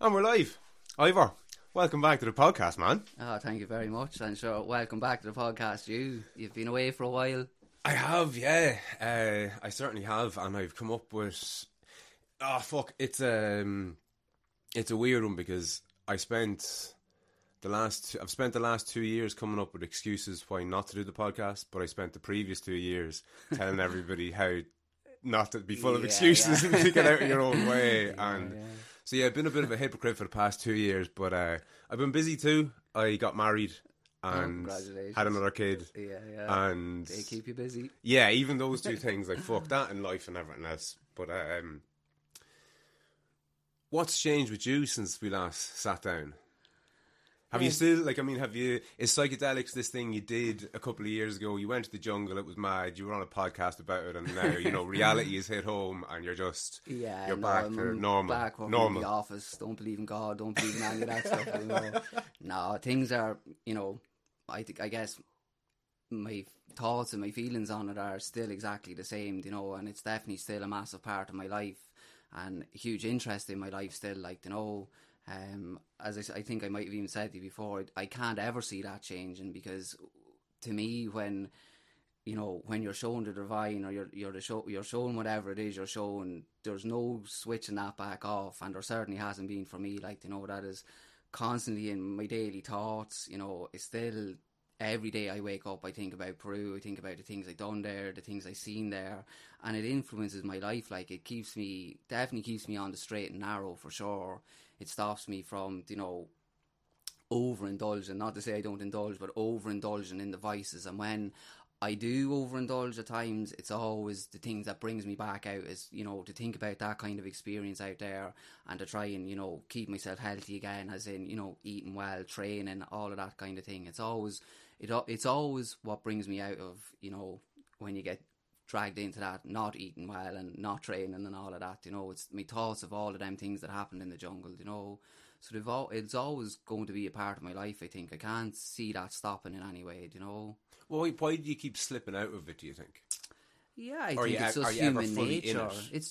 And we're live. Ivor, welcome back to the podcast, man. Oh, thank you very much. And so, welcome back to the podcast. You've been away for a while. I have, yeah. I certainly have. And I've come up with... Oh, fuck. It's a weird one because I've spent the last 2 years coming up with excuses why not to do the podcast, but I spent the previous 2 years telling everybody how not to be full of excuses and to get out of your own way. So yeah, I've been a bit of a hypocrite for the past 2 years, but I've been busy too. I got married and had another kid. Yeah. And they keep you busy. Yeah, even those two things, like fuck that and life and everything else. But what's changed with you since we last sat down? Have you still, is psychedelics this thing you did a couple of years ago? You went to the jungle, it was mad, you were on a podcast about it, and now, reality has hit home, and you're just, back to normal. Back working in the office, don't believe in God, don't believe in any of that stuff anymore. No, things are, I guess my thoughts and my feelings on it are still exactly the same, and it's definitely still a massive part of my life, and a huge interest in my life still, as I think I might have even said to you before, I can't ever see that changing, because to me, when you're shown the divine, or you're shown whatever it is you're shown, there's no switching that back off, and there certainly hasn't been for me. That is constantly in my daily thoughts. It's still every day I wake up, I think about Peru, I think about the things I've done there, the things I've seen there, and it influences my life. It definitely keeps me on the straight and narrow for sure. It stops me from, overindulging. Not to say I don't indulge, but overindulging in the vices. And when I do overindulge at times, it's always the things that brings me back out is, to think about that kind of experience out there and to try and, keep myself healthy again, as in, eating well, training, all of that kind of thing. It's always what brings me out of, when you get dragged into that, not eating well and not training and all of that, it's my thoughts of all of them things that happened in the jungle, so it's always going to be a part of my life, I think. I can't see that stopping in any way, Well, why do you keep slipping out of it, do you think? Yeah, I think it's just human nature. It's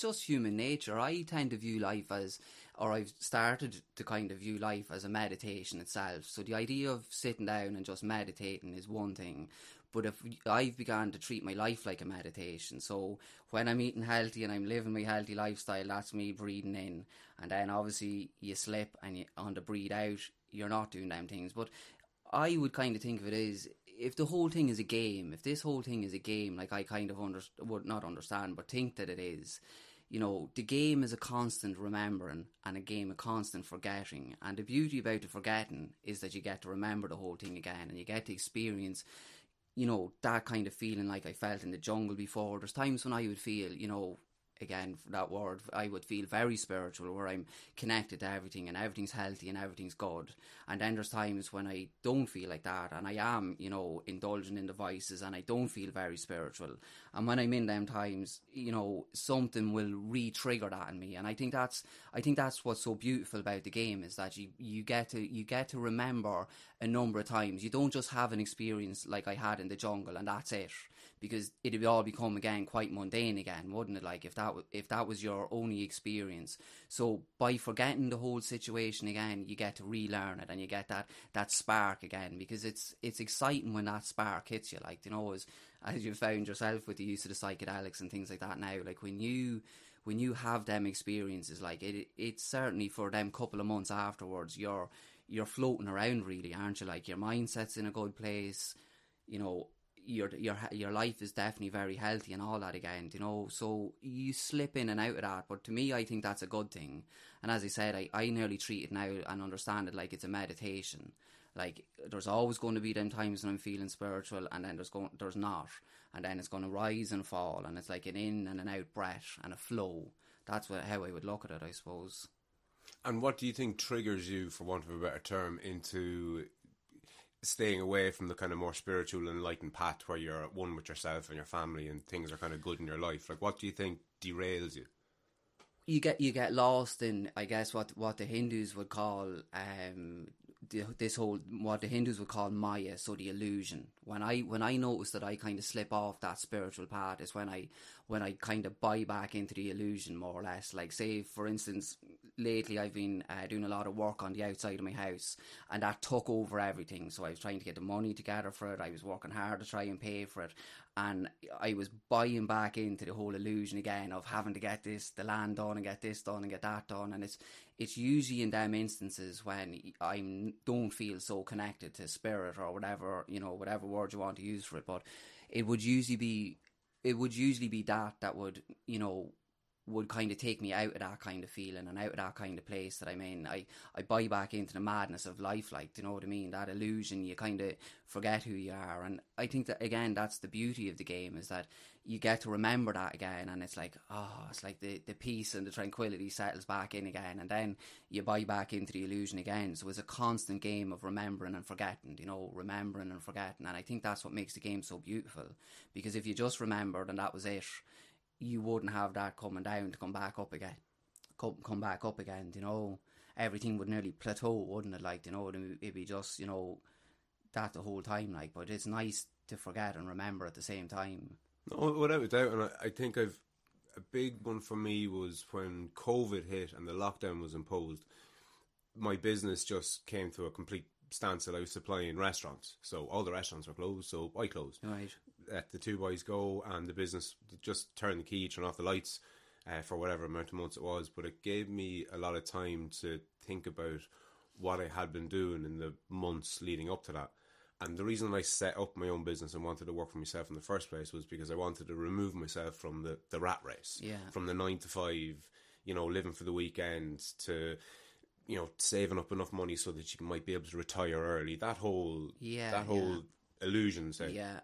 just human nature. I tend to view life as, or I've started to kind of view life as a meditation itself. So the idea of sitting down and just meditating is one thing. But if I've begun to treat my life like a meditation, so when I'm eating healthy and I'm living my healthy lifestyle, that's me breathing in. And then obviously you slip and on the breathe out, you're not doing them things. But I would kind of think of it as, if the whole thing is a game, if this whole thing is a game, like I kind of would not understand, but think that it is, the game is a constant remembering and a game of constant forgetting. And the beauty about the forgetting is that you get to remember the whole thing again, and you get to experience that kind of feeling like I felt in the jungle before. There's times when I would feel, I would feel very spiritual, where I'm connected to everything and everything's healthy and everything's good. And then there's times when I don't feel like that and I am, indulging in the vices and I don't feel very spiritual. And when I'm in them times, something will re-trigger that in me. And I think that's what's so beautiful about the game, is that you get to remember a number of times. You don't just have an experience like I had in the jungle and that's it, because it would all become again quite mundane again, wouldn't it? If that was your only experience. So by forgetting the whole situation again, you get to relearn it and you get that spark again, because it's exciting when that spark hits you. As you found yourself with the use of the psychedelics and things like that now, when you have them experiences, it's certainly for them couple of months afterwards, you're floating around really, aren't you? Your mindset's in a good place, your life is definitely very healthy and all that again, so you slip in and out of that. But to me, I think that's a good thing. And as I said, I nearly treat it now and understand it like it's a meditation. There's always going to be them times when I'm feeling spiritual, and then there's not. And then it's going to rise and fall, and it's like an in and an out breath and a flow. That's how I would look at it, I suppose. And what do you think triggers you, for want of a better term, into staying away from the kind of more spiritual, enlightened path where you're at one with yourself and your family and things are kind of good in your life? What do you think derails you? You get lost in, I guess, what the Hindus would call Maya, so the illusion. When I notice that I kind of slip off that spiritual path is when I kind of buy back into the illusion, more or less. Say, for instance, lately I've been doing a lot of work on the outside of my house, and that took over everything. So I was trying to get the money together for it. I was working hard to try and pay for it. And I was buying back into the whole illusion again of having to get this, the land done and get this done and get that done. And it's usually in them instances when I don't feel so connected to spirit or whatever, you know, whatever word you want to use for it. But it would usually be that would, you know, would kind of take me out of that kind of feeling and out of that kind of place that I'm in. I buy back into the madness of life, like, do you know what I mean? That illusion, you kind of forget who you are. And I think that, again, that's the beauty of the game, is that you get to remember that again, and it's like, oh, it's like the peace and the tranquility settles back in again, and then you buy back into the illusion again. So it's a constant game of remembering and forgetting, you know, remembering and forgetting. And I think that's what makes the game so beautiful, because if you just remembered and that was it, you wouldn't have that coming down to come back up again, you know. Everything would nearly plateau, wouldn't it? Like, you know, it'd be just, you know, that the whole time, like. But it's nice to forget and remember at the same time. No, without a doubt. And I think a big one for me was when COVID hit and the lockdown was imposed, my business just came to a complete standstill. I was supplying restaurants, so all the restaurants were closed, so I closed. Right. Let the two boys go, and the business just turned the key, turned off the lights for whatever amount of months it was. But it gave me a lot of time to think about what I had been doing in the months leading up to that. And the reason I set up my own business and wanted to work for myself in the first place was because I wanted to remove myself from the rat race, from the 9 to 5, you know, living for the weekend to, you know, saving up enough money so that you might be able to retire early. That whole illusion set. Yeah.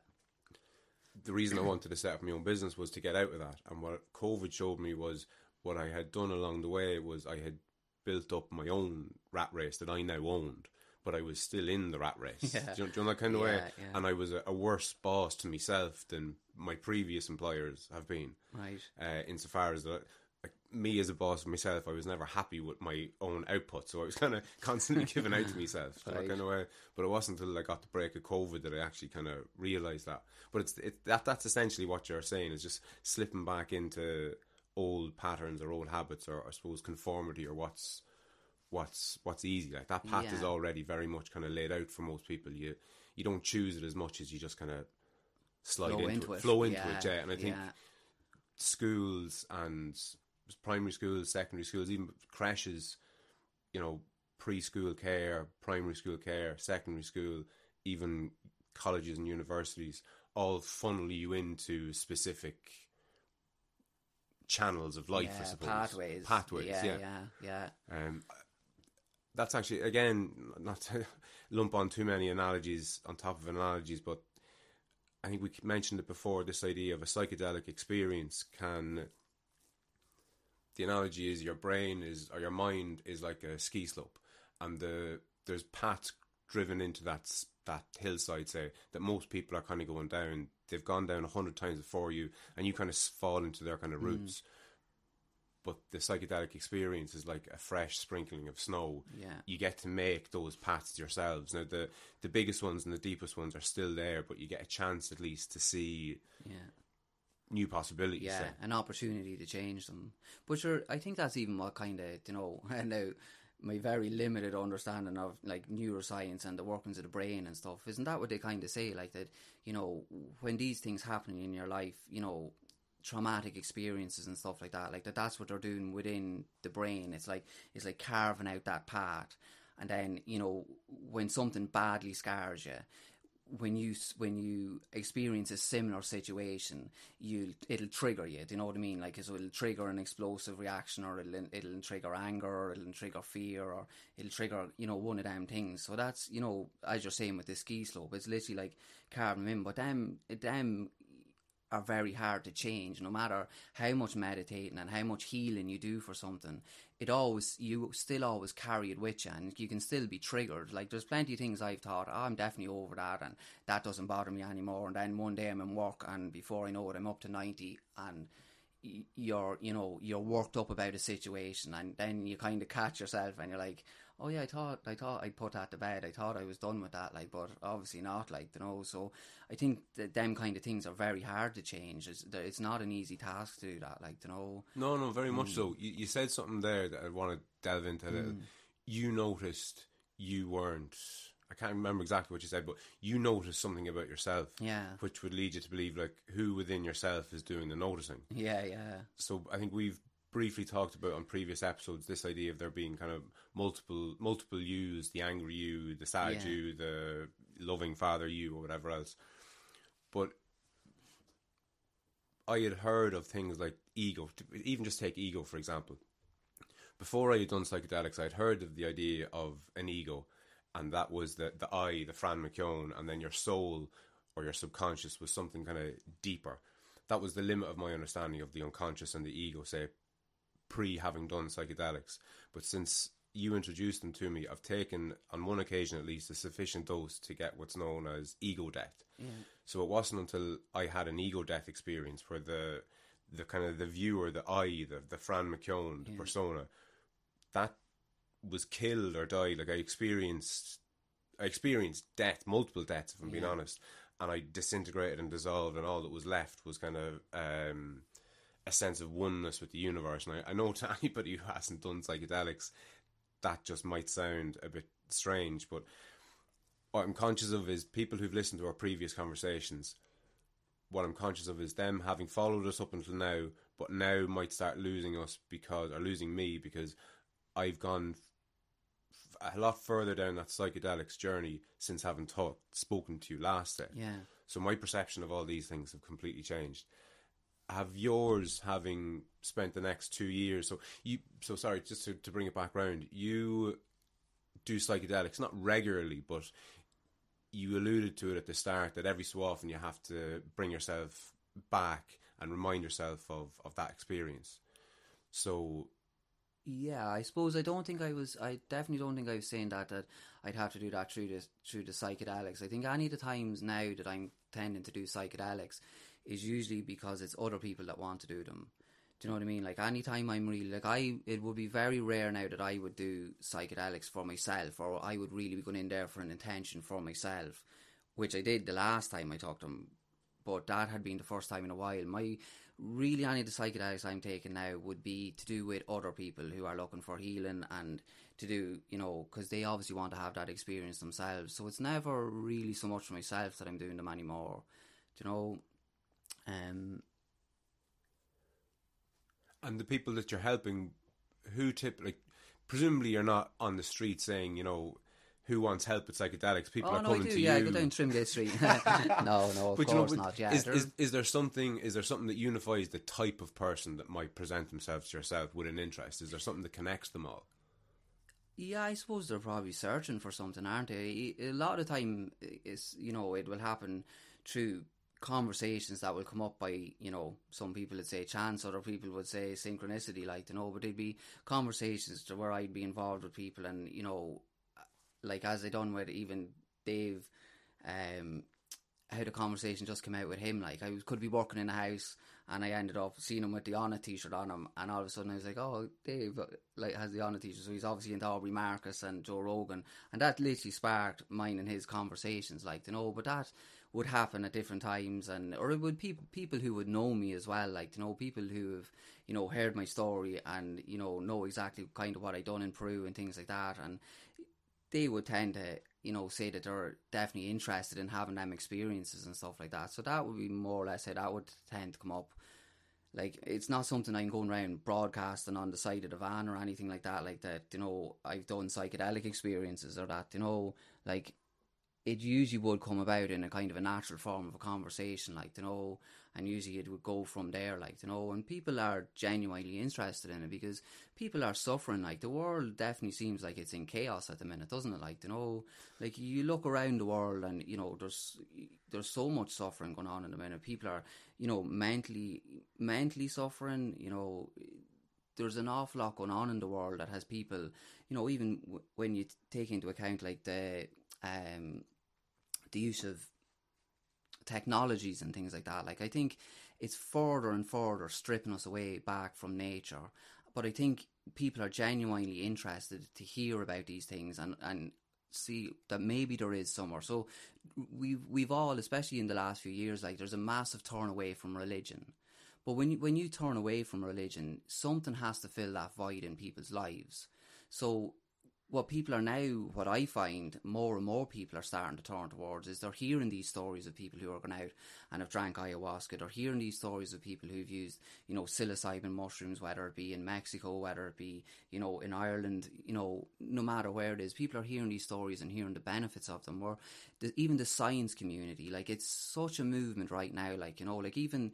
The reason I wanted to set up my own business was to get out of that. And what COVID showed me was what I had done along the way was I had built up my own rat race that I now owned, but I was still in the rat race. Yeah. Do you know that kind of way? Yeah. And I was a worse boss to myself than my previous employers have been. Right. Insofar as that, me as a boss myself, I was never happy with my own output, so I was kind of constantly giving out to myself. Right. Kind of way. But it wasn't until I got the break of COVID that I actually kind of realised that. But that's essentially what you're saying, is just slipping back into old patterns or old habits, or I suppose conformity, or what's easy. Like, that path is already very much kind of laid out for most people. You don't choose it as much as you just kind of slide into it. Flow into it. Yeah. And I think schools and primary schools, secondary schools, even crashes, you know, preschool care, primary school care, secondary school, even colleges and universities, all funnel you into specific channels of life, I suppose. Pathways, yeah. That's actually, again, not to lump on too many analogies on top of analogies, but I think we mentioned it before, this idea of a psychedelic experience can... The analogy is your brain is, or your mind is, like a ski slope, and there's paths driven into that hillside, say, that most people are kind of going down. They've gone down 100 times before you, and you kind of fall into their kind of roots. But the psychedelic experience is like a fresh sprinkling of snow. Yeah. You get to make those paths yourselves. Now, the biggest ones and the deepest ones are still there, but you get a chance at least to see... Yeah. New possibilities. Yeah, so. An opportunity to change them. But sure, I think that's even what kind of, you know, and now my very limited understanding of, like, neuroscience and the workings of the brain and stuff, isn't that what they kind of say? Like, that, you know, when these things happen in your life, you know, traumatic experiences and stuff like that, that's what they're doing within the brain. It's like carving out that path. And then, you know, when something badly scars you, when you experience a similar situation, it'll trigger you. Do you know what I mean? Like, so it'll trigger an explosive reaction, or it'll trigger anger, or it'll trigger fear, or it'll trigger, you know, one of them things. So that's, you know, as you're saying with the ski slope, it's literally like carving them in. But them are very hard to change, no matter how much meditating and how much healing you do for something. You still always carry it with you, and you can still be triggered. Like, there's plenty of things I've thought, oh, I'm definitely over that, and that doesn't bother me anymore, and then one day I'm in work, and before I know it, I'm up to 90, and you're worked up about a situation, and then you kind of catch yourself, and you're like, oh yeah, I thought I'd put that to bed. I thought I was done with that, like, but obviously not, like, you know. So I think that them kind of things are very hard to change. It's not an easy task to do that, like, you know. No, very much so. You said something there that I want to delve into. You noticed you weren't... I can't remember exactly what you said, but you noticed something about yourself, yeah, which would lead you to believe, like, who within yourself is doing the noticing. Yeah. So I think we've briefly talked about on previous episodes this idea of there being kind of multiple yous, the angry you, the sad you, the loving father you, or whatever else. But I had heard of things like ego, even just take ego, for example. Before I had done psychedelics, I'd heard of the idea of an ego. And that was the I, the Fran McKeown, and then your soul or your subconscious was something kind of deeper. That was the limit of my understanding of the unconscious and the ego, say, pre-having done psychedelics. But since you introduced them to me, I've taken, on one occasion at least, a sufficient dose to get what's known as ego death. Yeah. So it wasn't until I had an ego death experience where the kind of the viewer, the I, the Fran McKeown, the persona, that was killed or died. Like, I experienced death, multiple deaths, if I'm being honest, and I disintegrated and dissolved, and all that was left was kind of a sense of oneness with the universe. And I know to anybody who hasn't done psychedelics, that just might sound a bit strange, but what I'm conscious of is people who've listened to our previous conversations, what I'm conscious of is them having followed us up until now, but now might start losing us because I've gone a lot further down that psychedelics journey since having spoken to you last day. Yeah. So my perception of all these things have completely changed. Have yours, having spent the next 2 years? So sorry, just to bring it back round, you do psychedelics not regularly, but you alluded to it at the start that every so often you have to bring yourself back and remind yourself of that experience. So. Yeah, I suppose I definitely don't think I was saying that I'd have to do that through the psychedelics. I think any of the times now that I'm tending to do psychedelics is usually because it's other people that want to do them. Do you know what I mean? Like, any time I'm really... it would be very rare now that I would do psychedelics for myself, or I would really be going in there for an intention for myself, which I did the last time I talked to them. But that had been the first time in a while. Really, any of the psychedelics I'm taking now would be to do with other people who are looking for healing, and to do, you know, because they obviously want to have that experience themselves. So it's never really so much for myself that I'm doing them anymore, do you know? And the people that you're helping, who presumably you're not on the street saying, you know, who wants help with psychedelics? People are coming to you. Yeah, go down Trimgate Street. No, of course not. Yeah, is there something that unifies the type of person that might present themselves to yourself with an interest? Is there something that connects them all? Yeah, I suppose they're probably searching for something, aren't they? A lot of time, it's, you know, it will happen through conversations that will come up by, you know, some people would say chance, other people would say synchronicity, like, you know, but it'd be conversations to where I'd be involved with people, and, you know, like, as I done with even Dave, how the conversation just came out with him. Like, I could be working in a house, and I ended up seeing him with the Honor t-shirt on him, and all of a sudden I was like, oh, Dave, like, has the Honor t-shirt, so he's obviously into Aubrey Marcus and Joe Rogan, and that literally sparked mine and his conversations, like, you know. But that would happen at different times, and or it would be people who would know me as well, like, you know, people who have, you know, heard my story and, you know exactly kind of what I done in Peru and things like that, and they would tend to, you know, say that they're definitely interested in having them experiences and stuff like that. So that would be more or less it. That would tend to come up. Like, it's not something I'm going around broadcasting on the side of the van or anything like that. Like, that, you know, I've done psychedelic experiences or that, you know, like, it usually would come about in a kind of a natural form of a conversation, like, you know, and usually it would go from there, like, you know, and people are genuinely interested in it because people are suffering. Like, the world definitely seems like it's in chaos at the minute, doesn't it? Like, you know, like, you look around the world and, you know, there's so much suffering going on in the minute. People are, you know, mentally suffering, you know. There's an awful lot going on in the world that has people, you know, even when you take into account, like, the use of technologies and things like that. Like, I think it's further and further stripping us away back from nature, But I think people are genuinely interested to hear about these things and see that maybe there is somewhere. So we've all, especially in the last few years, like there's a massive turn away from religion. But when you turn away from religion, something has to fill that void in people's lives. So what people are now, what I find more and more people are starting to turn towards is they're hearing these stories of people who are going out and have drank ayahuasca. They're hearing these stories of people who've used, you know, psilocybin mushrooms, whether it be in Mexico, whether it be, you know, in Ireland, you know, no matter where it is, people are hearing these stories and hearing the benefits of them. Or even the science community, like it's such a movement right now, like, you know, like even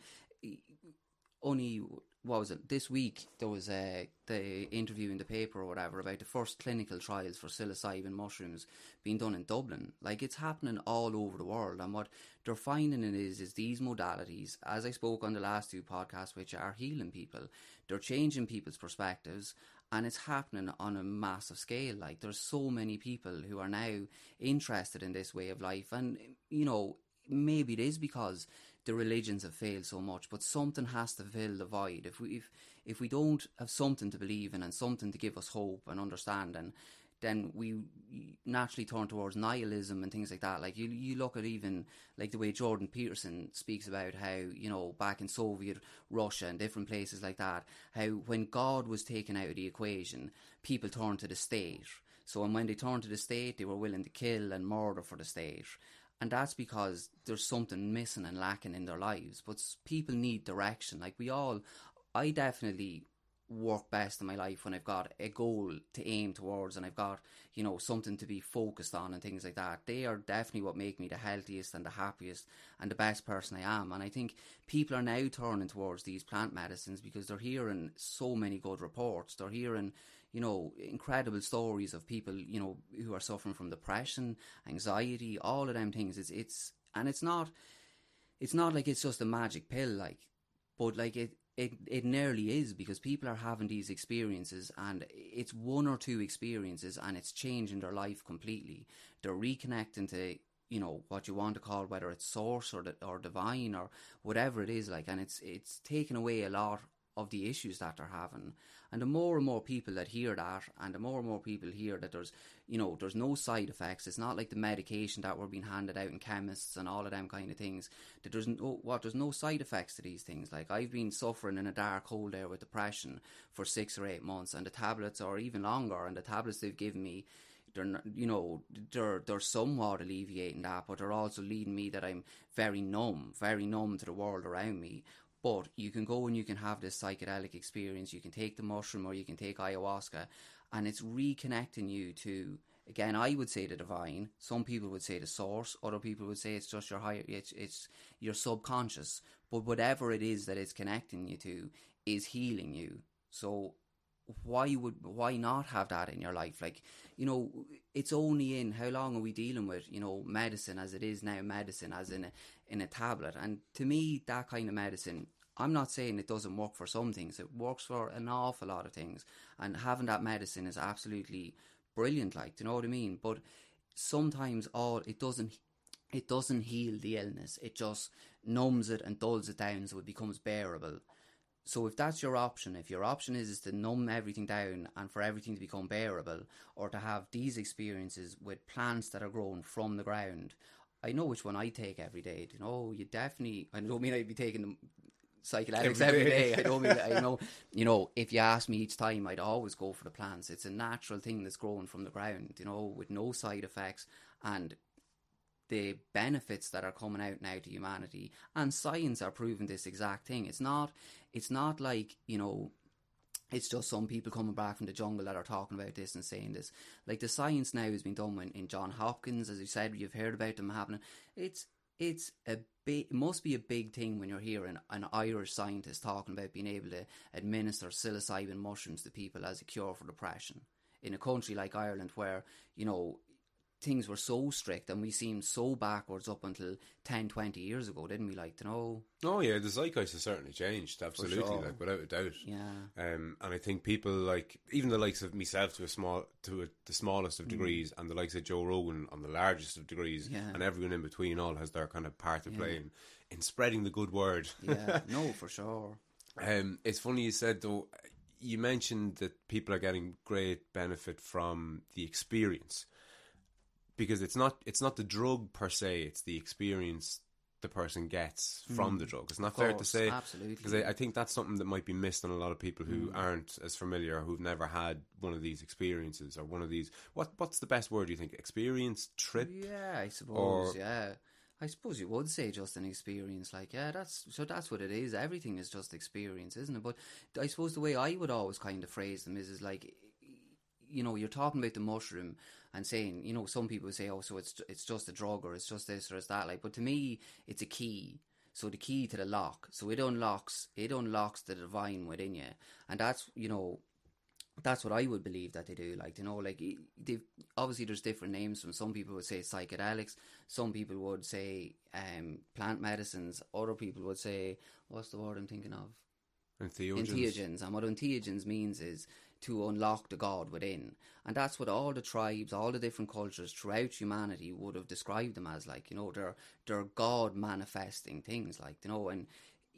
only... what was it, this week there was the interview in the paper or whatever about the first clinical trials for psilocybin mushrooms being done in Dublin. Like it's happening all over the world, and what they're finding it is these modalities, as I spoke on the last two podcasts, which are healing people. They're changing people's perspectives, and it's happening on a massive scale. Like there's so many people who are now interested in this way of life, and you know, maybe it is because the religions have failed so much, but something has to fill the void. If we don't have something to believe in and something to give us hope and understanding, then we naturally turn towards nihilism and things like that. Like you look at even like the way Jordan Peterson speaks about how, you know, back in Soviet Russia and different places like that, how when God was taken out of the equation, people turned to the state. So and when they turned to the state, they were willing to kill and murder for the state. And that's because there's something missing and lacking in their lives. But people need direction. Like we all, I definitely work best in my life when I've got a goal to aim towards and I've got, you know, something to be focused on and things like that. They are definitely what make me the healthiest and the happiest and the best person I am. And I think people are now turning towards these plant medicines because they're hearing so many good reports. They're hearing, you know, incredible stories of people, you know, who are suffering from depression, anxiety, all of them things. It's not like it's just a magic pill, like, but like it nearly is, because people are having these experiences, and it's one or two experiences and it's changing their life completely. They're reconnecting to, you know, what you want to call, whether it's source or divine or whatever it is, like, and it's taken away a lot of the issues that they're having. And the more and more people that hear that, and the more and more people hear that there's, you know, there's no side effects. It's not like the medication that were being handed out in chemists and all of them kind of things, that there's no side effects to these things. Like I've been suffering in a dark hole there with depression for 6 or 8 months, and the tablets, or even longer, and the tablets they've given me, they're, you know, they're somewhat alleviating that, but they're also leading me that I'm very numb to the world around me. But you can go and you can have this psychedelic experience. You can take the mushroom or you can take ayahuasca, and it's reconnecting you to, again, I would say the divine. Some people would say the source. Other people would say it's just your higher, it's your subconscious. But whatever it is that it's connecting you to is healing you. So why not have that in your life? Like, you know, it's only in how long are we dealing with, you know, medicine as it is now, medicine as in a tablet. And to me, that kind of medicine, I'm not saying it doesn't work for some things. It works for an awful lot of things, and having that medicine is absolutely brilliant, like, do you know what I mean? But sometimes it doesn't heal the illness. It just numbs it and dulls it down so it becomes bearable. So if that's your option, if your option is to numb everything down and for everything to become bearable, or to have these experiences with plants that are grown from the ground, I know which one I take every day. You know, you definitely, I don't mean I'd be taking them psychedelics every day. I don't mean that, you know, if you ask me each time, I'd always go for the plants. It's a natural thing that's grown from the ground, you know, with no side effects, and the benefits that are coming out now to humanity, and science are proving this exact thing. It's not like, you know, it's just some people coming back from the jungle that are talking about this and saying this. Like the science now has been done in John Hopkins, as you said, you've heard about them happening. It must be a big thing when you're hearing an Irish scientist talking about being able to administer psilocybin mushrooms to people as a cure for depression in a country like Ireland, where, you know, things were so strict and we seemed so backwards up until 10, 20 years ago, didn't we? Like, to know. Oh yeah, the zeitgeist has certainly changed, absolutely, sure. Like without a doubt. Yeah. And I think people, like even the likes of myself to the smallest of degrees, and the likes of Joe Rogan on the largest of degrees, and everyone in between, all has their kind of part to play in spreading the good word. Yeah, no, for sure. It's funny you said though, you mentioned that people are getting great benefit from the experience, because it's not the drug per se, it's the experience the person gets from the drug. It's not fair to say, absolutely, because I think that's something that might be missed on a lot of people who aren't as familiar, or who've never had one of these experiences, or one of these. What's the best word? Do you think experience, trip? Yeah, I suppose. Or, yeah, I suppose you would say just an experience. Like, yeah, that's what it is. Everything is just experience, isn't it? But I suppose the way I would always kind of phrase them is like, you know, you're talking about the mushroom and saying, you know, some people say, oh, so it's just a drug, or it's just this, or it's that. Like, but to me, it's a key. So the key to the lock. So it unlocks the divine within you, and that's, you know, that's what I would believe that they do. Like, you know, like, obviously there's different names. From some people would say psychedelics, some people would say plant medicines, other people would say, what's the word I'm thinking of? Entheogens. And what entheogens means is to unlock the God within. And that's what all the tribes, all the different cultures throughout humanity would have described them as, like, you know, they're God manifesting things, like, you know. And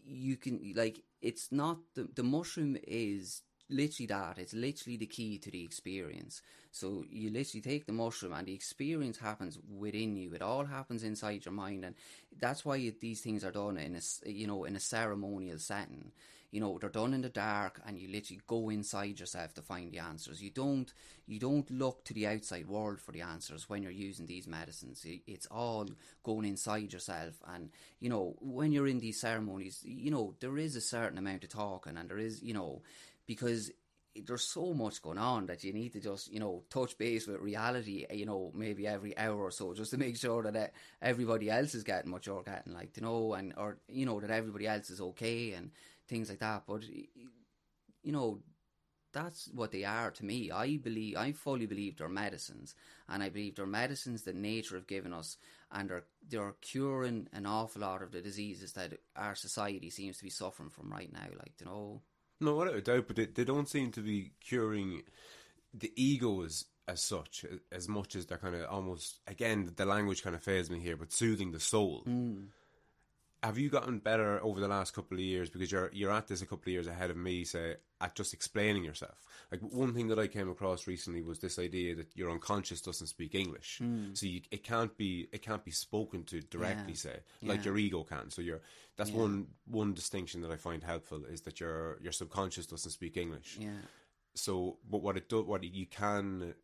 you can, like, it's not, the mushroom is literally that, it's literally the key to the experience. So you literally take the mushroom and the experience happens within you. It all happens inside your mind, and that's why these things are done in a, you know, in a ceremonial setting. You know, they're done in the dark, and you literally go inside yourself to find the answers. You don't look to the outside world for the answers when you're using these medicines. It's all going inside yourself. And, you know, when you're in these ceremonies, you know, there is a certain amount of talking, and there is, you know, because there's so much going on that you need to just, you know, touch base with reality, you know, maybe every hour or so, just to make sure that everybody else is getting what you're getting, like, you know, and, or, you know, that everybody else is okay and things like that. But, you know, that's what they are to me. I fully believe they're medicines, and I believe they're medicines that nature have given us, and they're curing an awful lot of the diseases that our society seems to be suffering from right now, like, you know. No, without a doubt, but they don't seem to be curing the ego as such, as much as they're kind of almost, again, the language kind of fails me here, but soothing the soul. Mm. Have you gotten better over the last couple of years? Because you're at this a couple of years ahead of me, say, at just explaining yourself. Like, one thing that I came across recently was this idea that your unconscious doesn't speak English, so it can't be spoken to directly, say, like your ego can. So one distinction that I find helpful is that your subconscious doesn't speak English. Yeah. So, but what you can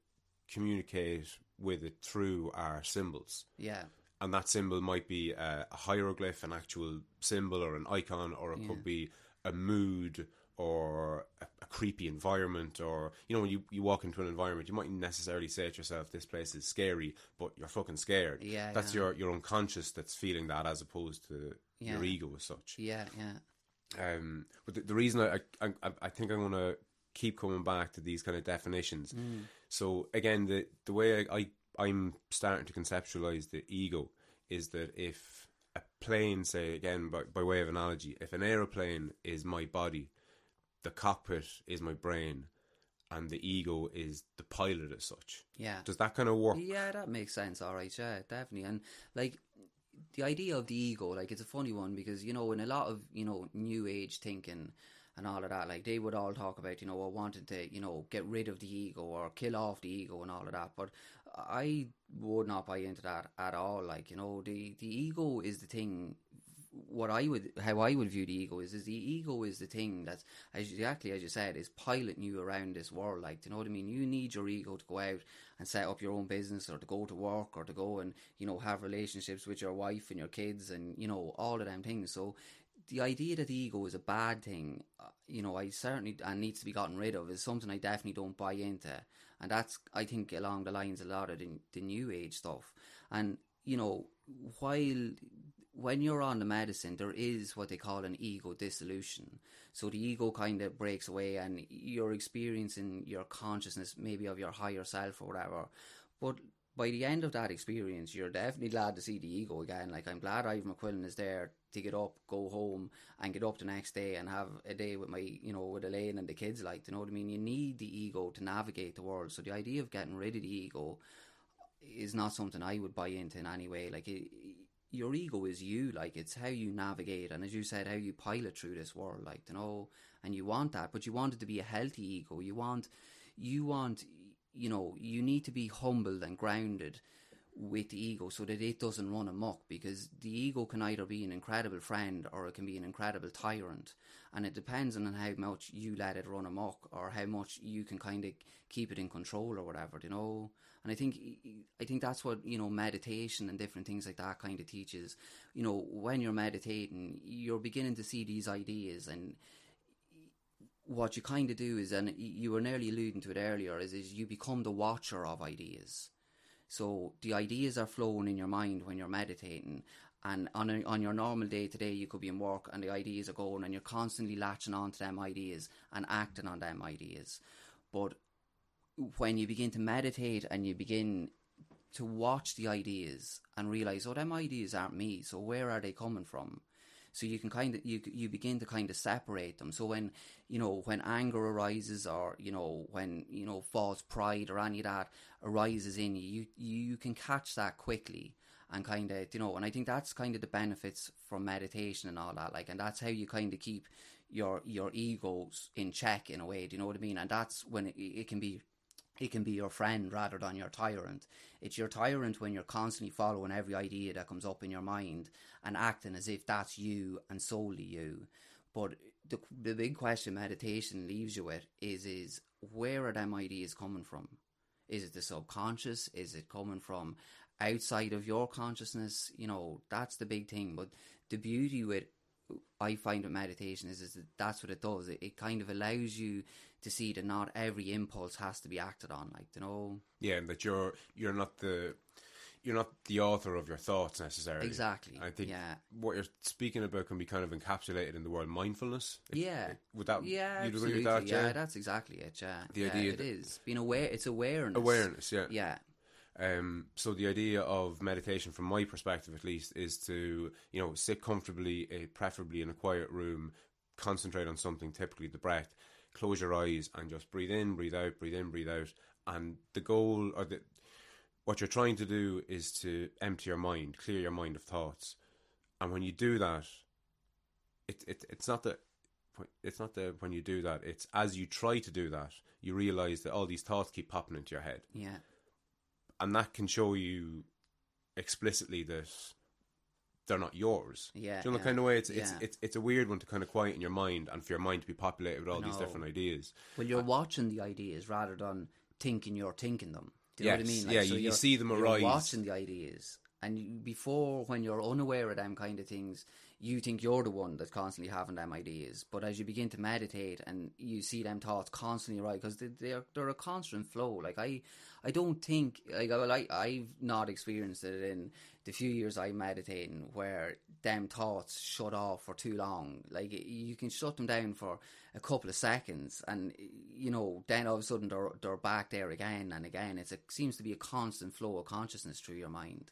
communicate with it through are symbols. Yeah. And that symbol might be a hieroglyph, an actual symbol or an icon, or it could be a mood or a creepy environment. Or, you know, when you walk into an environment, you mightn't necessarily say to yourself, this place is scary, but you're fucking scared. Yeah, that's your unconscious that's feeling that, as opposed to your ego as such. Yeah, yeah. But the reason I think I'm going to keep coming back to these kind of definitions. Mm. So, again, the way I'm starting to conceptualize the ego is that if a plane, say, again, by way of analogy, if an aeroplane is my body, the cockpit is my brain, and the ego is the pilot as such. Yeah. Does that kind of work? Yeah, that makes sense. All right. Yeah, definitely. And, like, the idea of the ego, like, it's a funny one, because, you know, in a lot of, you know, new age thinking and all of that, like, they would all talk about, you know, wanting to, you know, get rid of the ego or kill off the ego and all of that. But I would not buy into that at all. Like, you know, the ego is the thing. How I would view the ego is the ego is the thing that's, exactly as you said, is piloting you around this world. Like, do you know what I mean? You need your ego to go out and set up your own business, or to go to work, or to go and, you know, have relationships with your wife and your kids and, you know, all of them things. So the idea that the ego is a bad thing, you know, I certainly, and needs to be gotten rid of, is something I definitely don't buy into. And that's, I think, along the lines a lot of the new age stuff. And, you know, when you're on the medicine, there is what they call an ego dissolution. So the ego kind of breaks away, and you're experiencing your consciousness, maybe of your higher self or whatever. But by the end of that experience, you're definitely glad to see the ego again. Like, I'm glad Ivor McQuillan is there to get up, go home, and get up the next day and have a day with my, you know, with Elaine and the kids. Like, you know what I mean? You need the ego to navigate the world. So the idea of getting rid of the ego is not something I would buy into in any way. Like, your ego is you, like, it's how you navigate, and as you said, how you pilot through this world, like, you know, and you want that, but you want it to be a healthy ego. You want, you know, you need to be humbled and grounded with the ego so that it doesn't run amok, because the ego can either be an incredible friend or it can be an incredible tyrant, and it depends on how much you let it run amok or how much you can kind of keep it in control or whatever, you know. And I think that's what, you know, meditation and different things like that kind of teaches. You know, when you're meditating, you're beginning to see these ideas, and what you kind of do is, and you were nearly alluding to it earlier, is you become the watcher of ideas. So the ideas are flowing in your mind when you're meditating, and on your normal day-to-day you could be in work and the ideas are going and you're constantly latching on to them ideas and acting on them ideas. But when you begin to meditate and you begin to watch the ideas and realise, oh, them ideas aren't me, so where are they coming from? So you can kind of, you begin to kind of separate them. So when, you know, when anger arises, or, you know, when, you know, false pride or any of that arises in you, you can catch that quickly and kind of, you know, and I think that's kind of the benefits from meditation and all that, like, and that's how you kind of keep your egos in check in a way, do you know what I mean? And that's when it can be your friend rather than your tyrant. It's your tyrant when you're constantly following every idea that comes up in your mind and acting as if that's you and solely you. But the big question meditation leaves you with is where are them ideas coming from? Is it the subconscious? Is it coming from outside of your consciousness? You know, that's the big thing. But the beauty with I find with meditation is that that's what it does. It kind of allows you to see that not every impulse has to be acted on, like, you know. Yeah, and that you're not the author of your thoughts necessarily. Exactly. I think what you're speaking about can be kind of encapsulated in the word mindfulness. Would you agree with that? Yeah, that's exactly it. Yeah, the idea it is being aware. It's awareness. Awareness. Yeah. Yeah. So the idea of meditation, from my perspective at least, is to, you know, sit comfortably, preferably in a quiet room, concentrate on something, typically the breath, close your eyes and just breathe in, breathe out, breathe in, breathe out. And the goal, or what you're trying to do, is to empty your mind, clear your mind of thoughts. And when you do that, it's not that when you do that, it's as you try to do that, you realise that all these thoughts keep popping into your head. Yeah. And that can show you explicitly that they're not yours. Yeah, do you know the kind of way? It's a weird one to kind of quieten your mind and for your mind to be populated with all these different ideas. Well, you're watching the ideas rather than thinking you're thinking them. Do you know what I mean? Like, yeah, so you see them arise. You're watching the ideas. And before, when you're unaware of them kind of things, you think you're the one that's constantly having them ideas. But as you begin to meditate and you see them thoughts constantly, right, because they're a constant flow. Like, I don't think, like, I've not experienced it in the few years I'm meditating where them thoughts shut off for too long. Like, you can shut them down for a couple of seconds and, you know, then all of a sudden they're back there again and again. It seems to be a constant flow of consciousness through your mind.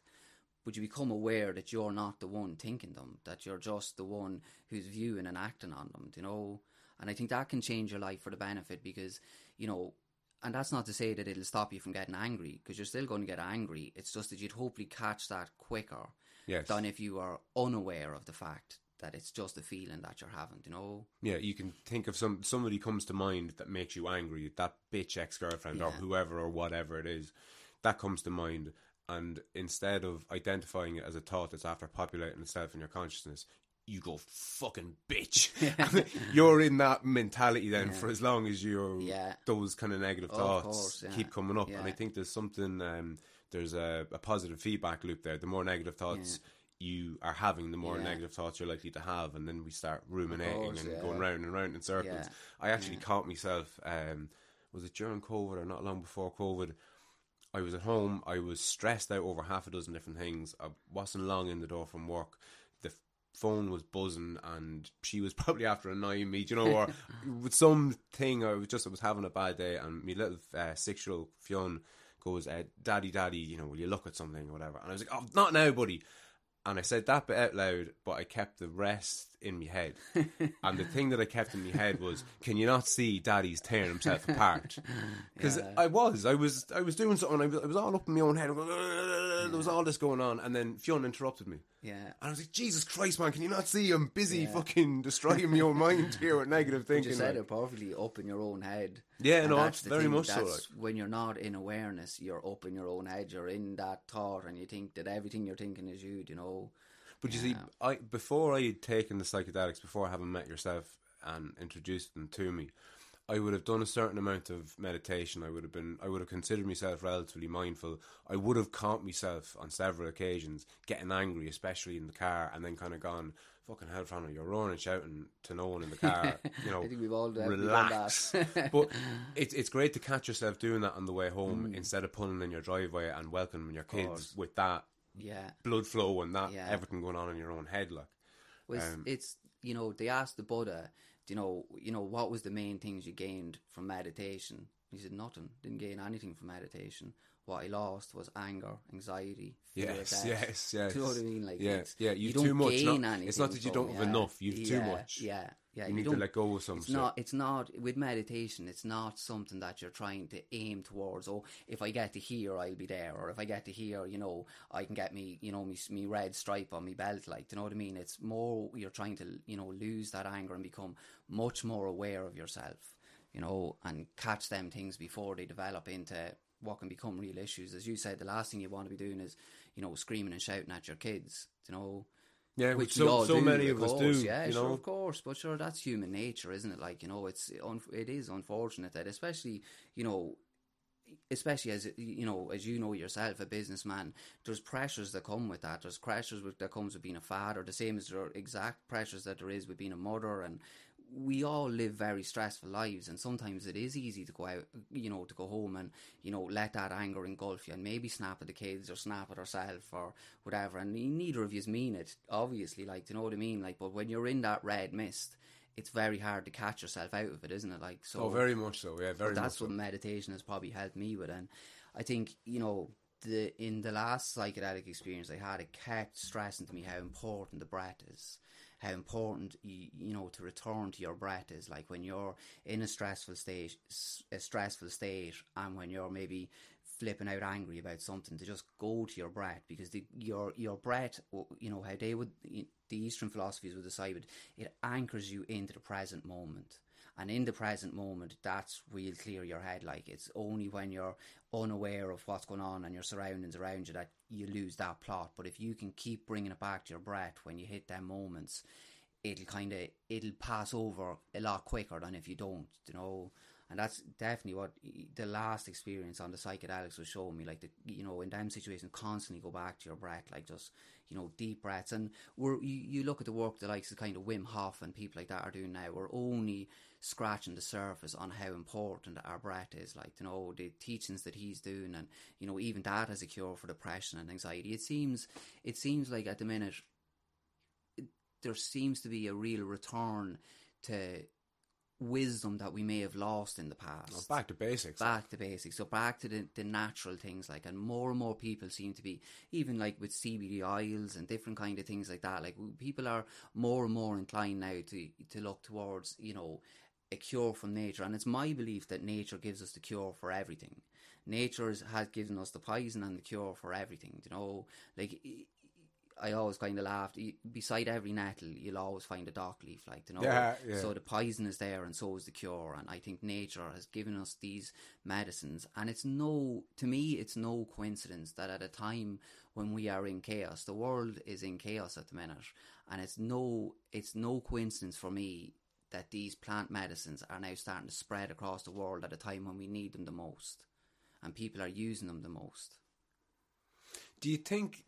But you become aware that you're not the one thinking them, that you're just the one who's viewing and acting on them, you know? And I think that can change your life for the benefit because, you know, and that's not to say that it'll stop you from getting angry, because you're still going to get angry. It's just that you'd hopefully catch that quicker than if you are unaware of the fact that it's just a feeling that you're having, you know? Yeah, you can think of somebody comes to mind that makes you angry, that bitch ex-girlfriend or whoever or whatever it is, that comes to mind. And instead of identifying it as a thought that's after populating itself in your consciousness, you go, fucking bitch. You're in that mentality then for as long as you're those kind of negative thoughts keep coming up. Yeah. And I think there's something, there's a positive feedback loop there. The more negative thoughts you are having, the more negative thoughts you're likely to have. And then we start ruminating and going round and round in circles. Yeah. I actually caught myself, was it during COVID or not long before COVID? I was at home, I was stressed out over half a dozen different things. I wasn't long in the door from work. The phone was buzzing and she was probably after annoying me, you know, or with something. I was having a bad day and my little 6-year-old Fionn goes, daddy, you know, will you look at something or whatever? And I was like, oh, not now, buddy. And I said that bit out loud, but I kept the rest in my head. And the thing that I kept in my head was, can you not see Daddy's tearing himself apart? Because I was doing something. I was all up in my own head. There was all this going on. And then Fionn interrupted me. Yeah. And I was like, Jesus Christ, man, can you not see I'm busy fucking destroying my own mind here with negative thinking? You said it perfectly, up in your own head. Yeah, and no, that's very much so. Like, when you're not in awareness, you're up in your own head. You're in that thought and you think that everything you're thinking is you, you know. But you see, before I had taken the psychedelics, before having met yourself and introduced them to me, I would have done a certain amount of meditation. I would have considered myself relatively mindful. I would have caught myself on several occasions getting angry, especially in the car, and then kind of gone, fucking hell, Fran, you're roaring and shouting to no one in the car. You know, I think we've all done relax. That. But it's great to catch yourself doing that on the way home instead of pulling in your driveway and welcoming your kids with that. Yeah, blood flow and that everything going on in your own head, like. Well, it's you know, they asked the Buddha, you know what was the main things you gained from meditation? He said nothing. Didn't gain anything from meditation. What he lost was anger, anxiety, fear, death. Yes. Do you know what I mean? Like, you don't too much. Gain anything. It's not that you don't have enough. You've too much. Yeah. You need to let go of something. It's not with meditation. It's not something that you're trying to aim towards. Oh, if I get to here, I'll be there. Or if I get to here, you know, I can get me, you know, me red stripe on me belt. Like, do you know what I mean? It's more you're trying to, you know, lose that anger and become much more aware of yourself. You know, and catch them things before they develop into what can become real issues. As you said, the last thing you want to be doing is, you know, screaming and shouting at your kids, you know. Yeah, which so many of us do. Yeah, sure, of course. But sure, that's human nature, isn't it? Like, you know, it is unfortunate that especially as you know yourself, a businessman, there's pressures that come with that. There's pressures that comes with being a father, the same as there are exact pressures that there is with being a mother. And we all live very stressful lives, and sometimes it is easy to go out, you know, to go home and, you know, let that anger engulf you and maybe snap at the kids or snap at herself or whatever. And neither of you mean it, obviously, like, do you know what I mean? Like, but when you're in that red mist, it's very hard to catch yourself out of it, isn't it? Like, so. Oh, very much so, yeah, very much so. That's what meditation has probably helped me with. And I think, you know, in the last psychedelic experience I had, it kept stressing to me how important the breath is. How important, you know, to return to your breath is. Like, when you're in a stressful state, and when you're maybe flipping out angry about something, to just go to your breath, because your breath, you know, how the Eastern philosophies would decide it anchors you into the present moment. And in the present moment, that's where you'll clear your head. Like, it's only when you're unaware of what's going on and your surroundings around you that you lose that plot. But if you can keep bringing it back to your breath when you hit them moments, it'll pass over a lot quicker than if you don't, you know. And that's definitely what the last experience on the psychedelics was showing me. Like, you know, in them situations, constantly go back to your breath, like, just, you know, deep breaths. And you look at the work the likes of kind of Wim Hof and people like that are doing now. We're only scratching the surface on how important our breath is. Like, you know, the teachings that he's doing, and, you know, even that as a cure for depression and anxiety. It seems like at the minute there seems to be a real return to wisdom that we may have lost in the past. Well, back to basics, so back to the natural things, like. And more people seem to be, even like with CBD oils and different kind of things like that, like, people are more and more inclined now to look towards, you know, a cure from nature. And it's my belief that nature gives us the cure for everything. Nature has given us the poison and the cure for everything, you know. Like, I always kind of laughed, beside every nettle you'll always find a dock leaf, like, you know. Yeah. So the poison is there and so is the cure. And I think nature has given us these medicines, and to me it's no coincidence that at a time when we are in chaos, the world is in chaos at the minute, and it's no coincidence for me that these plant medicines are now starting to spread across the world at a time when we need them the most and people are using them the most. Do you think...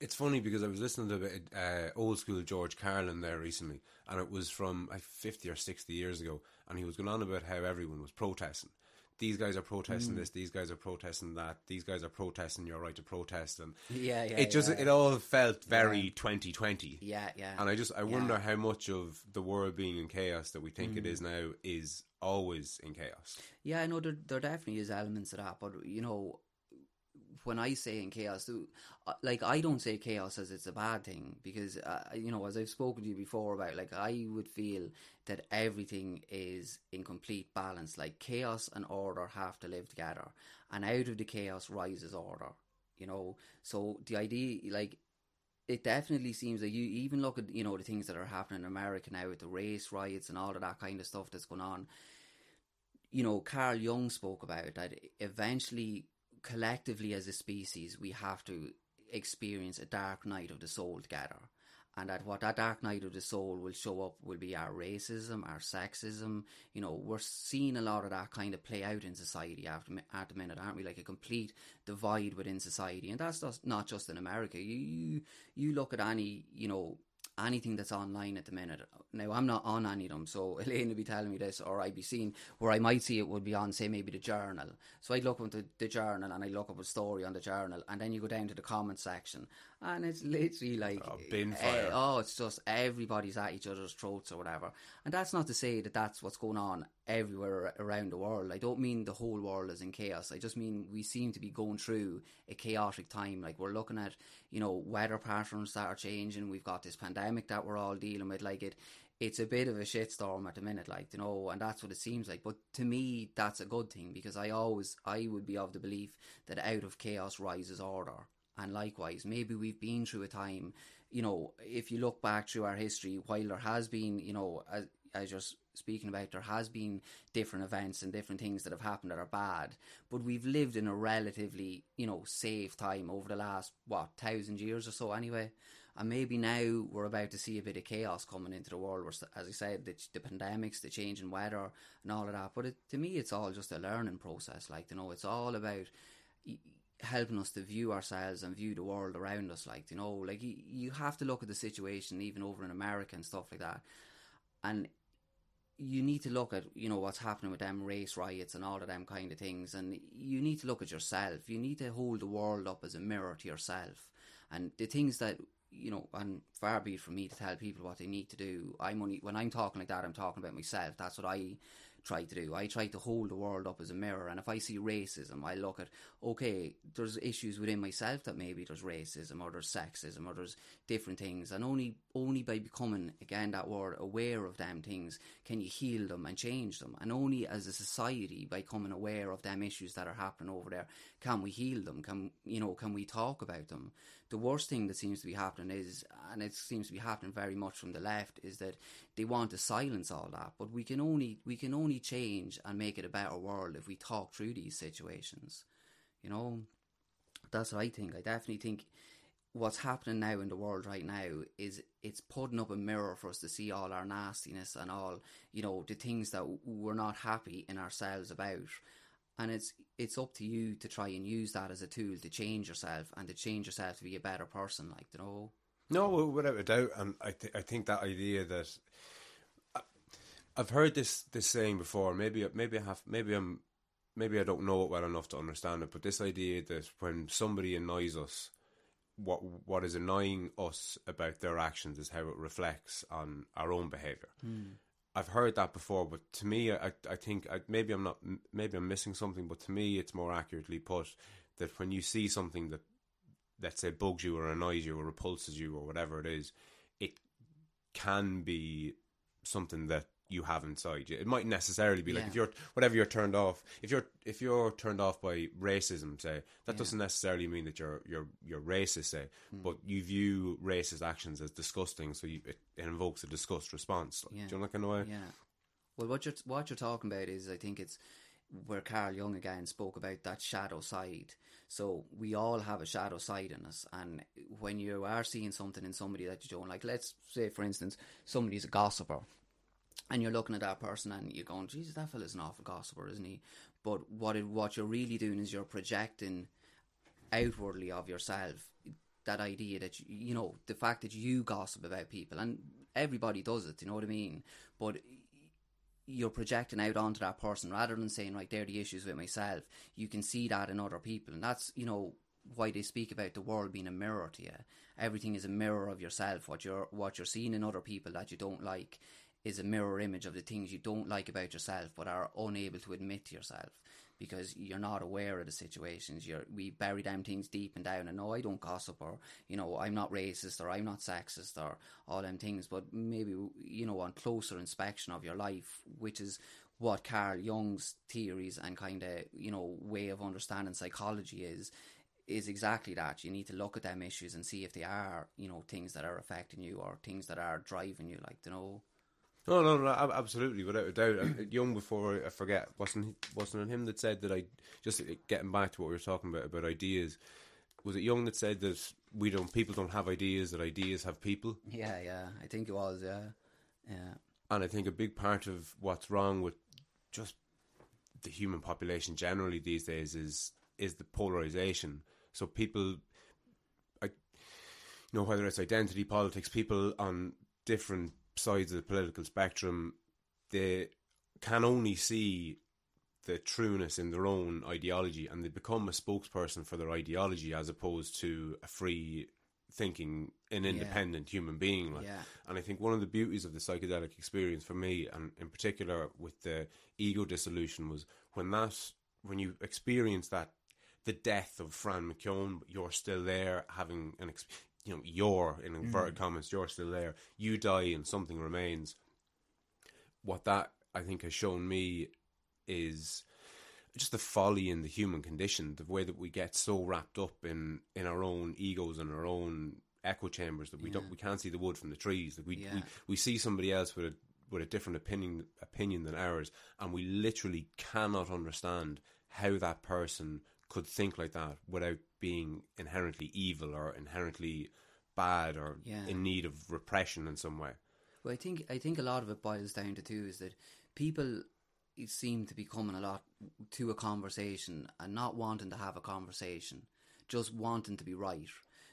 It's funny, because I was listening to a bit of old school George Carlin there recently, and it was from 50 or 60 years ago, and he was going on about how everyone was protesting. These guys are protesting this, these guys are protesting that, these guys are protesting your right to protest. And it all felt very 2020. Yeah. And I wonder how much of the world being in chaos that we think it is now is always in chaos. Yeah, I know there definitely is elements of that, but, you know, when I say in chaos, like, I don't say chaos as it's a bad thing, because, you know, as I've spoken to you before about, like, I would feel that everything is in complete balance. Like, chaos and order have to live together, and out of the chaos rises order, you know. So the idea, like, it definitely seems like, you even look at, you know, the things that are happening in America now with the race riots and all of that kind of stuff that's going on. You know, Carl Jung spoke about that eventually, collectively as a species, we have to experience a dark night of the soul together. And that what that dark night of the soul will show up will be our racism, our sexism. You know, we're seeing a lot of that kind of play out in society at the minute, aren't we? Like a complete divide within society. And that's just, not just in America. You look at any, you know, anything that's online at the minute. Now, I'm not on any of them, so Elaine would be telling me this, or I'd be seeing where I might see it would be on, say, maybe the Journal. So I'd look up the Journal, and I'd look up a story on the Journal, and then you go down to the comment section, and it's literally like... oh, bin fire. Oh, it's just everybody's at each other's throats or whatever. And that's not to say that that's what's going on everywhere around the world. I don't mean the whole world is in chaos. I just mean we seem to be going through a chaotic time. Like, we're looking at, you know, weather patterns that are changing. We've got this pandemic that we're all dealing with. Like, it's a bit of a shitstorm at the minute, like, you know, and that's what it seems like. But to me, that's a good thing, because I would be of the belief that out of chaos rises order. And likewise, maybe we've been through a time, you know, if you look back through our history, while there has been, you know, as you're speaking about, there has been different events and different things that have happened that are bad, but we've lived in a relatively, you know, safe time over the last, 1,000 years or so anyway. And maybe now we're about to see a bit of chaos coming into the world, where, as I said, the pandemics, the change in weather and all of that. But to me, it's all just a learning process. Like, you know, it's all about helping us to view ourselves and view the world around us. Like, you know, like, you have to look at the situation, even over in America and stuff like that. And you need to look at, you know, what's happening with them race riots and all of them kind of things. And you need to look at yourself. You need to hold the world up as a mirror to yourself. And the things that, you know, and far be it from me to tell people what they need to do. I'm only, when I'm talking like that, I'm talking about myself. That's what I try to do. I try to hold the world up as a mirror. And if I see racism, I look at, okay, there's issues within myself that maybe there's racism or there's sexism or there's different things. And only by becoming, again, that word, aware of them things, can you heal them and change them. And only as a society, by becoming aware of them issues that are happening over there, can we heal them? Can we talk about them? The worst thing that seems to be happening is, and it seems to be happening very much from the left, is that they want to silence all that. But we can only change and make it a better world if we talk through these situations. You know, that's what I think. I definitely think what's happening now in the world right now is it's putting up a mirror for us to see all our nastiness and all, you know, the things that we're not happy in ourselves about. And it's up to you to try and use that as a tool to change yourself and to change yourself to be a better person, like, you know. No, without a doubt. And I think that idea that I've heard this saying before. Maybe I don't know it well enough to understand it. But this idea that when somebody annoys us, what is annoying us about their actions is how it reflects on our own behavior. Mm. I've heard that before, but to me, I think maybe I'm missing something. But to me, it's more accurately put that when you see something that, let's say, bugs you or annoys you or repulses you or whatever it is, it can be something that you have inside you. It might necessarily be like, if you're turned off, if you're turned off by racism, say, that doesn't necessarily mean that you're racist, say, but you view racist actions as disgusting, so it invokes a disgust response. Like, do you know that kind of way? Yeah. Well, what you're talking about is, I think it's where Carl Jung again spoke about that shadow side. So we all have a shadow side in us, and when you are seeing something in somebody that you don't like, let's say, for instance, somebody's a gossiper, and you're looking at that person and you're going, Jesus, that fella's an awful gossiper, isn't he? But what you're really doing is you're projecting outwardly of yourself that idea that, you know, the fact that you gossip about people, and everybody does it, you know what I mean? But you're projecting out onto that person rather than saying, right, there are the issues with myself. You can see that in other people. And that's, you know, why they speak about the world being a mirror to you. Everything is a mirror of yourself. What you're seeing in other people that you don't like is a mirror image of the things you don't like about yourself but are unable to admit to yourself. because you're not aware of the situations. We bury down things deep and down, and no, I don't gossip, or, you know, I'm not racist, or I'm not sexist, or all them things, but maybe, you know, on closer inspection of your life, which is what Carl Jung's theories and kind of, you know, way of understanding psychology is exactly that. You need to look at them issues and see if they are, you know, things that are affecting you or things that are driving you, like, you know. No, absolutely, without a doubt. Jung, before I forget, wasn't it him that said that, I just getting back to what we were talking about ideas, was it Jung that said that people don't have ideas, that ideas have people? Yeah, I think it was, yeah. And I think a big part of what's wrong with just the human population generally these days is the polarization. So people, whether it's identity politics, people on different sides of the political spectrum, they can only see the trueness in their own ideology, and they become a spokesperson for their ideology as opposed to a free thinking and independent human being. And I think one of the beauties of the psychedelic experience for me, and in particular with the ego dissolution, was when you experience that, the death of Fran McKeown, but you're still there having an experience. You know, you're, in inverted commas, you're still there. You die and something remains. What that, I think, has shown me is just the folly in the human condition, the way that we get so wrapped up in our own egos and our own echo chambers that we can't see the wood from the trees. That we see somebody else with a different opinion than ours, and we literally cannot understand how that person could think like that without being inherently evil or inherently bad or in need of repression in some way. Well, I think a lot of it boils down to too is that people seem to be coming a lot to a conversation and not wanting to have a conversation, just wanting to be right.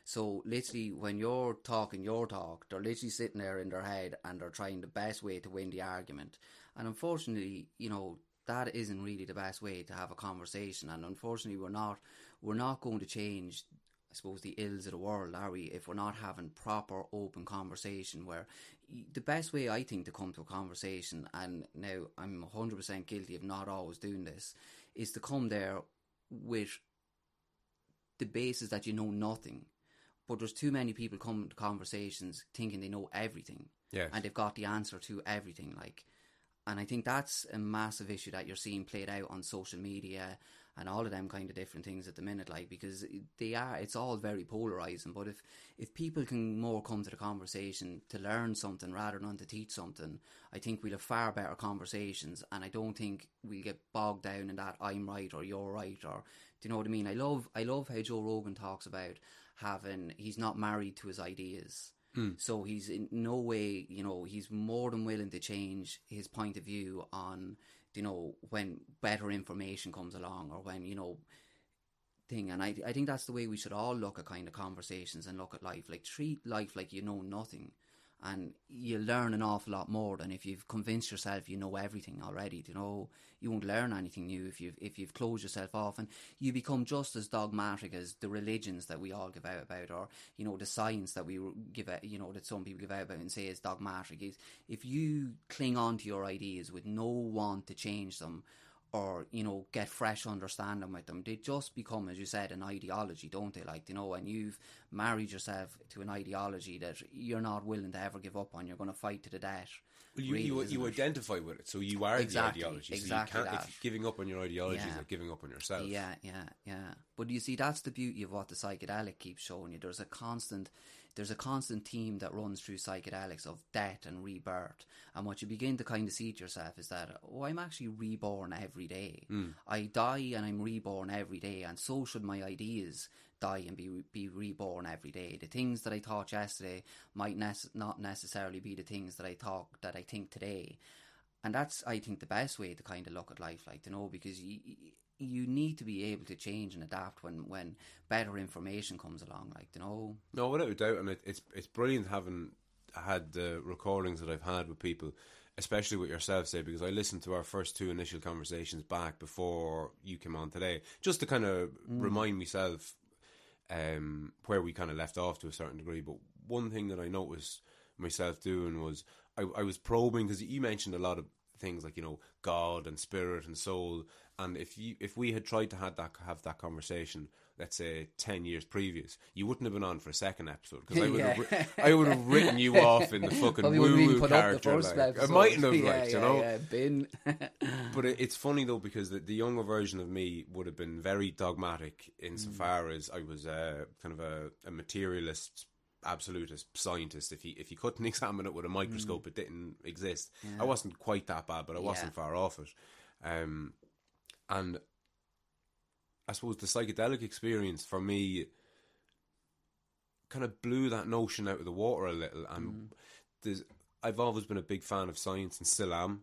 So literally when you're talking your talk, they're literally sitting there in their head and they're trying the best way to win the argument. And unfortunately, you know, that isn't really the best way to have a conversation, and unfortunately we're not going to change, I suppose, the ills of the world, are we, if we're not having proper open conversation, where the best way, I think, to come to a conversation, and now I'm 100% guilty of not always doing this, is to come there with the basis that you know nothing. But there's too many people coming to conversations thinking they know everything, and they've got the answer to everything, like. And I think that's a massive issue that you're seeing played out on social media and all of them kind of different things at the minute, like, because it's all very polarising. But if people can more come to the conversation to learn something rather than to teach something, I think we'll have far better conversations, and I don't think we'll get bogged down in that I'm right or you're right, or, do you know what I mean? I love how Joe Rogan talks about he's not married to his ideas. So he's in no way, you know, he's more than willing to change his point of view on, you know, when better information comes along, or when, you know, thing. And I think that's the way we should all look at kind of conversations and look at life. Like, treat life like you know nothing, and you learn an awful lot more than if you've convinced yourself you know everything already. You know, you won't learn anything new if you've closed yourself off, and you become just as dogmatic as the religions that we all give out about, or, you know, the science that we give out, you know, that some people give out about and say is dogmatic. Is if you cling on to your ideas with no want to change them, or, you know, get fresh understanding with them, they just become, as you said, an ideology, don't they? Like, you know, and you've married yourself to an ideology that you're not willing to ever give up on. You're going to fight to the death. Well, you identify with it, so you are the ideology. Exactly. So you can't, giving up on your ideology is like giving up on yourself. Yeah. But you see, that's the beauty of what the psychedelic keeps showing you. There's a constant theme that runs through psychedelics of death and rebirth. And what you begin to kind of see to yourself is that, oh, I'm actually reborn every day. I die and I'm reborn every day, and so should my ideas die and be reborn every day. The things that I thought yesterday might not necessarily be the things that I think today. And that's, I think, the best way to kind of look at life, like, you know, because you need to be able to change and adapt when better information comes along, like, you know. No, without a doubt, and it's brilliant having had the recordings that I've had with people, especially with yourself, say, because I listened to our first two initial conversations back before you came on today, just to kind of remind myself where we kind of left off to a certain degree. But one thing that I noticed myself doing was I was probing, because you mentioned a lot of things like, you know, God and spirit and soul. And if we had tried to have that conversation, let's say 10 years previous, you wouldn't have been on for a second episode, because I would have written you off in the fucking woo-woo character. Like, I mightn't have, you know. Yeah, been. But it's funny though, because the younger version of me would have been very dogmatic insofar as I was kind of a materialist, absolutist scientist. If you couldn't examine it with a microscope, it didn't exist. Yeah. I wasn't quite that bad, but I wasn't far off it. And I suppose the psychedelic experience for me kind of blew that notion out of the water a little. And I've always been a big fan of science, and still am.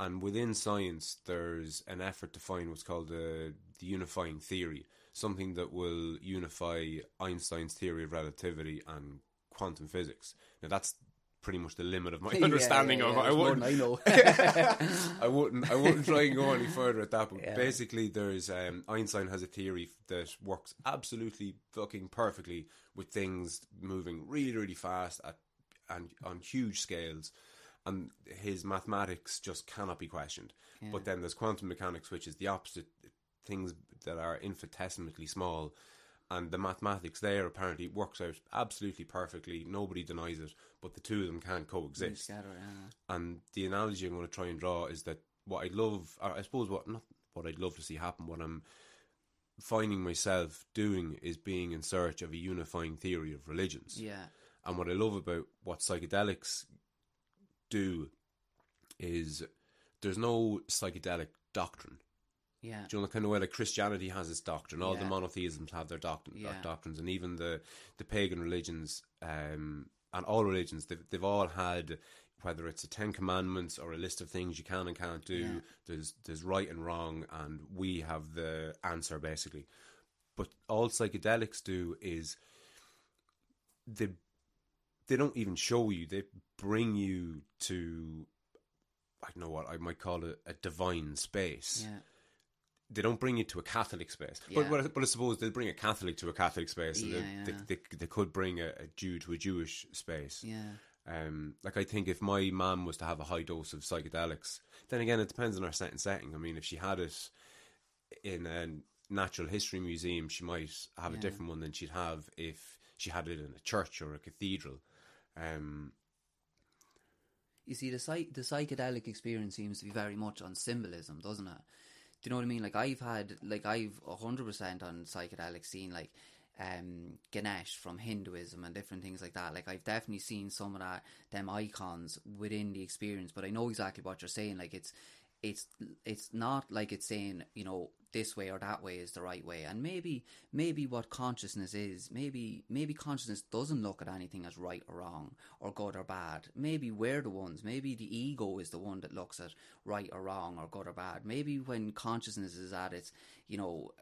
And within science, there's an effort to find what's called the unifying theory, something that will unify Einstein's theory of relativity and quantum physics. Now, that's pretty much the limit of my understanding of it. I wouldn't try and go any further at that, but basically there's Einstein has a theory that works absolutely fucking perfectly with things moving really, really fast and on huge scales, and his mathematics just cannot be questioned. But then there's quantum mechanics, which is the opposite, things that are infinitesimally small, and the mathematics there apparently works out absolutely perfectly. Nobody denies it, but the two of them can't coexist. And the analogy I'm going to try and draw is that what I'd love, or I suppose what I'd love to see happen, what I'm finding myself doing, is being in search of a unifying theory of religions. Yeah. And what I love about what psychedelics do is there's no psychedelic doctrine. Yeah. Do you know the kind of way like Christianity has its doctrine? All the monotheisms have their doctrines, and even the pagan religions, and all religions, they've all had, whether it's the 10 Commandments or a list of things you can and can't do, there's right and wrong, and we have the answer basically. But all psychedelics do is they don't even show you, they bring you to, I don't know what I might call it, a divine space. Yeah. They don't bring you to a Catholic space. Yeah. But I suppose they'll bring a Catholic to a Catholic space. Yeah, they could bring a Jew to a Jewish space. Yeah. Like, I think if my mum was to have a high dose of psychedelics, then again, it depends on her setting. I mean, if she had it in a natural history museum, she might have a different one than she'd have if she had it in a church or a cathedral. You see, the psychedelic experience seems to be very much on symbolism, doesn't it? Do you know what I mean? Like, I've 100% on psychedelic scene, like Ganesh from Hinduism and different things like that. Like, I've definitely seen some of them icons within the experience, but I know exactly what you're saying. Like, it's not like it's saying, you know, this way or that way is the right way. And maybe what consciousness is, maybe consciousness doesn't look at anything as right or wrong or good or bad. Maybe we're the ones, maybe the ego is the one that looks at right or wrong or good or bad. Maybe when consciousness is at its, you know,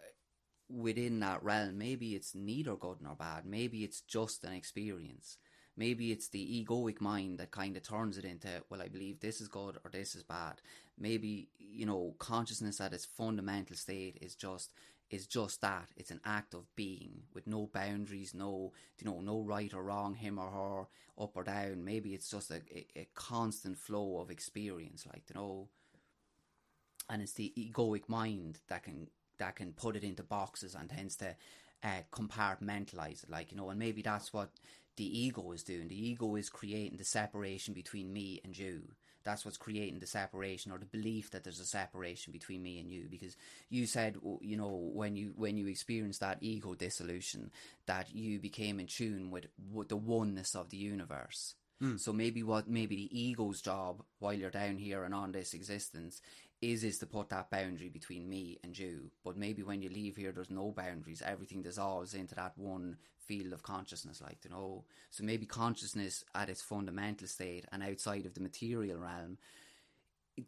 within that realm, maybe it's neither good nor bad. Maybe it's just an experience. Maybe it's the egoic mind that kind of turns it into, well, I believe this is good or this is bad. Maybe, you know, consciousness at its fundamental state is just that. It's an act of being with no boundaries, no right or wrong, him or her, up or down. Maybe it's just a constant flow of experience, like, you know. And it's the egoic mind that can put it into boxes and tends to compartmentalize it, like, you know. And maybe that's what the ego is doing. The ego is creating the separation between me and you. That's what's creating the separation, or the belief that there's a separation between me and you. Because you said, you know, when you experienced that ego dissolution, that you became in tune with the oneness of the universe. So maybe the ego's job while you're down here and on this existence is to put that boundary between me and you. But maybe when you leave here, there's no boundaries. Everything dissolves into that one field of consciousness, like, you know. So maybe consciousness at its fundamental state and outside of the material realm,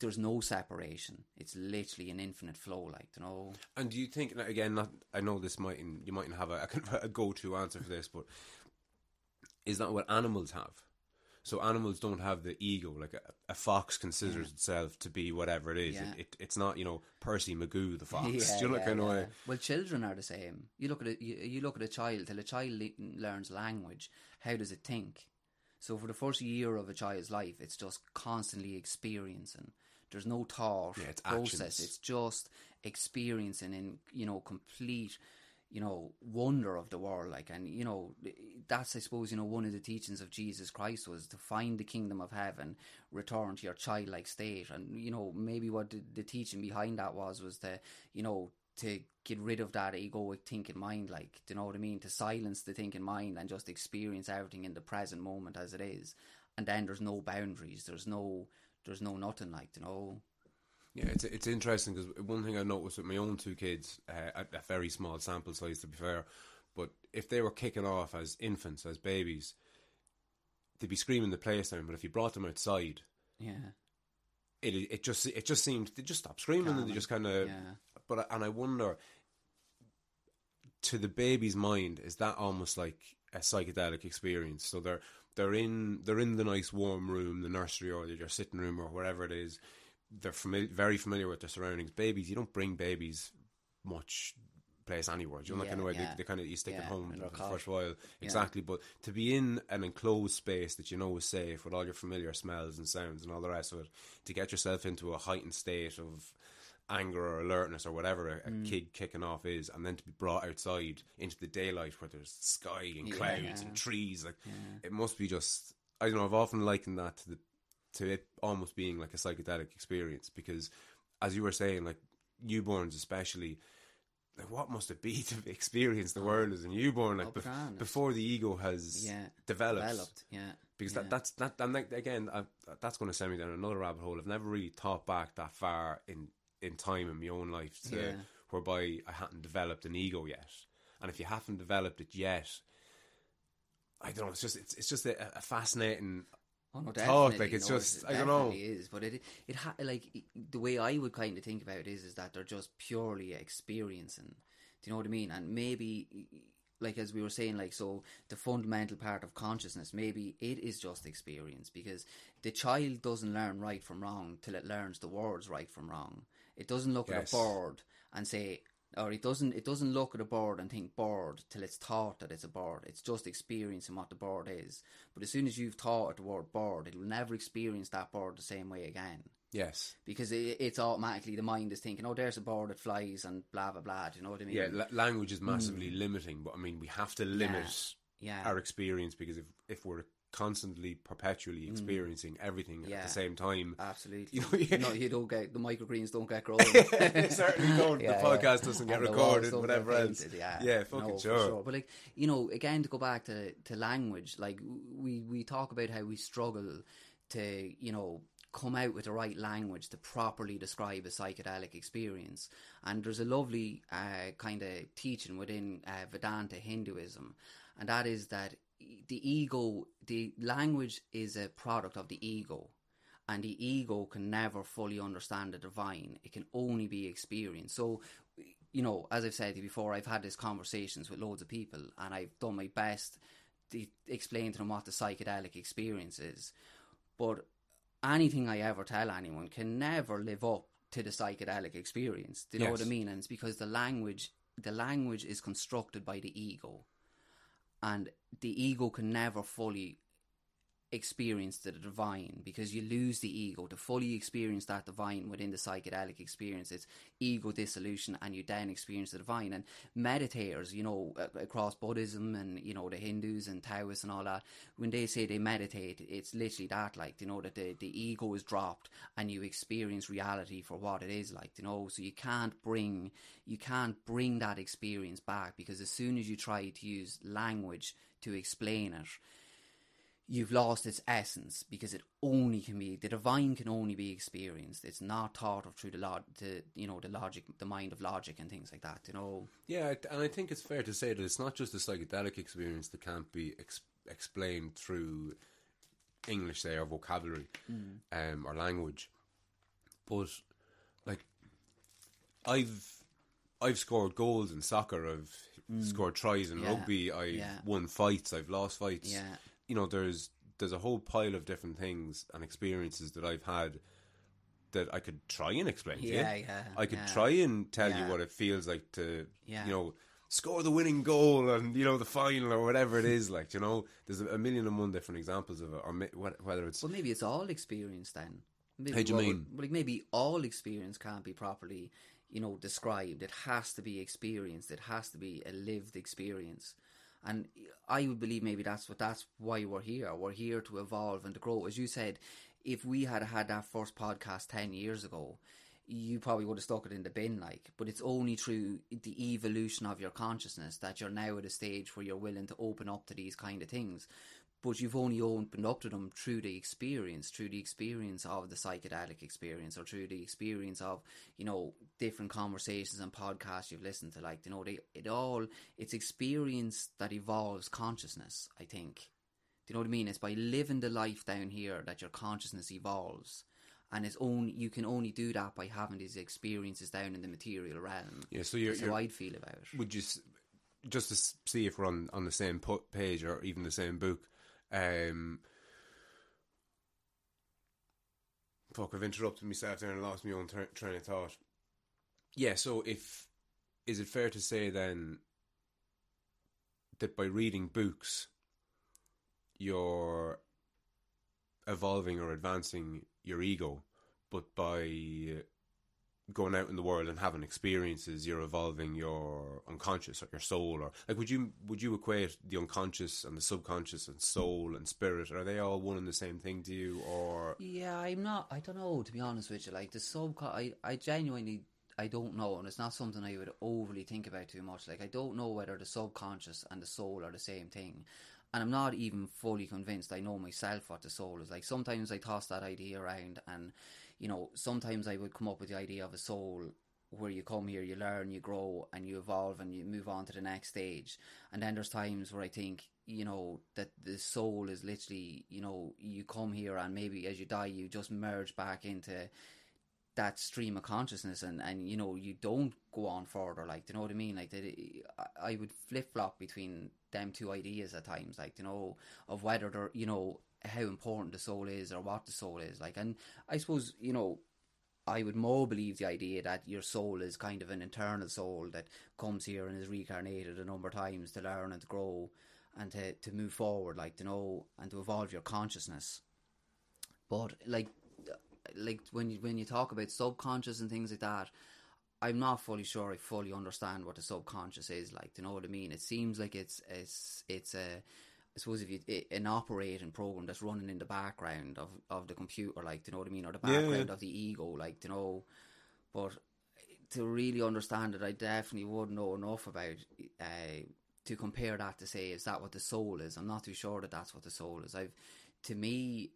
there's no separation. It's literally an infinite flow, like, you know. And do you think, again, I know this mightn't have a go-to answer for this, but is that what animals have? So animals don't have the ego. Like a fox considers itself to be whatever it is. Yeah. It's not, you know, Percy Magoo the fox. Yeah, do you know what kind of way? Well, children are the same. You look at a child. Till a child learns language, how does it think? So for the first year of a child's life, it's just constantly experiencing, There's no thought process. Actions. It's just experiencing in, you know, complete, you know, wonder of the world. Like, and, you know, that's, I suppose, you know, one of the teachings of Jesus Christ was to find the kingdom of heaven, return to your childlike state. And, you know, maybe what the teaching behind that was to, you know, to get rid of that egoic thinking mind, like, do you know what I mean? To silence the thinking mind and just experience everything in the present moment as it is. And then there's no boundaries. There's no nothing, like, you know. Yeah, it's interesting, because one thing I noticed with my own two kids, at a very small sample size to be fair, but if they were kicking off as infants, as babies, they'd be screaming the place down. But if you brought them outside, yeah, it just seemed they just stopped screaming, and they just kind of. Yeah. But and I wonder, to the baby's mind, is that almost like a psychedelic experience? So they're in the nice warm room, the nursery or your sitting room or wherever it is. They're very familiar with their surroundings. Babies, you don't bring babies much place anywhere. Do you know, like, in a way, they kind of, you stick at home for the first while. Exactly. Yeah. But to be in an enclosed space that you know is safe, with all your familiar smells and sounds and all the rest of it, to get yourself into a heightened state of anger or alertness or whatever a kid kicking off is, and then to be brought outside into the daylight where there's sky and clouds and trees, like, it must be just, I don't know, I've often likened that to it almost being like a psychedelic experience, because, as you were saying, like, newborns especially, like, what must it be to experience the world as a newborn, like, before the ego has developed? Yeah, because that's and, like, again, that's going to send me down another rabbit hole. I've never really thought back that far in time in my own life to whereby I hadn't developed an ego yet. And if you haven't developed it yet, I don't know. It's just a fascinating. Oh, no, talk, like, it's just, I don't know. It is, but it the way I would kind of think about it is that they're just purely experiencing. Do you know what I mean? And maybe, like, as we were saying, like, so the fundamental part of consciousness, maybe it is just experience, because the child doesn't learn right from wrong till it learns the words right from wrong. It doesn't look at a bird and say, or it doesn't look at a bird and think bird till it's taught that it's a bird. It's just experiencing what the bird is. But as soon as you've taught it the word bird, it will never experience that bird the same way again. Yes. Because it's automatically, the mind is thinking, oh, there's a bird that flies and blah, blah, blah. Do you know what I mean? Yeah, language is massively limiting, but I mean, we have to limit our experience, because if we're constantly, perpetually experiencing everything at the same time. Absolutely. You know, no, you don't get, the microgreens don't get growing. They certainly don't. The podcast doesn't get recorded, whatever else. Sure. But, like, you know, again, to go back to language, like, we talk about how we struggle to, you know, come out with the right language to properly describe a psychedelic experience. And there's a lovely kind of teaching within Vedanta Hinduism, and that is that the ego, the language is a product of the ego, and the ego can never fully understand the divine. It can only be experienced. So, you know, as I've said before, I've had these conversations with loads of people, and I've done my best to explain to them what the psychedelic experience is. But anything I ever tell anyone can never live up to the psychedelic experience. Do you know what I mean? And it's because the language is constructed by the ego. And the ego can never fully experience the divine, because you lose the ego. To fully experience that divine within the psychedelic experience, it's ego dissolution, and you then experience the divine. And meditators, you know, across Buddhism and, you know, the Hindus and Taoists and all that, when they say they meditate, it's literally that, like, you know, that the ego is dropped and you experience reality for what it is, like, you know. So you can't bring that experience back, because as soon as you try to use language to explain it, you've lost its essence, because it only can be, the divine can only be experienced. It's not thought of through the logic, the mind of logic and things like that, you know. Yeah, and I think it's fair to say that it's not just a psychedelic experience that can't be explained through English, say, or vocabulary or language. But, like, I've scored goals in soccer, I've scored tries in rugby, I've won fights, I've lost fights. Yeah. You know, there's a whole pile of different things and experiences that I've had that I could try and explain to you. I could try and tell you what it feels like to, you know, score the winning goal and, you know, the final or whatever it is. Like, you know, there's a million and one different examples of it, or whether it's... Well, maybe it's all experience then. Maybe, how do you mean? Like maybe all experience can't be properly, you know, described. It has to be experienced. It has to be a lived experience. And I would believe maybe that's why we're here. We're here to evolve and to grow. As you said, if we had had that first podcast 10 years ago, you probably would have stuck it in the bin, like. But it's only through the evolution of your consciousness that you're now at a stage where you're willing to open up to these kind of things. But you've only opened up to them through the experience of the psychedelic experience, or through the experience of, you know, different conversations and podcasts you've listened to. Like, you know, it's experience that evolves consciousness, I think. Do you know what I mean? It's by living the life down here that your consciousness evolves. And it's only, you can only do that by having these experiences down in the material realm. Yeah, so that's how I'd feel about it. Would you, just to see if we're on the same page or even the same book, I've interrupted myself there and lost my own train of thought. Yeah, so is it fair to say then that by reading books, you're evolving or advancing your ego, but by going out in the world and having experiences, you're evolving your unconscious or your soul? Or like, would you equate the unconscious and the subconscious and soul and spirit? Are they all one and the same thing to you? Or yeah, I don't know, to be honest with you. Like the subconscious, I genuinely, I don't know, and it's not something I would overly think about too much. Like I don't know whether the subconscious and the soul are the same thing. And I'm not even fully convinced I know myself what the soul is. Like sometimes I toss that idea around, and you know, sometimes I would come up with the idea of a soul where you come here, you learn, you grow and you evolve and you move on to the next stage. And then there's times where I think, you know, that the soul is literally, you know, you come here and maybe as you die, you just merge back into that stream of consciousness and you know, you don't go on further. Like, do you know what I mean? Like that I would flip-flop between them two ideas at times, like, you know, of whether they're, you know, how important the soul is or what the soul is like. And I suppose, you know, I would more believe the idea that your soul is kind of an internal soul that comes here and is reincarnated a number of times to learn and to grow and to move forward, like, you know, and to evolve your consciousness. But like when you talk about subconscious and things like that, I'm not fully sure I fully understand what the subconscious is, like, do you know what I mean? It seems like it's a, I suppose, if you an operating program that's running in the background of the computer, like, do you know what I mean, or the background of the ego, like, do you know. But to really understand it, I definitely wouldn't know enough about to compare that to say, is that what the soul is? I'm not too sure that that's what the soul is. To me,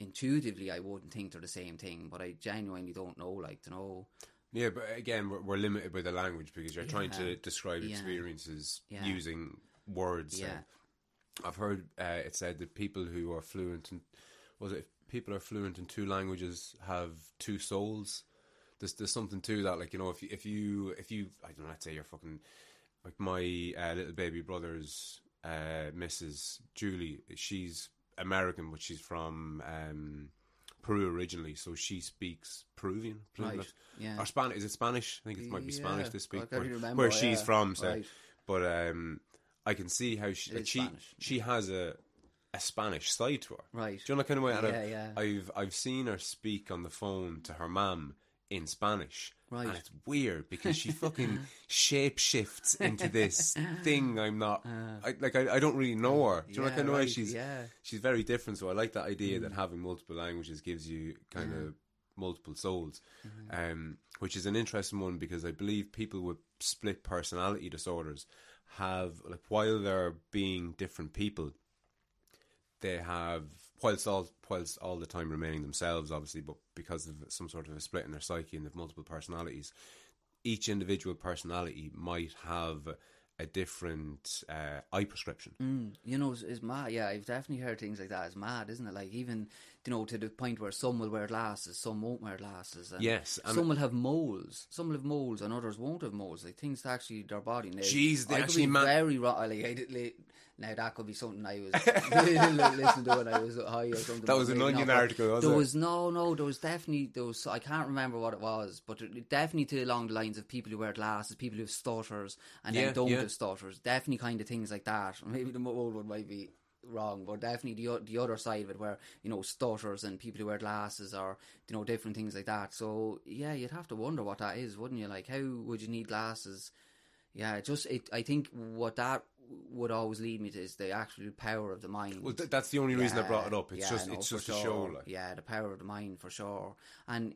intuitively, I wouldn't think they're the same thing, but I genuinely don't know, like, do you know. Yeah, but again, we're limited by the language because you're trying to describe experiences using words. Yeah. I've heard it said that people who are fluent in, people are fluent in two languages have two souls. There's something to that, like, you know, if you I don't know, let's say you're fucking like my little baby brother's Mrs. Julie. She's American, but she's from Peru originally, so she speaks Peruvian, right? Yeah. Or Spanish. Is it Spanish? I think it might be Spanish they speak. Where she's from, so. Right. But I can see how she has a Spanish side to her. Right. Do you know that kind of way? I've seen her speak on the phone to her mum in Spanish. Right. And it's weird because she fucking shape shifts into this thing. I'm not I don't really know her. Do you know what kind of way? She's very different. So I like that idea that having multiple languages gives you kind of multiple souls, which is an interesting one because I believe people with split personality disorders have, like, while they're being different people, they have, whilst all the time remaining themselves, obviously, but because of some sort of a split in their psyche and of multiple personalities, each individual personality might have a different eye prescription. You know, it's mad. Yeah, I've definitely heard things like that. It's mad, isn't it? Like, even, you know, to the point where some will wear glasses, some won't wear glasses. And yes. And some will have moles. Some will have moles and others won't have moles. Like, things to actually, their body. Now, jeez, they actually... very wrong. Like, now, that could be something I was listening to when I was high or something. That was an Onion article, wasn't it? There was definitely, I can't remember what it was, but definitely along the lines of people who wear glasses, people who have stutters, and then don't have stutters. Definitely kind of things like that. Maybe the old one might be... wrong, but definitely the other side of it, where, you know, stutters and people who wear glasses or, you know, different things like that. So yeah, you'd have to wonder what that is, wouldn't you? Like, how would you need glasses? Yeah, I think what that would always lead me to is the actual power of the mind. Well, that's the only reason I brought it up. It's just a show. Like. Yeah, the power of the mind, for sure. And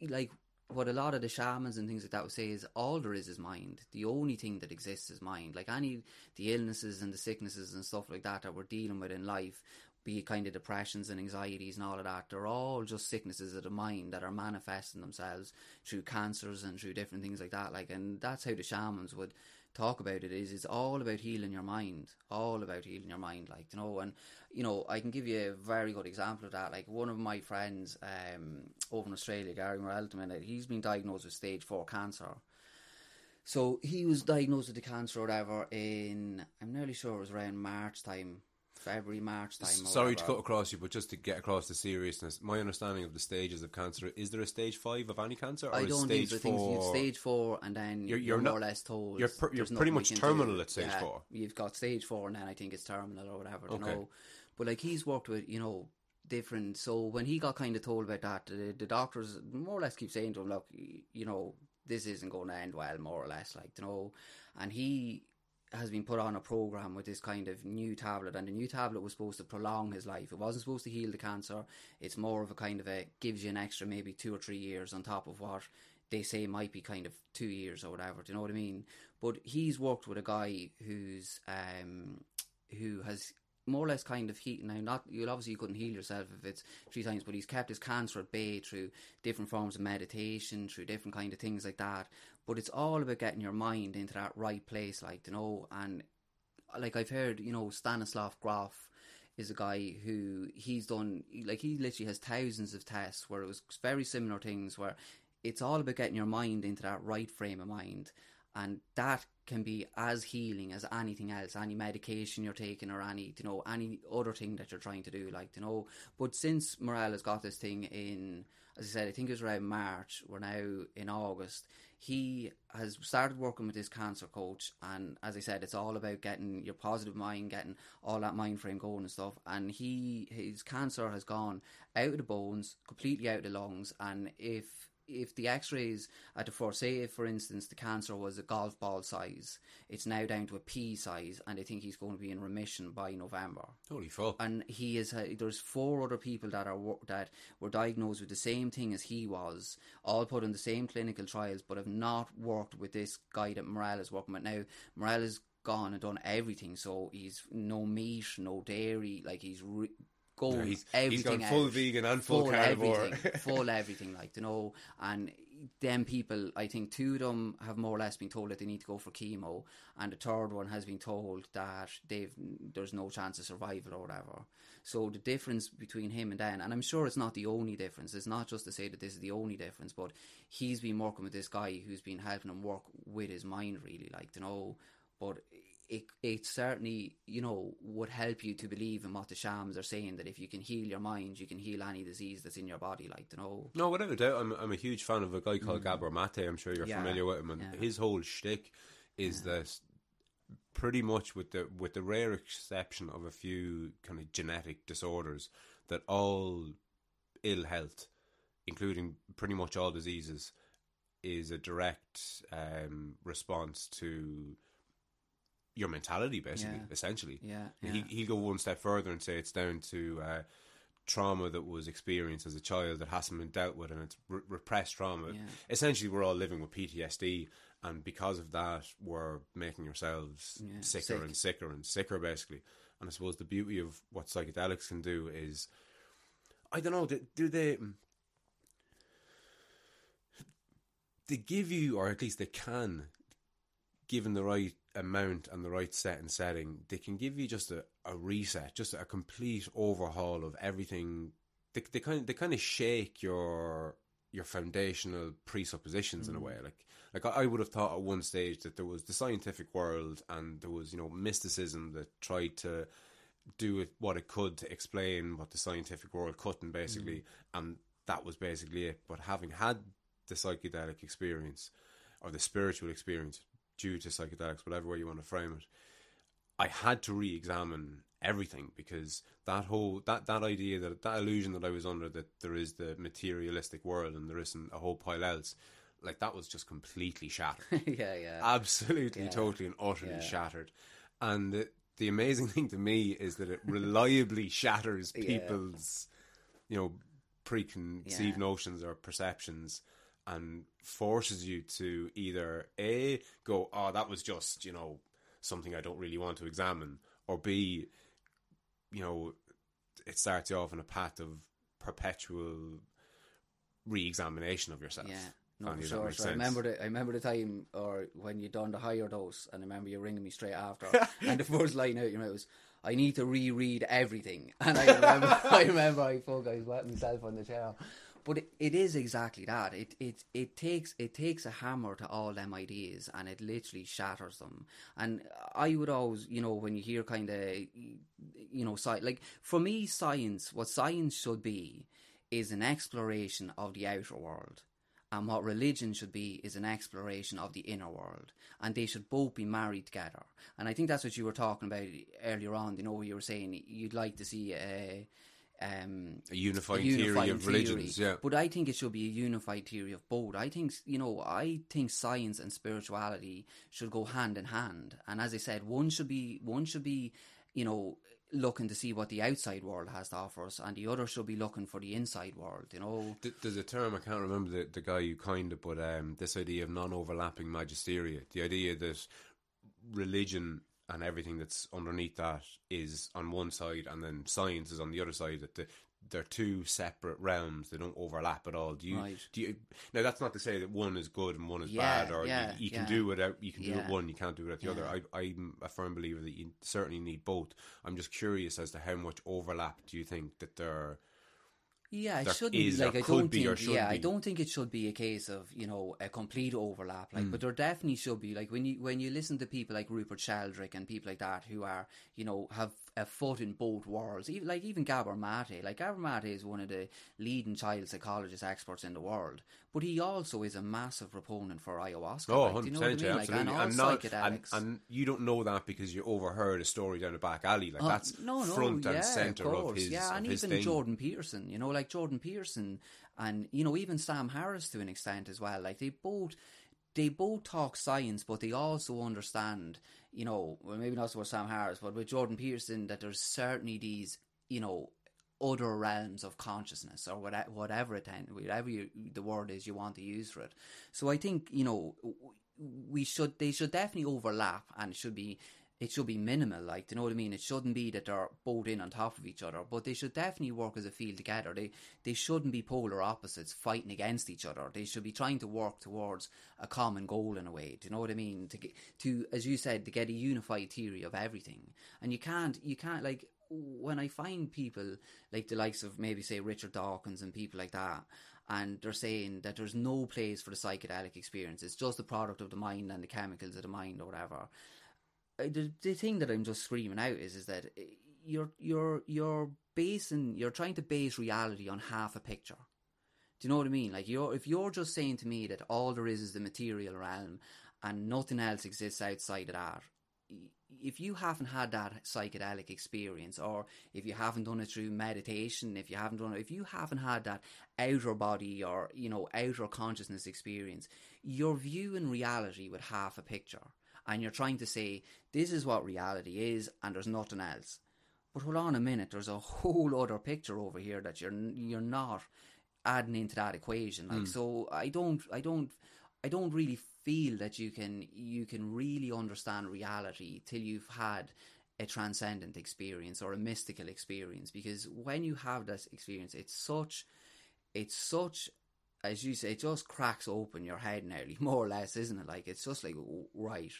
like what a lot of the shamans and things like that would say is, all there is mind. The only thing that exists is mind. Like the illnesses and the sicknesses and stuff like that we're dealing with in life, be it kind of depressions and anxieties and all of that, they're all just sicknesses of the mind that are manifesting themselves through cancers and through different things like that. Like, and that's how the shamans would talk about it, is it's all about healing your mind. All about healing your mind, like, you know. And, you know, I can give you a very good example of that. Like, one of my friends over in Australia, Gary Morelton, he's been diagnosed with stage 4 cancer. So he was diagnosed with the cancer or whatever in, I'm nearly sure it was around March time. Sorry to cut across you, but just to get across the seriousness, my understanding of the stages of cancer, is there a stage 5 of any cancer? Or I don't think so. I think it's stage 4 and then you're more or less told. You're pretty much terminal at stage 4. You've got stage 4 and then I think it's terminal or whatever. Okay. You know. But like, he's worked with, you know, different. So when he got kind of told about that, the doctors more or less keep saying to him, look, you know, this isn't going to end well, more or less, like, you know. And he has been put on a program with this kind of new tablet, and the new tablet was supposed to prolong his life. It wasn't supposed to heal the cancer. It's more of a kind of a, gives you an extra maybe 2 or 3 years on top of what they say might be kind of 2 years or whatever. Do you know what I mean? But he's worked with a guy who's who has more or less kind of heat. Now, not, you'll obviously, you couldn't heal yourself if it's 3 times, but he's kept his cancer at bay through different forms of meditation, through different kind of things like that. But it's all about getting your mind into that right place, like, you know. And like, I've heard, you know, Stanislav Grof is a guy who, he's done, like, he literally has thousands of tests where it was very similar things, where it's all about getting your mind into that right frame of mind. And that can be as healing as anything else, any medication you're taking or any, you know, any other thing that you're trying to do, like, you know. But since Morel has got this thing in, as I said, I think it was around March, we're now in August, he has started working with this cancer coach. And as I said, it's all about getting your positive mind, getting all that mind frame going and stuff. And his cancer has gone out of the bones, completely out of the lungs. And if the x-rays at the first, say if for instance the cancer was a golf ball size, it's now down to a pea size, and I think he's going to be in remission by November. Holy fuck. And he is, there's 4 other people that were diagnosed with the same thing as he was, all put in the same clinical trials, but have not worked with this guy that Morel is working with now. Morel is gone and done everything, so he's no meat, no dairy, like he's gone full vegan and full carnivore, full everything, like, you know. And them people, I think 2 of them have more or less been told that they need to go for chemo, and the 3rd one has been told that there's no chance of survival or whatever. So the difference between him and Dan, and I'm sure it's not the only difference, it's not just to say that this is the only difference, but he's been working with this guy who's been helping him work with his mind, really, like, you know. But it certainly, you know, would help you to believe in what the shamans are saying, that if you can heal your mind, you can heal any disease that's in your body, like, you know. No, without a doubt, I'm a huge fan of a guy called Gabor Maté. I'm sure you're familiar with him. And his whole shtick is that, pretty much with the rare exception of a few kind of genetic disorders, that all ill health, including pretty much all diseases, is a direct response to your mentality, basically, essentially. Yeah. He'll go one step further and say it's down to trauma that was experienced as a child that hasn't been dealt with, and it's repressed trauma. Yeah. Essentially, we're all living with PTSD, and because of that, we're making ourselves sicker and sicker, basically. And I suppose the beauty of what psychedelics can do is, I don't know, do they give you, or at least they can, given the right amount and the right set and setting, they can give you just a reset, just a complete overhaul of everything. They kind of shake your foundational presuppositions in a way. Like I would have thought at one stage that there was the scientific world and there was, you know, mysticism that tried to do what it could to explain what the scientific world couldn't, basically, and that was basically it. But having had the psychedelic experience or the spiritual experience, due to psychedelics, whatever way you want to frame it, I had to re-examine everything, because that whole that idea, that illusion that I was under, that there is the materialistic world and there isn't a whole pile else, like, that was just completely shattered. Absolutely, totally and utterly shattered. And the amazing thing to me is that it reliably shatters people's, you know, preconceived notions or perceptions, and forces you to either A, go, oh, that was just, you know, something I don't really want to examine, or B, you know, it starts you off on a path of perpetual re-examination of yourself. Yeah. No, for sure. So I remember the time, or when you done the higher dose, and I remember you ringing me straight after, and the first line out, you know, it was, I need to reread everything. And I remember I fuck, I was wetting myself on the chair. But it is exactly that. It takes a hammer to all them ideas, and it literally shatters them. And I would always, you know, when you hear kind of, you know, like, for me, science, what science should be is an exploration of the outer world. And what religion should be is an exploration of the inner world. And they should both be married together. And I think that's what you were talking about earlier on. You know, you were saying you'd like to see a unifying theory of religions. Yeah. But I think it should be a unified theory of both. I think, you know, science and spirituality should go hand in hand. And as I said, one should be, you know, looking to see what the outside world has to offer us, and the other should be looking for the inside world, you know. There's a term, I can't remember the guy who coined it, but this idea of non-overlapping magisteria, the idea that religion and everything that's underneath that is on one side, and then science is on the other side, that they're two separate realms, they don't overlap at all. Now, that's not to say that one is good and one is bad, or you can do without, you can do it one, you can't do without the other. I'm a firm believer that you certainly need both. I'm just curious as to how much overlap do you think that there I don't think it should be a case of, you know, a complete overlap. Like, but there definitely should be. Like, when you listen to people like Rupert Sheldrake and people like that who are, you know, have a foot in both worlds. Even Gabor Maté. Like, Gabor Maté is one of the leading child psychologist experts in the world, but he also is a massive proponent for ayahuasca. Oh, 100%, absolutely. And all psychedelics. And you don't know that because you overheard a story down the back alley. Like, that's front and centre of his thing. Yeah, and even Jordan Peterson, you know, like Jordan Peterson, and, you know, even Sam Harris to an extent as well. Like, they both talk science, but they also understand, you know, well, maybe not so with Sam Harris, but with Jordan Peterson, that there's certainly these, you know, other realms of consciousness, or whatever the word is you want to use for it. So I think, you know, they should definitely overlap, and it should be minimal, like, do you know what I mean? It shouldn't be that they're both in on top of each other, but they should definitely work as a field together. They shouldn't be polar opposites fighting against each other. They should be trying to work towards a common goal in a way, do you know what I mean? To as you said, to get a unified theory of everything. And you can't, like, when I find people, like the likes of maybe, say, Richard Dawkins and people like that, and they're saying that there's no place for the psychedelic experience, it's just the product of the mind and the chemicals of the mind or whatever, the thing that I'm just screaming out is that you're trying to base reality on half a picture. Do you know what I mean? Like, if you're just saying to me that all there is the material realm and nothing else exists outside of that, if you haven't had that psychedelic experience, or if you haven't done it through meditation, if you haven't had that outer body or, you know, outer consciousness experience, you're viewing reality with half a picture. And you're trying to say, this is what reality is, and there's nothing else. But hold on a minute, there's a whole other picture over here that you're not adding into that equation. Like, so I don't really feel that you can really understand reality till you've had a transcendent experience or a mystical experience. Because when you have this experience, it's such, as you say, it just cracks open your head nearly, more or less, isn't it? Like, it's just like, right,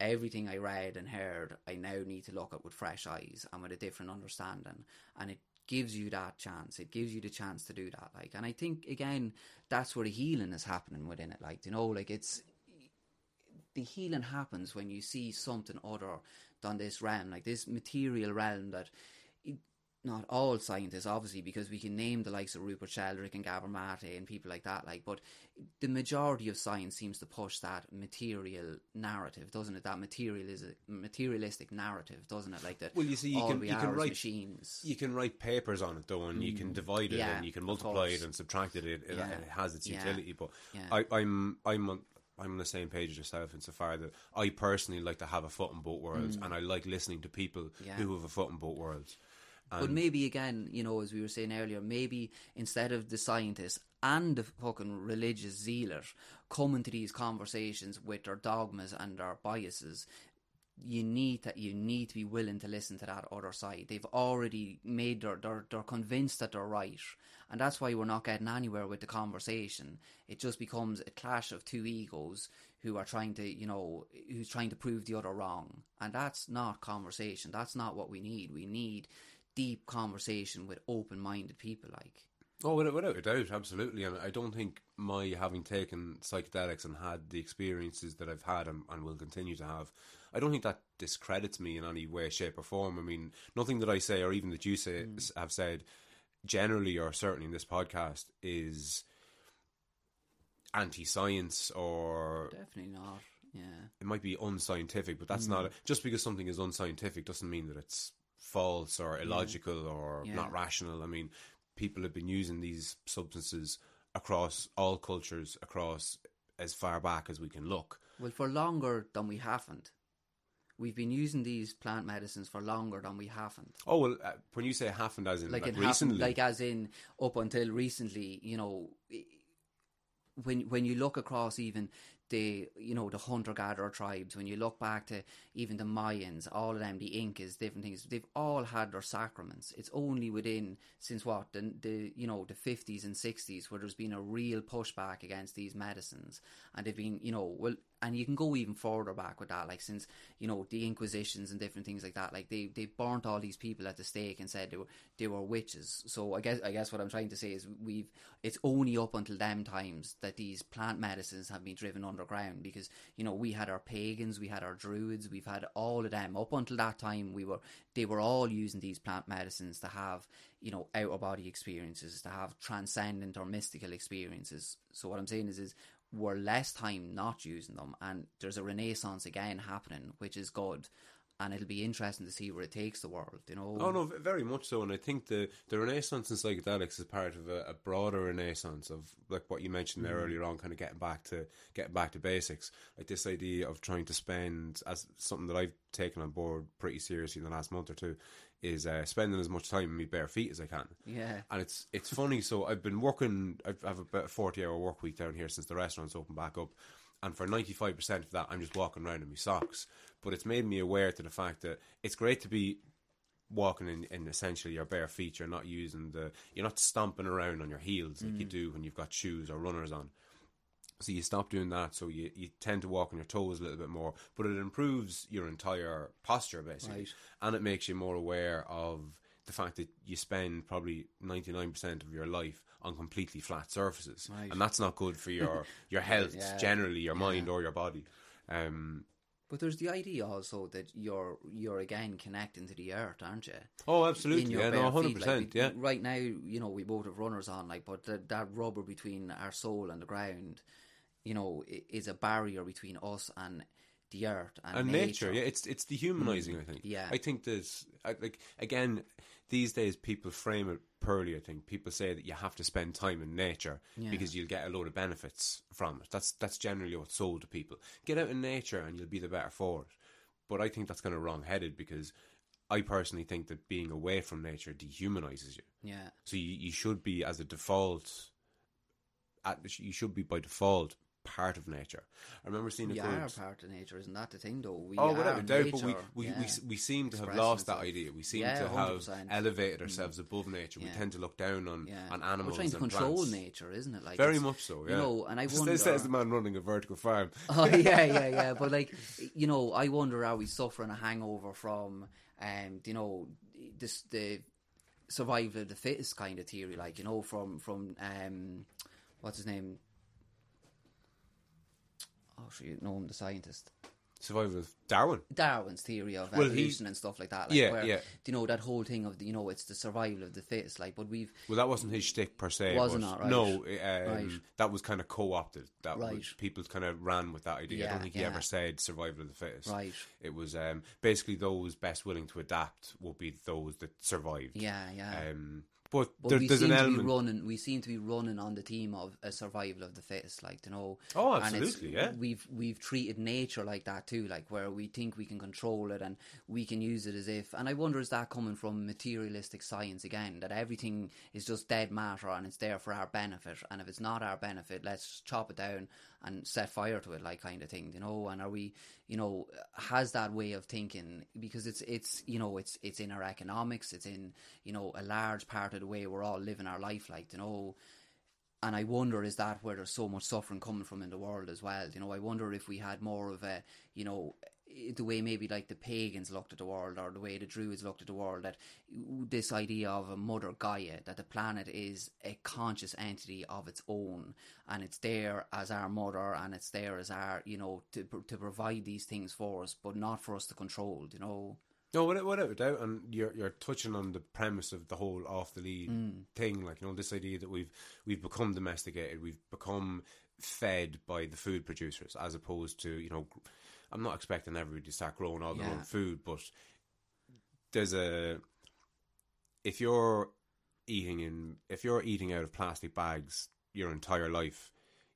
everything I read and heard, I now need to look at with fresh eyes and with a different understanding. And it gives you that chance. It gives you the chance to do that. Like, and I think, again, that's where the healing is happening within it. Like, you know, like, it's, the healing happens when you see something other than this realm, like this material realm that not all scientists, obviously, because we can name the likes of Rupert Sheldrake and Gabor Maté and people like that, but the majority of science seems to push that material narrative, doesn't it? That materialistic narrative, doesn't it? Like that. Well, you see, you can write papers on it though, and you can divide it and you can multiply it and subtract it. And it has its utility. But I'm on the same page as yourself insofar that I personally like to have a foot in both worlds, and I like listening to people who have a foot in both worlds. But maybe again, as we were saying earlier, maybe instead of the scientists and the fucking religious zealot coming to these conversations with their dogmas and their biases, you need to be willing to listen to that other side. They've already made they're convinced that they're right, and that's why we're not getting anywhere with the conversation. It just becomes a clash of two egos who are trying to who's trying to prove the other wrong, and that's not conversation. That's not what we need. We need deep conversation with open-minded people. Oh, without a doubt, absolutely. And I don't think my having taken psychedelics and had the experiences that I've had and will continue to have, I don't think that discredits me in any way, shape or form. I mean, nothing that I say or even that you say have said generally or certainly in this podcast is anti-science or... Definitely not, yeah. It might be unscientific, but that's not... Just because something is unscientific doesn't mean that it's false or illogical or not rational. I mean... People have been using these substances across all cultures, across as far back as we can look. Well, for longer than we haven't. We've been using these plant medicines for longer than we haven't. Oh, well, when you say haven't, as in like recently? Like as in up until recently, when you look across even... the hunter-gatherer tribes, when you look back to even the Mayans, all of them, the Incas, different things, they've all had their sacraments. It's only within, since what, the 50s and 60s where there's been a real pushback against these medicines. And they've been, and you can go even further back with that, since, the Inquisitions and different things like that, they burnt all these people at the stake and said they were witches. So I guess what I'm trying to say is it's only up until them times that these plant medicines have been driven underground, because, we had our pagans, we had our druids, we've had all of them. Up until that time, they were all using these plant medicines to have, out-of-body experiences, to have transcendent or mystical experiences. So what I'm saying is we're less time not using them, and there's a renaissance again happening, which is good, and it'll be interesting to see where it takes the world, Oh, no, very much so, and I think the renaissance in psychedelics is part of a broader renaissance of, what you mentioned there earlier on, kind of getting back to basics. This idea of trying to spend, as something that I've taken on board pretty seriously in the last month or two, is spending as much time in my bare feet as I can. Yeah. And it's funny, so I've been working, I have about a 40-hour work week down here since the restaurant's opened back up, and for 95% of that, I'm just walking around in my socks. But it's made me aware to the fact that it's great to be walking in essentially your bare feet. You're not stomping around on your heels like you do when you've got shoes or runners on. So you stop doing that, so you tend to walk on your toes a little bit more. But it improves your entire posture, basically. Right. And it makes you more aware of the fact that you spend probably 99% of your life on completely flat surfaces. Right. And that's not good for your health, generally, your mind or your body. But there's the idea also that you're again connecting to the earth, aren't you? Oh, absolutely. Yeah, 100%. Right now, we both have runners on, but that rubber between our soul and the ground, is a barrier between us and the earth and nature. Yeah, it's dehumanizing. I think. Yeah, I think there's again these days people frame it poorly. I think people say that you have to spend time in nature because you'll get a load of benefits from it. That's generally what's sold to people. Get out in nature and you'll be the better for it. But I think that's kind of wrong-headed, because I personally think that being away from nature dehumanizes you. Yeah. So you should be by default part of nature. I remember seeing we are part of nature, isn't that the thing though? Without a doubt, but we seem to have lost that idea. We seem to have 100%. Elevated ourselves above nature. We tend to look down on animals. We're trying to control plants. Nature, isn't it? Very much so. Yeah. And I wonder. Says the man running a vertical farm. Oh yeah. But I wonder, are we suffering a hangover from, this the survival of the fittest kind of theory, from what's his name? Oh, you know him, the scientist. Survival of Darwin. Darwin's theory of evolution and stuff like that. Like, yeah, where, yeah. You know, that whole thing of, you know, it's the survival of the fittest. Like, but we've... Well, that wasn't his shtick per se. Wasn't it, right? No, right. That was kind of co-opted. That right. was, people kind of ran with that idea. Yeah, I don't think he ever said survival of the fittest. Right. It was basically those best willing to adapt will be those that survived. Yeah, yeah. But there's an element. We seem to be running on the theme of a survival of the fittest, like, you know. Oh, absolutely, yeah. We've treated nature like that too, like where we think we can control it and we can use it as if. And I wonder, is that coming from materialistic science again, that everything is just dead matter and it's there for our benefit? And if it's not our benefit, let's chop it down and set fire to it, like, kind of thing, you know. And are we, you know, has that way of thinking, because it's you know, it's in our economics, it's in, you know, a large part of the way we're all living our life, like, you know. And I wonder, is that where there's so much suffering coming from in the world as well? You know, I wonder if we had more of a, you know, the way maybe like the pagans looked at the world, or the way the Druids looked at the world, that this idea of a mother Gaia, that the planet is a conscious entity of its own, and it's there as our mother, and it's there as our, you know, to provide these things for us, but not for us to control, you know. No, without a doubt, and you're touching on the premise of the whole off the lead thing, like, you know, this idea that we've become domesticated, we've become fed by the food producers, as opposed to, you know, I'm not expecting everybody to start growing all their own food, but there's a, if you're eating out of plastic bags your entire life,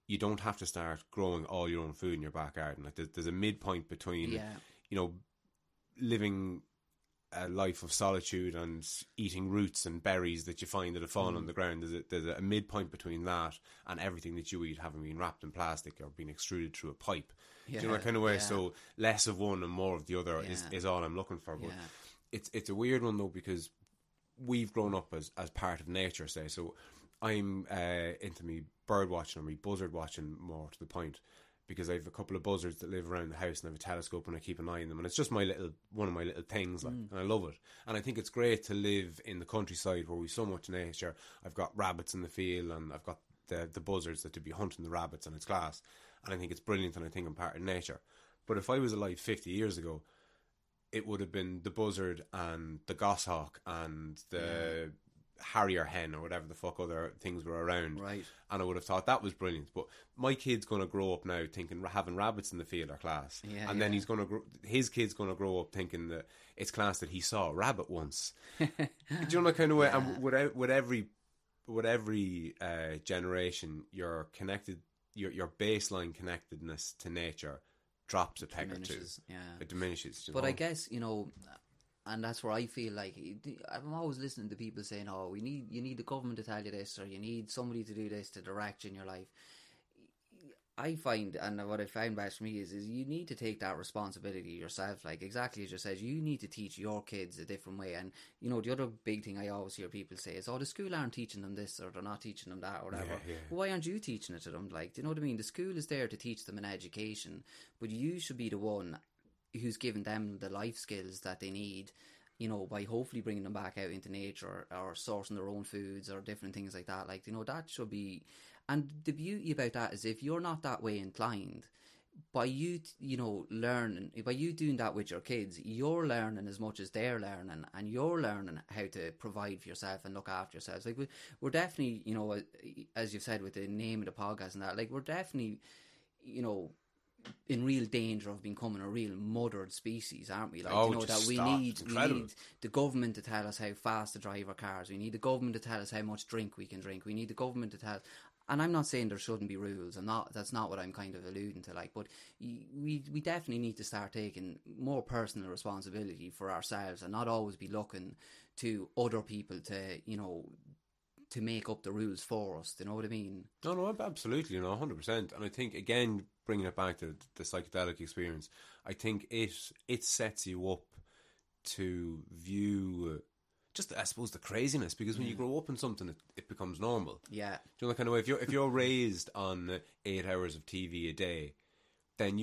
you don't have to start growing all your own food in your back garden. Like, there's a midpoint between, you know, living a life of solitude and eating roots and berries that you find that have fallen on the ground. There's a midpoint between that and everything that you eat having been wrapped in plastic or being extruded through a pipe. Yeah, do you know that kind of way? Yeah. So less of one and more of the other is all I'm looking for. But it's a weird one though, because we've grown up as part of nature, say. So I'm into me bird watching or me buzzard watching, more to the point, because I have a couple of buzzards that live around the house, and I have a telescope and I keep an eye on them, and it's just one of my little things, like, and I love it. And I think it's great to live in the countryside where we so much nature. I've got rabbits in the field, and I've got the buzzards that to be hunting the rabbits, and it's class. And I think it's brilliant, and I think I'm part of nature. But if I was alive 50 years ago, it would have been the buzzard and the goshawk and the harrier hen or whatever the fuck other things were around, right? And I would have thought that was brilliant. But my kid's going to grow up now thinking having rabbits in the field are class, and then he's going to his kid's going to grow up thinking that it's class that he saw a rabbit once. Do you know that kind of way? And with every generation, you're connected, your baseline connectedness to nature drops a peg or two. It diminishes, but know? I guess, you know. And that's where I feel like I'm always listening to people saying, "Oh, you need the government to tell you this, or you need somebody to do this to direct you in your life." I find, and what I found best for me is you need to take that responsibility yourself. Like, exactly as you said, you need to teach your kids a different way. And, you know, the other big thing I always hear people say is, "Oh, the school aren't teaching them this, or they're not teaching them that, or whatever." Yeah. Well, why aren't you teaching it to them? Like, do you know what I mean? The school is there to teach them an education, but you should be the one who's giving them the life skills that they need, you know, by hopefully bringing them back out into nature, or sourcing their own foods, or different things like that. Like, you know, that should be... And the beauty about that is, if you're not that way inclined, by you, you know, learning, by you doing that with your kids, you're learning as much as they're learning, and you're learning how to provide for yourself and look after yourselves. Like, we're definitely, you know, as you've said with the name of the podcast and that, like, we're definitely, you know, in real danger of becoming a real mothered species, aren't we? Like, you know, that we need the government to tell us how fast to drive our cars. We need the government to tell us how much drink we can drink. We need the government to tell... And I'm not saying there shouldn't be rules. That's not what I'm kind of alluding to. Like, but we definitely need to start taking more personal responsibility for ourselves, and not always be looking to other people to, you know, to make up the rules for us. Do you know what I mean? No, absolutely, you know, 100%. And I think, again, bringing it back to the psychedelic experience, I think it sets you up to view just, I suppose, the craziness, because when you grow up in something, it becomes normal. Yeah. Do you know that kind of way? If you're raised on 8 hours of TV a day, then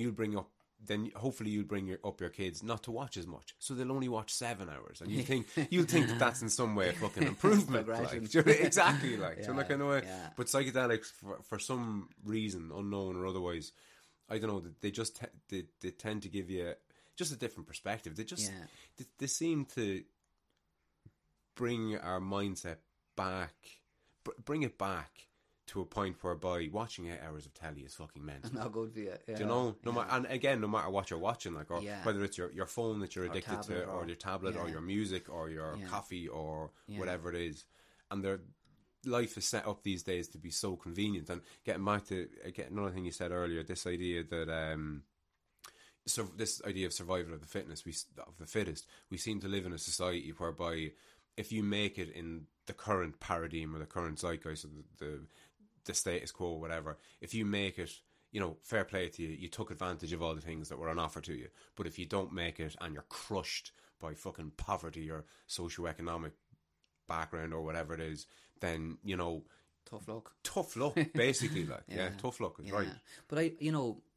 hopefully you'll bring up your kids not to watch as much, so they'll only watch 7 hours, and you'll think that that's in some way a fucking improvement. Like, exactly, like, so that kind of way. But psychedelics, for some reason unknown or otherwise, I don't know, they just they tend to give you just a different perspective. They just they seem to bring our mindset back, bring it back to a point whereby watching 8 hours of telly is fucking mental. Not good for you. Yeah. Do you know? And again, no matter what you're watching, like, or whether it's your phone that you're addicted to, or your tablet, or your music, or your coffee, or whatever it is. And their life is set up these days to be so convenient. And getting back to, again, another thing you said earlier, this idea that, so this idea of survival of the fitness, of the fittest, we seem to live in a society whereby if you make it in the current paradigm or the current zeitgeist, or the status quo, whatever, if you make it, you know, fair play to you, you took advantage of all the things that were on offer to you. But if you don't make it and you're crushed by fucking poverty or socioeconomic background or whatever it is, then, you know, tough luck basically. Like tough luck is right. But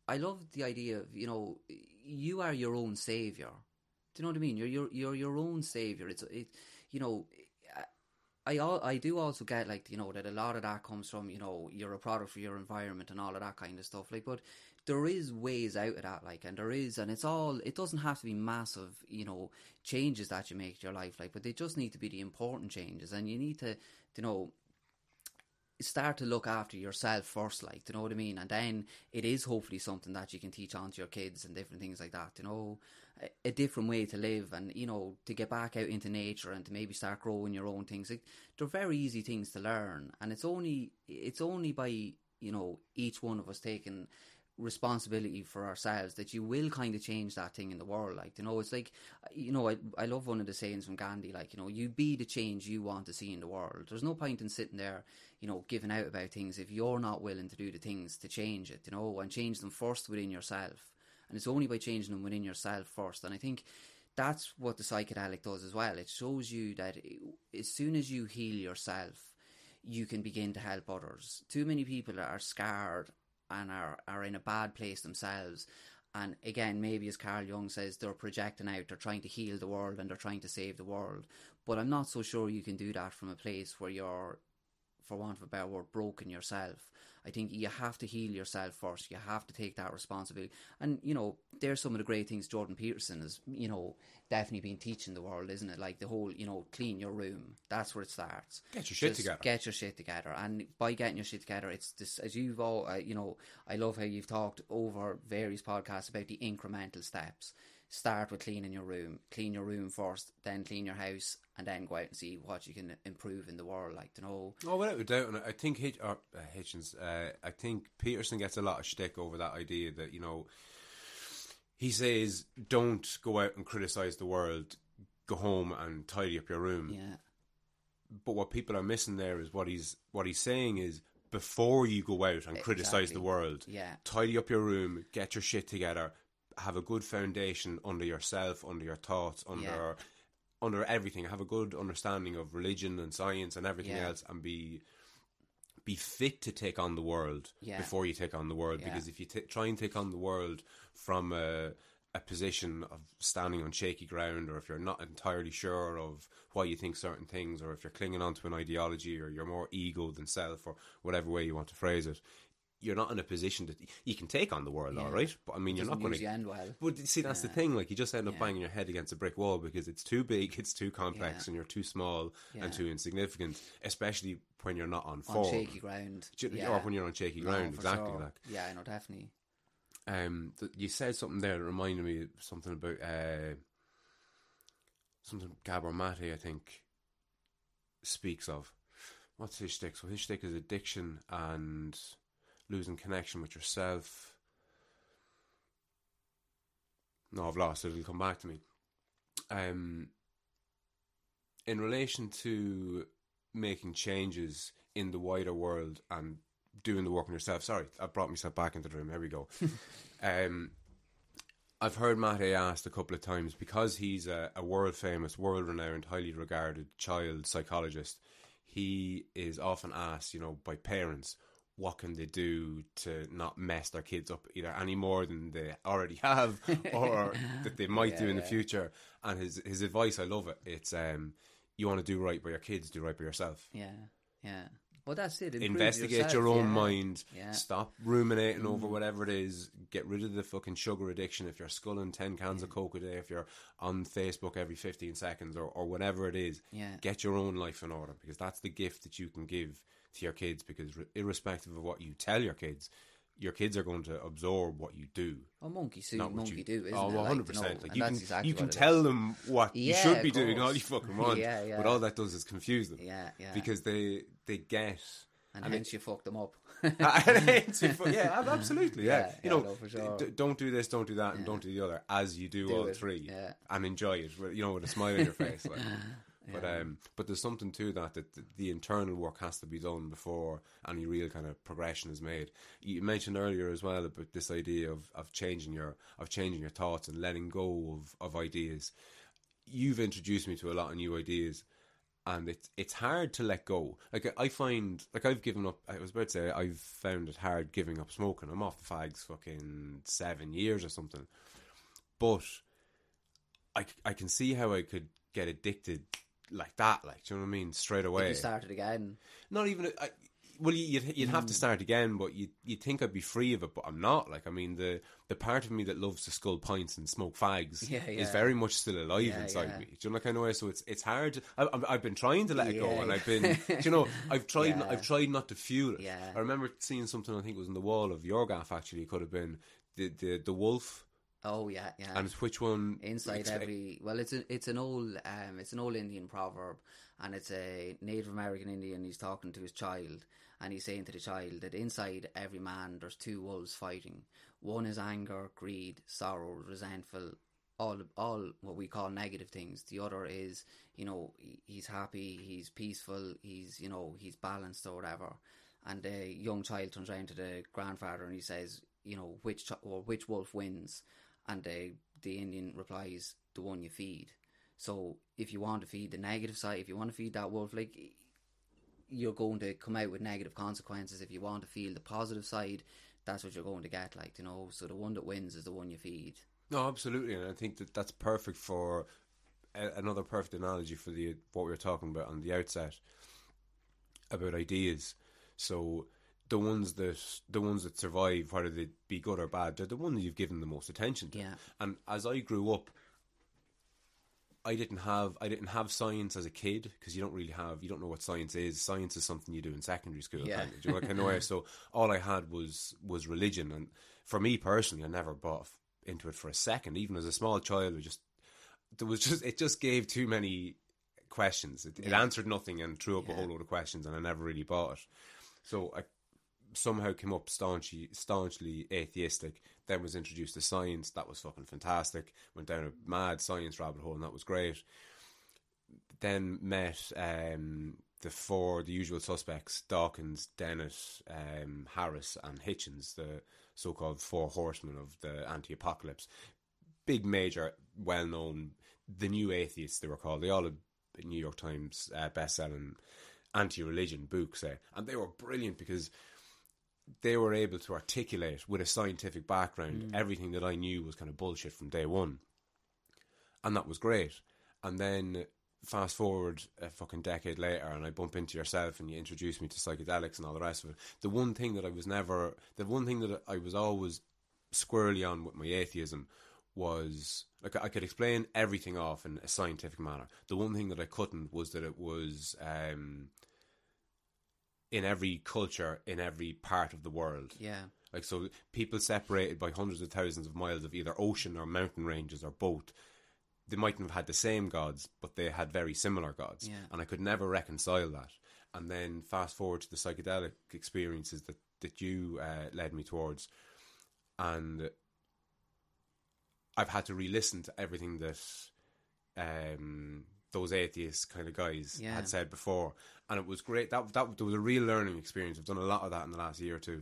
I love the idea of, you know, you are your own savior. Do you know what I mean? You're your own savior. It's you know, I do also get, like, you know, that a lot of that comes from, you know, you're a product of your environment and all of that kind of stuff, like, but there is ways out of that, like, and there is, and it's all, it doesn't have to be massive, you know, changes that you make to your life, like, but they just need to be the important changes, and you need to, you know, start to look after yourself first, like, do you know what I mean? And then it is hopefully something that you can teach on to your kids and different things like that, you know, a different way to live, and, you know, to get back out into nature and to maybe start growing your own things. Like, they're very easy things to learn, and it's only by, you know, each one of us taking responsibility for ourselves that you will kind of change that thing in the world. Like, you know, it's like, you know, I love one of the sayings from Gandhi, like, you know, you be the change you want to see in the world. There's no point in sitting there, you know, giving out about things if you're not willing to do the things to change it, you know, and change them first within yourself. And it's only by changing them within yourself first. And I think that's what the psychedelic does as well. It shows you that as soon as you heal yourself, you can begin to help others. Too many people are scarred and are in a bad place themselves. And again, maybe as Carl Jung says, they're projecting out, they're trying to heal the world and they're trying to save the world. But I'm not so sure you can do that from a place where you're, for want of a better word, broken yourself. I think you have to heal yourself first. You have to take that responsibility. And, you know, there's some of the great things Jordan Peterson has, you know, definitely been teaching the world, isn't it? Like the whole, you know, clean your room. That's where it starts. Get your shit together. Get your shit together. And by getting your shit together, it's this, as you've all, you know, I love how you've talked over various podcasts about the incremental steps. Start with cleaning your room. Clean your room first, then clean your house, and then go out and see what you can improve in the world, like, you know. Oh, without a doubt. And I think I think Peterson gets a lot of shtick over that idea that, you know, he says, don't go out and criticise the world. Go home and tidy up your room. Yeah. But what people are missing there is what he's saying is, before you go out and criticise the world, tidy up your room, get your shit together, have a good foundation under yourself, under your thoughts, under everything. Have a good understanding of religion and science and everything else, and be fit to take on the world before you take on the world. Because if you try and take on the world from a position of standing on shaky ground, or if you're not entirely sure of why you think certain things, or if you're clinging onto an ideology, or you're more ego than self, or whatever way you want to phrase it, you're not in a position that you can take on the world, all right? But I mean, you're not going to end well. But see, that's the thing. Like, you just end up banging your head against a brick wall because it's too big, it's too complex, and you're too small and too insignificant. Especially when you're not on form, on shaky ground, or when you're on shaky ground. No, exactly. Sure. Like, yeah, I know, definitely. You said something there that reminded me of something about something Gabor Maté, I think, speaks of. What's his shtick? So his shtick is addiction and losing connection with yourself. No, I've lost it. It'll come back to me. In relation to making changes in the wider world and doing the work on yourself. Sorry, I brought myself back into the room. Here we go. I've heard Maté asked a couple of times, because he's a world-famous, world-renowned, highly regarded child psychologist. He is often asked, you know, by parents, what can they do to not mess their kids up either any more than they already have or that they might do in the future. And his advice, I love it. It's, you want to do right by your kids, do right by yourself. Yeah, yeah. Well, that's it. Investigate yourself. Your own mind. Yeah. Stop ruminating over whatever it is. Get rid of the fucking sugar addiction. If you're sculling 10 cans of Coke a day, if you're on Facebook every 15 seconds or whatever it is, get your own life in order, because that's the gift that you can give to your kids, because irrespective of what you tell your kids are going to absorb what you do. Well, monkey see, monkey you, do, isn't oh, it? Oh, 100%. Like, you can tell them what you should be doing all you fucking want, but all that does is confuse them. Yeah, yeah. Because they get... And hence you fuck them up. Absolutely, you know, no, for sure. Don't do this, don't do that, and don't do the other, as you do all it. Three. Yeah. And enjoy it, you know, with a smile on your face. Like. But but there's something to that the internal work has to be done before any real kind of progression is made. You mentioned earlier as well about this idea of changing your thoughts and letting go of ideas. You've introduced me to a lot of new ideas, and it's hard to let go. Like I find, like I've given up. I was about to say I've found it hard giving up smoking. I'm off the fags fucking 7 years or something. But I can see how I could get addicted. Like that, like, do you know what I mean? Straight away. If you started again. Not even. You'd have to start again, but you'd think I'd be free of it, but I'm not. Like, I mean, the part of me that loves to scull pints and smoke fags is very much still alive inside me. Do you know that kind of way? So it's hard. I've been trying to let it go, and I've been, you know, I've tried not to fuel it. Yeah. I remember seeing something. I think it was on the wall of your gaff. Actually, it could have been the wolf. Oh yeah, yeah. And which one? Inside every it's an old Indian proverb, and it's a Native American Indian. He's talking to his child, and he's saying to the child that inside every man there's two wolves fighting. One is anger, greed, sorrow, resentful, all what we call negative things. The other is, you know, he's happy, he's peaceful, he's, you know, he's balanced or whatever. And the young child turns around to the grandfather and he says, you know, which wolf wins? And the Indian replies, the one you feed. So if you want to feed the negative side, if you want to feed that wolf, like, you're going to come out with negative consequences. If you want to feel the positive side, that's what you're going to get, like, you know. So the one that wins is the one you feed. No, absolutely. And I think that's perfect for another perfect analogy for what we were talking about on the outset about ideas. So the ones that survive, whether they be good or bad, they're the ones that you've given the most attention to. Yeah. And as I grew up, I didn't have science as a kid, because you don't know what science is. Science is something you do in secondary school. Yeah. Kind of, you know, kind of way. So all I had was religion, and for me personally, I never bought into it for a second. Even as a small child, it just gave too many questions. It answered nothing and threw up a whole load of questions, and I never really bought it. So I somehow came up staunchly atheistic, then was introduced to science. That was fucking fantastic. Went down a mad science rabbit hole, and that was great. Then met the usual suspects, Dawkins, Dennett, Harris and Hitchens, the so-called four horsemen of the anti-apocalypse. Big, major, well-known, the new atheists they were called. They all had New York Times best-selling anti-religion books, and they were brilliant because they were able to articulate with a scientific background everything that I knew was kind of bullshit from day one, and that was great. And then fast forward a fucking decade later, and I bump into yourself, and you introduce me to psychedelics and all the rest of it. The one thing that I was always squarely on with my atheism was, like, I could explain everything off in a scientific manner. The one thing that I couldn't was that it was in every culture, in every part of the world. Yeah. Like, so people separated by hundreds of thousands of miles of either ocean or mountain ranges or both, they mightn't have had the same gods, but they had very similar gods. Yeah. And I could never reconcile that. And then fast forward to the psychedelic experiences that you led me towards, and I've had to re-listen to everything that those atheist kind of guys had said before. And it was great. That was a real learning experience. I've done a lot of that in the last year or two.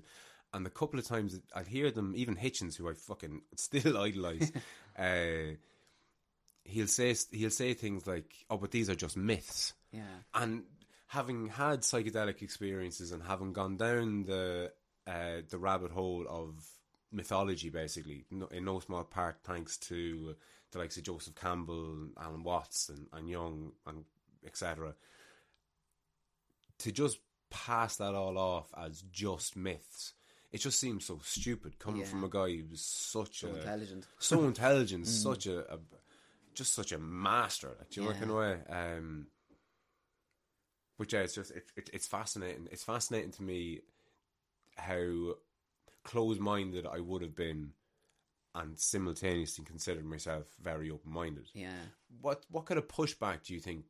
And the couple of times that I'd hear them, even Hitchens, who I fucking still idolise, he'll say things like, oh, but these are just myths. Yeah. And having had psychedelic experiences and having gone down the rabbit hole of mythology, basically, in no small part thanks to the likes of Joseph Campbell, Alan Watts and Jung and etc., to just pass that all off as just myths. It just seems so stupid coming from a guy who was so intelligent, such a master. Like, do you know what kind of way? But yeah, it's fascinating. It's fascinating to me how closed-minded I would have been, and simultaneously considered myself very open-minded. Yeah. What kind of pushback do you think?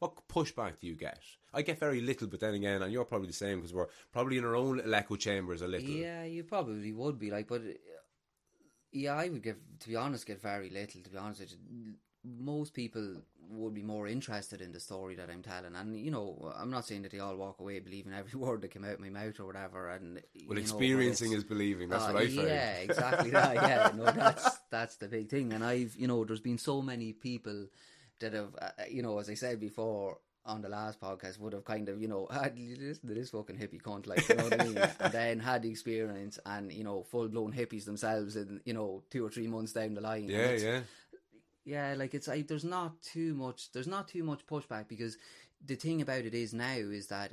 What pushback do you get? I get very little, but then again, and you're probably the same because we're probably in our own little echo chambers a little. Yeah, you probably would be like, but yeah, I would get very little. To be honest with you, most people would be more interested in the story that I'm telling, and you know, I'm not saying that they all walk away believing every word that came out of my mouth or whatever. And well, experiencing is believing. That's what I found. Yeah, exactly that. Yeah, no, that's the big thing. And I've, you know, there's been so many people that have, you know, as I said before on the last podcast, would have kind of, you know, had this fucking hippie cunt, like, you know what I mean? And then had the experience and, you know, full-blown hippies themselves in, you know, 2 or 3 months down the line. Yeah, yeah. Yeah, like, it's like, there's not too much pushback, because the thing about it is now is that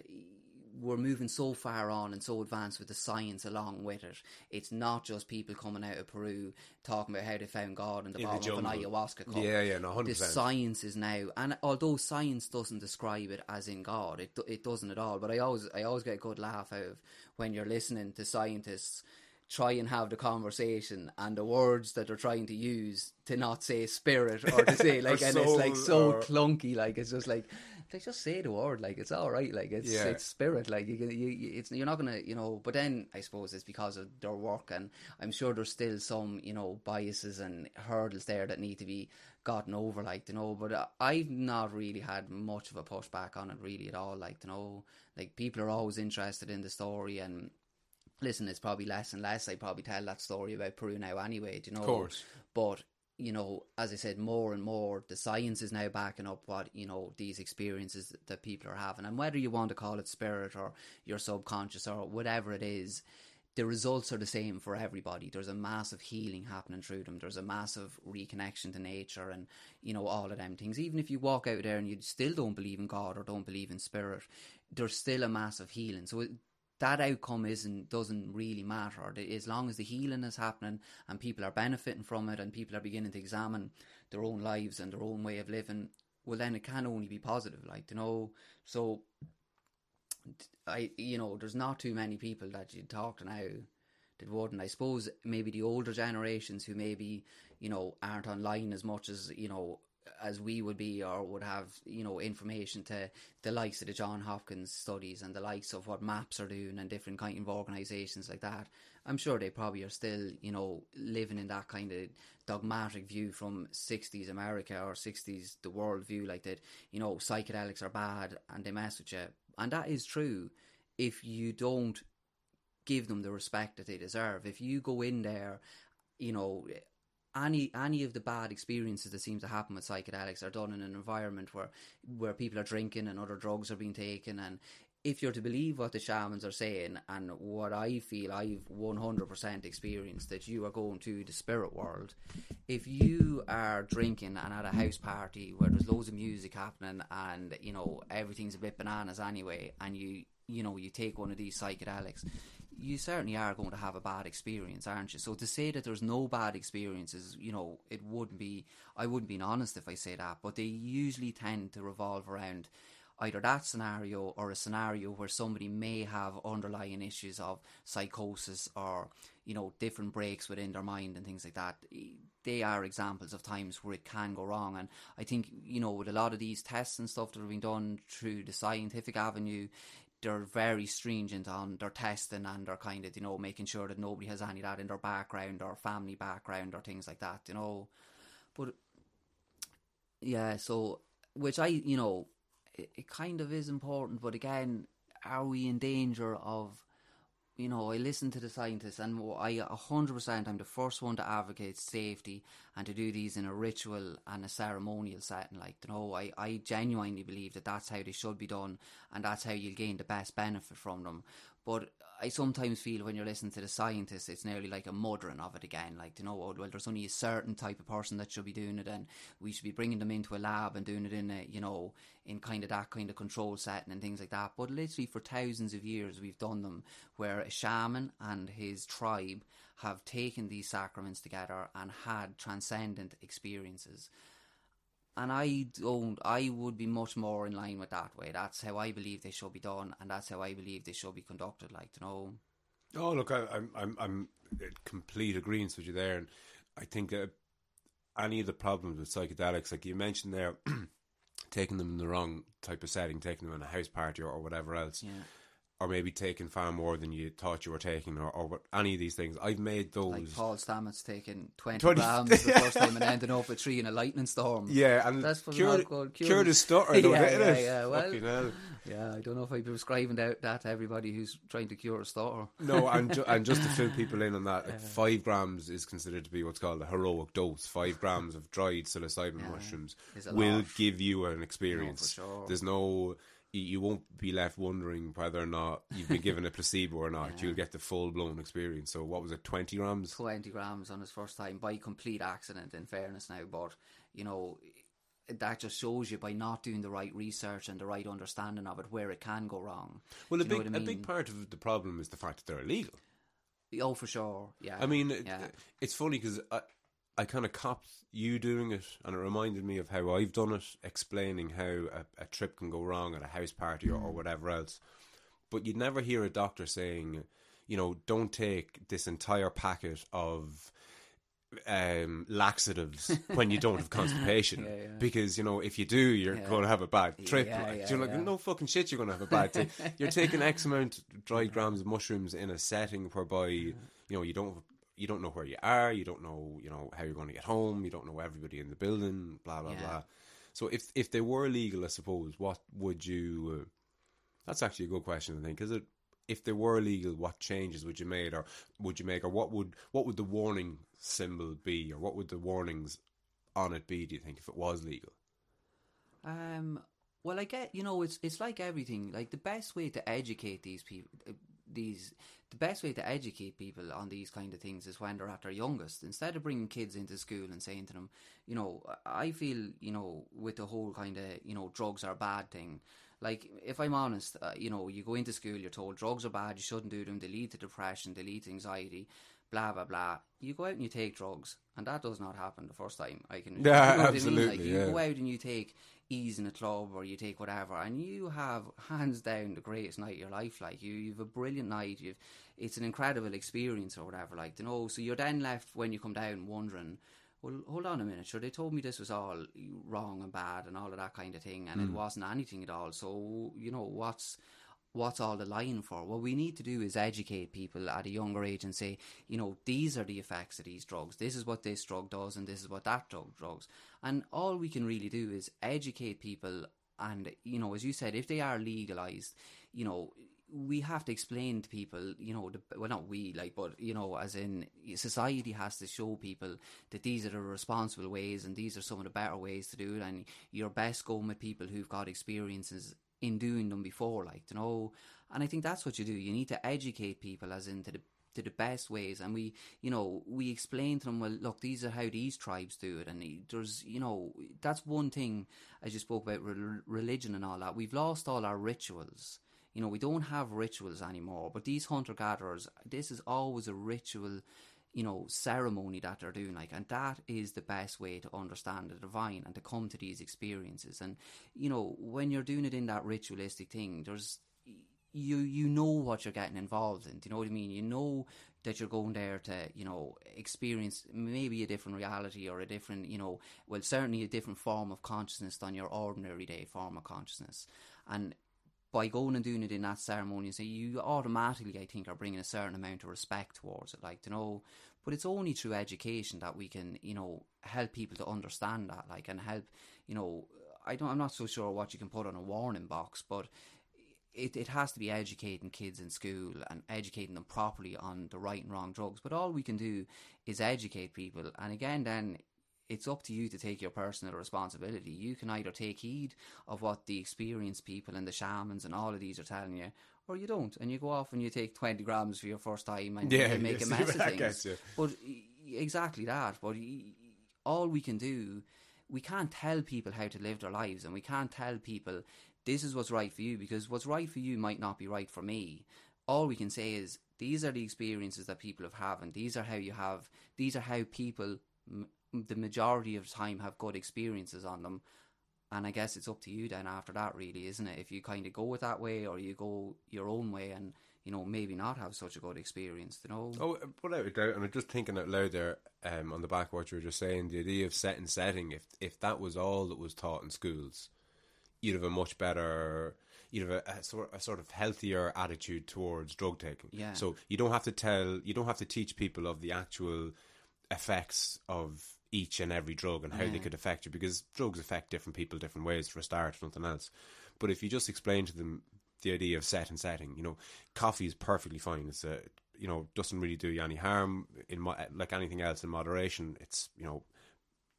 we're moving so far on and so advanced with the science along with it. It's not just people coming out of Peru talking about how they found God in the bottom of an ayahuasca cup. Yeah, yeah, no, 100%. The science is now, and although science doesn't describe it as in God, it doesn't at all, but I always get a good laugh out of when you're listening to scientists try and have the conversation and the words that they're trying to use to not say spirit or to say like, and it's like so clunky, like it's just like, they just say the word, like it's all right, like it's spirit, like you're not gonna, you know. But then I suppose it's because of their work, and I'm sure there's still some, you know, biases and hurdles there that need to be gotten over, like, you know. But I've not really had much of a pushback on it really at all, like, you know, like people are always interested in the story. And listen, it's probably less and less. I probably tell that story about Peru now anyway, do you know? Of course. But, you know, as I said, more and more, the science is now backing up what, you know, these experiences that people are having. And whether you want to call it spirit or your subconscious or whatever it is, the results are the same for everybody. There's a massive healing happening through them. There's a massive reconnection to nature and, you know, all of them things. Even if you walk out there and you still don't believe in God or don't believe in spirit, there's still a massive healing. So that outcome doesn't really matter. As long as the healing is happening and people are benefiting from it and people are beginning to examine their own lives and their own way of living, well, then it can only be positive, like, you know. So, you know, there's not too many people that you talk to now that wouldn't. I suppose maybe the older generations who maybe, you know, aren't online as much as, you know, as we would be, or would have, you know, information to the likes of the John Hopkins studies and the likes of what MAPS are doing and different kind of organisations like that. I'm sure they probably are still, you know, living in that kind of dogmatic view from 60s America or 60s the world view, like that, you know, psychedelics are bad and they mess with you. And that is true if you don't give them the respect that they deserve. If you go in there, you know, any of the bad experiences that seem to happen with psychedelics are done in an environment where people are drinking and other drugs are being taken. And if you're to believe what the shamans are saying, and what I feel I've 100% experienced, that you are going to the spirit world, if you are drinking and at a house party where there's loads of music happening and, you know, everything's a bit bananas anyway, and you know, you take one of these psychedelics, you certainly are going to have a bad experience, aren't you? So to say that there's no bad experiences, you know, I wouldn't be honest if I say that, but they usually tend to revolve around either that scenario or a scenario where somebody may have underlying issues of psychosis or, you know, different breaks within their mind and things like that. They are examples of times where it can go wrong. And I think, you know, with a lot of these tests and stuff that have been done through the scientific avenue, they're very stringent on their testing and their kind of, you know, making sure that nobody has any of that in their background or family background or things like that, you know. But yeah, so, which I, you know, it kind of is important, but again, are we in danger of, you know, I listen to the scientists and I 100%, I'm the first one to advocate safety and to do these in a ritual and a ceremonial setting. Like, you know, I genuinely believe that that's how they should be done and that's how you'll gain the best benefit from them. But I sometimes feel when you're listening to the scientists, it's nearly like a muddering of it again. Like, you know, well, there's only a certain type of person that should be doing it, and we should be bringing them into a lab and doing it in a, you know, in kind of that kind of control setting and things like that. But literally for thousands of years, we've done them where a shaman and his tribe have taken these sacraments together and had transcendent experiences. And I would be much more in line with that way. That's how I believe they should be done, and that's how I believe they should be conducted. Like, you know. Oh, look, I'm in complete agreement with you there, and I think any of the problems with psychedelics, like you mentioned there, taking them in the wrong type of setting, taking them in a house party or whatever else, yeah. Or maybe taking far more than you thought you were taking, or what, any of these things. I've made those... Like Paul Stamets taking 20 grams the first time and ending up with 3 in a lightning storm. Yeah, and that's cured his stutter, though, isn't it? Yeah, well, yeah, I don't know if I'd be prescribing that to everybody who's trying to cure a stutter. No, and just to fill people in on that, like 5 grams is considered to be what's called a heroic dose. 5 grams of dried psilocybin mushrooms will give you an experience. No, for sure. There's no... You won't be left wondering whether or not you've been given a placebo or not. Yeah. You'll get the full-blown experience. So what was it, 20 grams? 20 grams on his first time by complete accident, in fairness now. But, you know, that just shows you by not doing the right research and the right understanding of it where it can go wrong. Well, a big part of the problem is the fact that they're illegal. Oh, for sure, yeah. I mean, it's funny because... I kind of copped you doing it, and it reminded me of how I've done it, explaining how a trip can go wrong at a house party or whatever else. But you'd never hear a doctor saying, you know, don't take this entire packet of laxatives when you don't have constipation. Because, you know, if you do, you're going to have a bad trip. No fucking shit, you're going to have a bad trip. You're taking X amount of dried grams of mushrooms in a setting whereby, you know, you don't know where you are, you don't know, you know, how you're going to get home, you don't know everybody in the building, blah, blah, blah. So if they were legal, I suppose, what would you... that's actually a good question, I think. Is it, if they were legal, what changes would you make, or what would the warning symbol be, or what would the warnings on it be, do you think, if it was legal? Well, I get, you know, it's like everything. Like, the best way to educate these people... the best way to educate people on these kind of things is when they're at their youngest. Instead of bringing kids into school and saying to them, you know, I feel, you know, with the whole kind of, you know, drugs are bad thing. Like, if I'm honest, you know, you go into school, you're told drugs are bad, you shouldn't do them, they lead to depression, they lead to anxiety, blah, blah, blah. You go out and you take drugs, and that does not happen the first time. I can, yeah, you know, absolutely. What I mean? Like, you go out and you take Ease in a club, or you take whatever, and you have hands down the greatest night of your life. Like, you've a brilliant night. It's an incredible experience, or whatever. Like, you know, so you're then left when you come down wondering, well, hold on a minute. Sure, they told me this was all wrong and bad and all of that kind of thing, and it wasn't anything at all. So, you know, what's all the lying for? What we need to do is educate people at a younger age and say, you know, these are the effects of these drugs. This is what this drug does, and this is what that drug does. And all we can really do is educate people. And, you know, as you said, if they are legalized, you know, we have to explain to people, you know, but, you know, as in society has to show people that these are the responsible ways and these are some of the better ways to do it. And you're best going with people who've got experiences in doing them before, like, you know. And I think that's what you do. You need to educate people as into the best ways, and we, you know, we explain to them, well, look, these are how these tribes do it. And there's, you know, that's one thing, as you spoke about religion and all that, we've lost all our rituals. You know, we don't have rituals anymore, but these hunter-gatherers, this is always a ritual, you know, ceremony that they're doing, like, and that is the best way to understand the divine and to come to these experiences. And, you know, when you're doing it in that ritualistic thing, there's, you know what you're getting involved in. Do you know what I mean? You know that you're going there to, you know, experience maybe a different reality, or a different, you know, well, certainly a different form of consciousness than your ordinary day form of consciousness. And by going and doing it in that ceremony, so you automatically, I think, are bringing a certain amount of respect towards it, like, you know. But it's only through education that we can, you know, help people to understand that, like, and help, you know, I'm not so sure what you can put on a warning box, but it has to be educating kids in school and educating them properly on the right and wrong drugs. But all we can do is educate people, and again, then it's up to you to take your personal responsibility. You can either take heed of what the experienced people and the shamans and all of these are telling you, or you don't, and you go off and you take 20 grams for your first time and make a mess of things. But exactly that. But all we can do, we can't tell people how to live their lives, and we can't tell people this is what's right for you, because what's right for you might not be right for me. All we can say is these are the experiences that people have had, and these are how you have, these are how people the majority of the time have good experiences on them. And I guess it's up to you then after that, really, isn't it? If you kind of go it that way, or you go your own way and, you know, maybe not have such a good experience, you know? Oh, without a doubt. And I'm just thinking out loud there, on the back of what you were just saying, the idea of setting, if that was all that was taught in schools, you'd have a much better, you'd have a sort of healthier attitude towards drug taking. Yeah. So you don't have to you don't have to teach people of the actual effects of each and every drug and how they could affect you, because drugs affect different people different ways for a start, or nothing else. But if you just explain to them the idea of setting, you know, coffee is perfectly fine. It's a, you know, doesn't really do you any harm like anything else in moderation. It's, you know,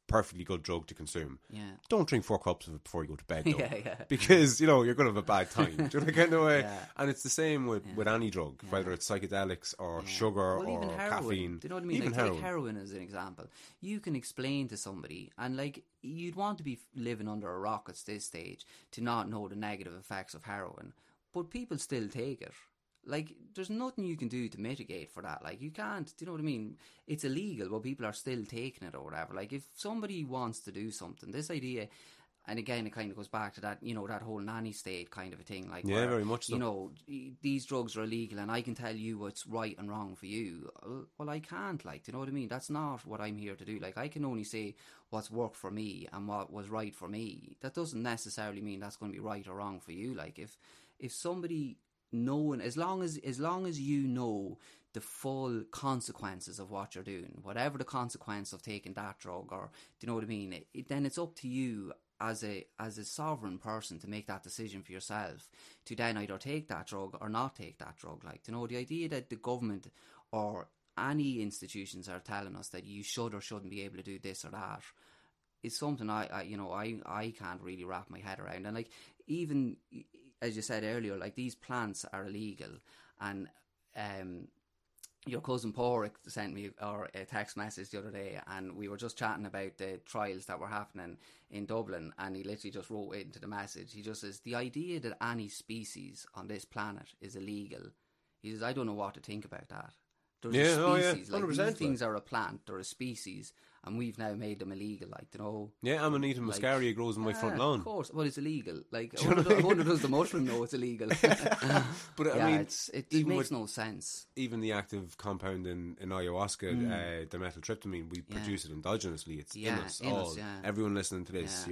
perfectly good drug to consume. Yeah. Don't drink 4 cups of it before you go to bed, though. Because, you know, you're going to have a bad time. Do you know, kind of way? Yeah. And it's the same with any drug, whether it's psychedelics or sugar or even heroin. Caffeine. Do you know what I mean? Even heroin. Take heroin as an example. You can explain to somebody, and like, you'd want to be living under a rock at this stage to not know the negative effects of heroin, but people still take it. Like, there's nothing you can do to mitigate for that. Like, you can't, do you know what I mean? It's illegal, but people are still taking it or whatever. Like, if somebody wants to do something, this idea, and again, it kind of goes back to that, you know, that whole nanny state kind of a thing. Like, yeah, where, very much so. You know, these drugs are illegal, and I can tell you what's right and wrong for you. Well, I can't, like, do you know what I mean? That's not what I'm here to do. Like, I can only say what's worked for me and what was right for me. That doesn't necessarily mean that's going to be right or wrong for you. Like, if somebody... knowing, as long as you know the full consequences of what you're doing, whatever the consequence of taking that drug, or do you know what I mean, then it's up to you as a sovereign person to make that decision for yourself, to then either take that drug or not take that drug. Like, you know, the idea that the government or any institutions are telling us that you should or shouldn't be able to do this or that is something I can't really wrap my head around. And like, even as you said earlier, like, these plants are illegal, and your cousin Porrick sent me a text message the other day, and we were just chatting about the trials that were happening in Dublin, and he literally just wrote into the message, he just says, the idea that any species on this planet is illegal, he says, I don't know what to think about that. There's a species, like, these things are a plant, they're a species, and we've now made them illegal, like, you know. Yeah, Amanita muscaria grows in my front lawn. Of course, well, it's illegal. Like, wonder does the mushroom know it's illegal? But I mean, it makes no sense. Even the active compound in ayahuasca, dimethyltryptamine, we produce it endogenously. It's in us all. Yeah. Everyone listening to this,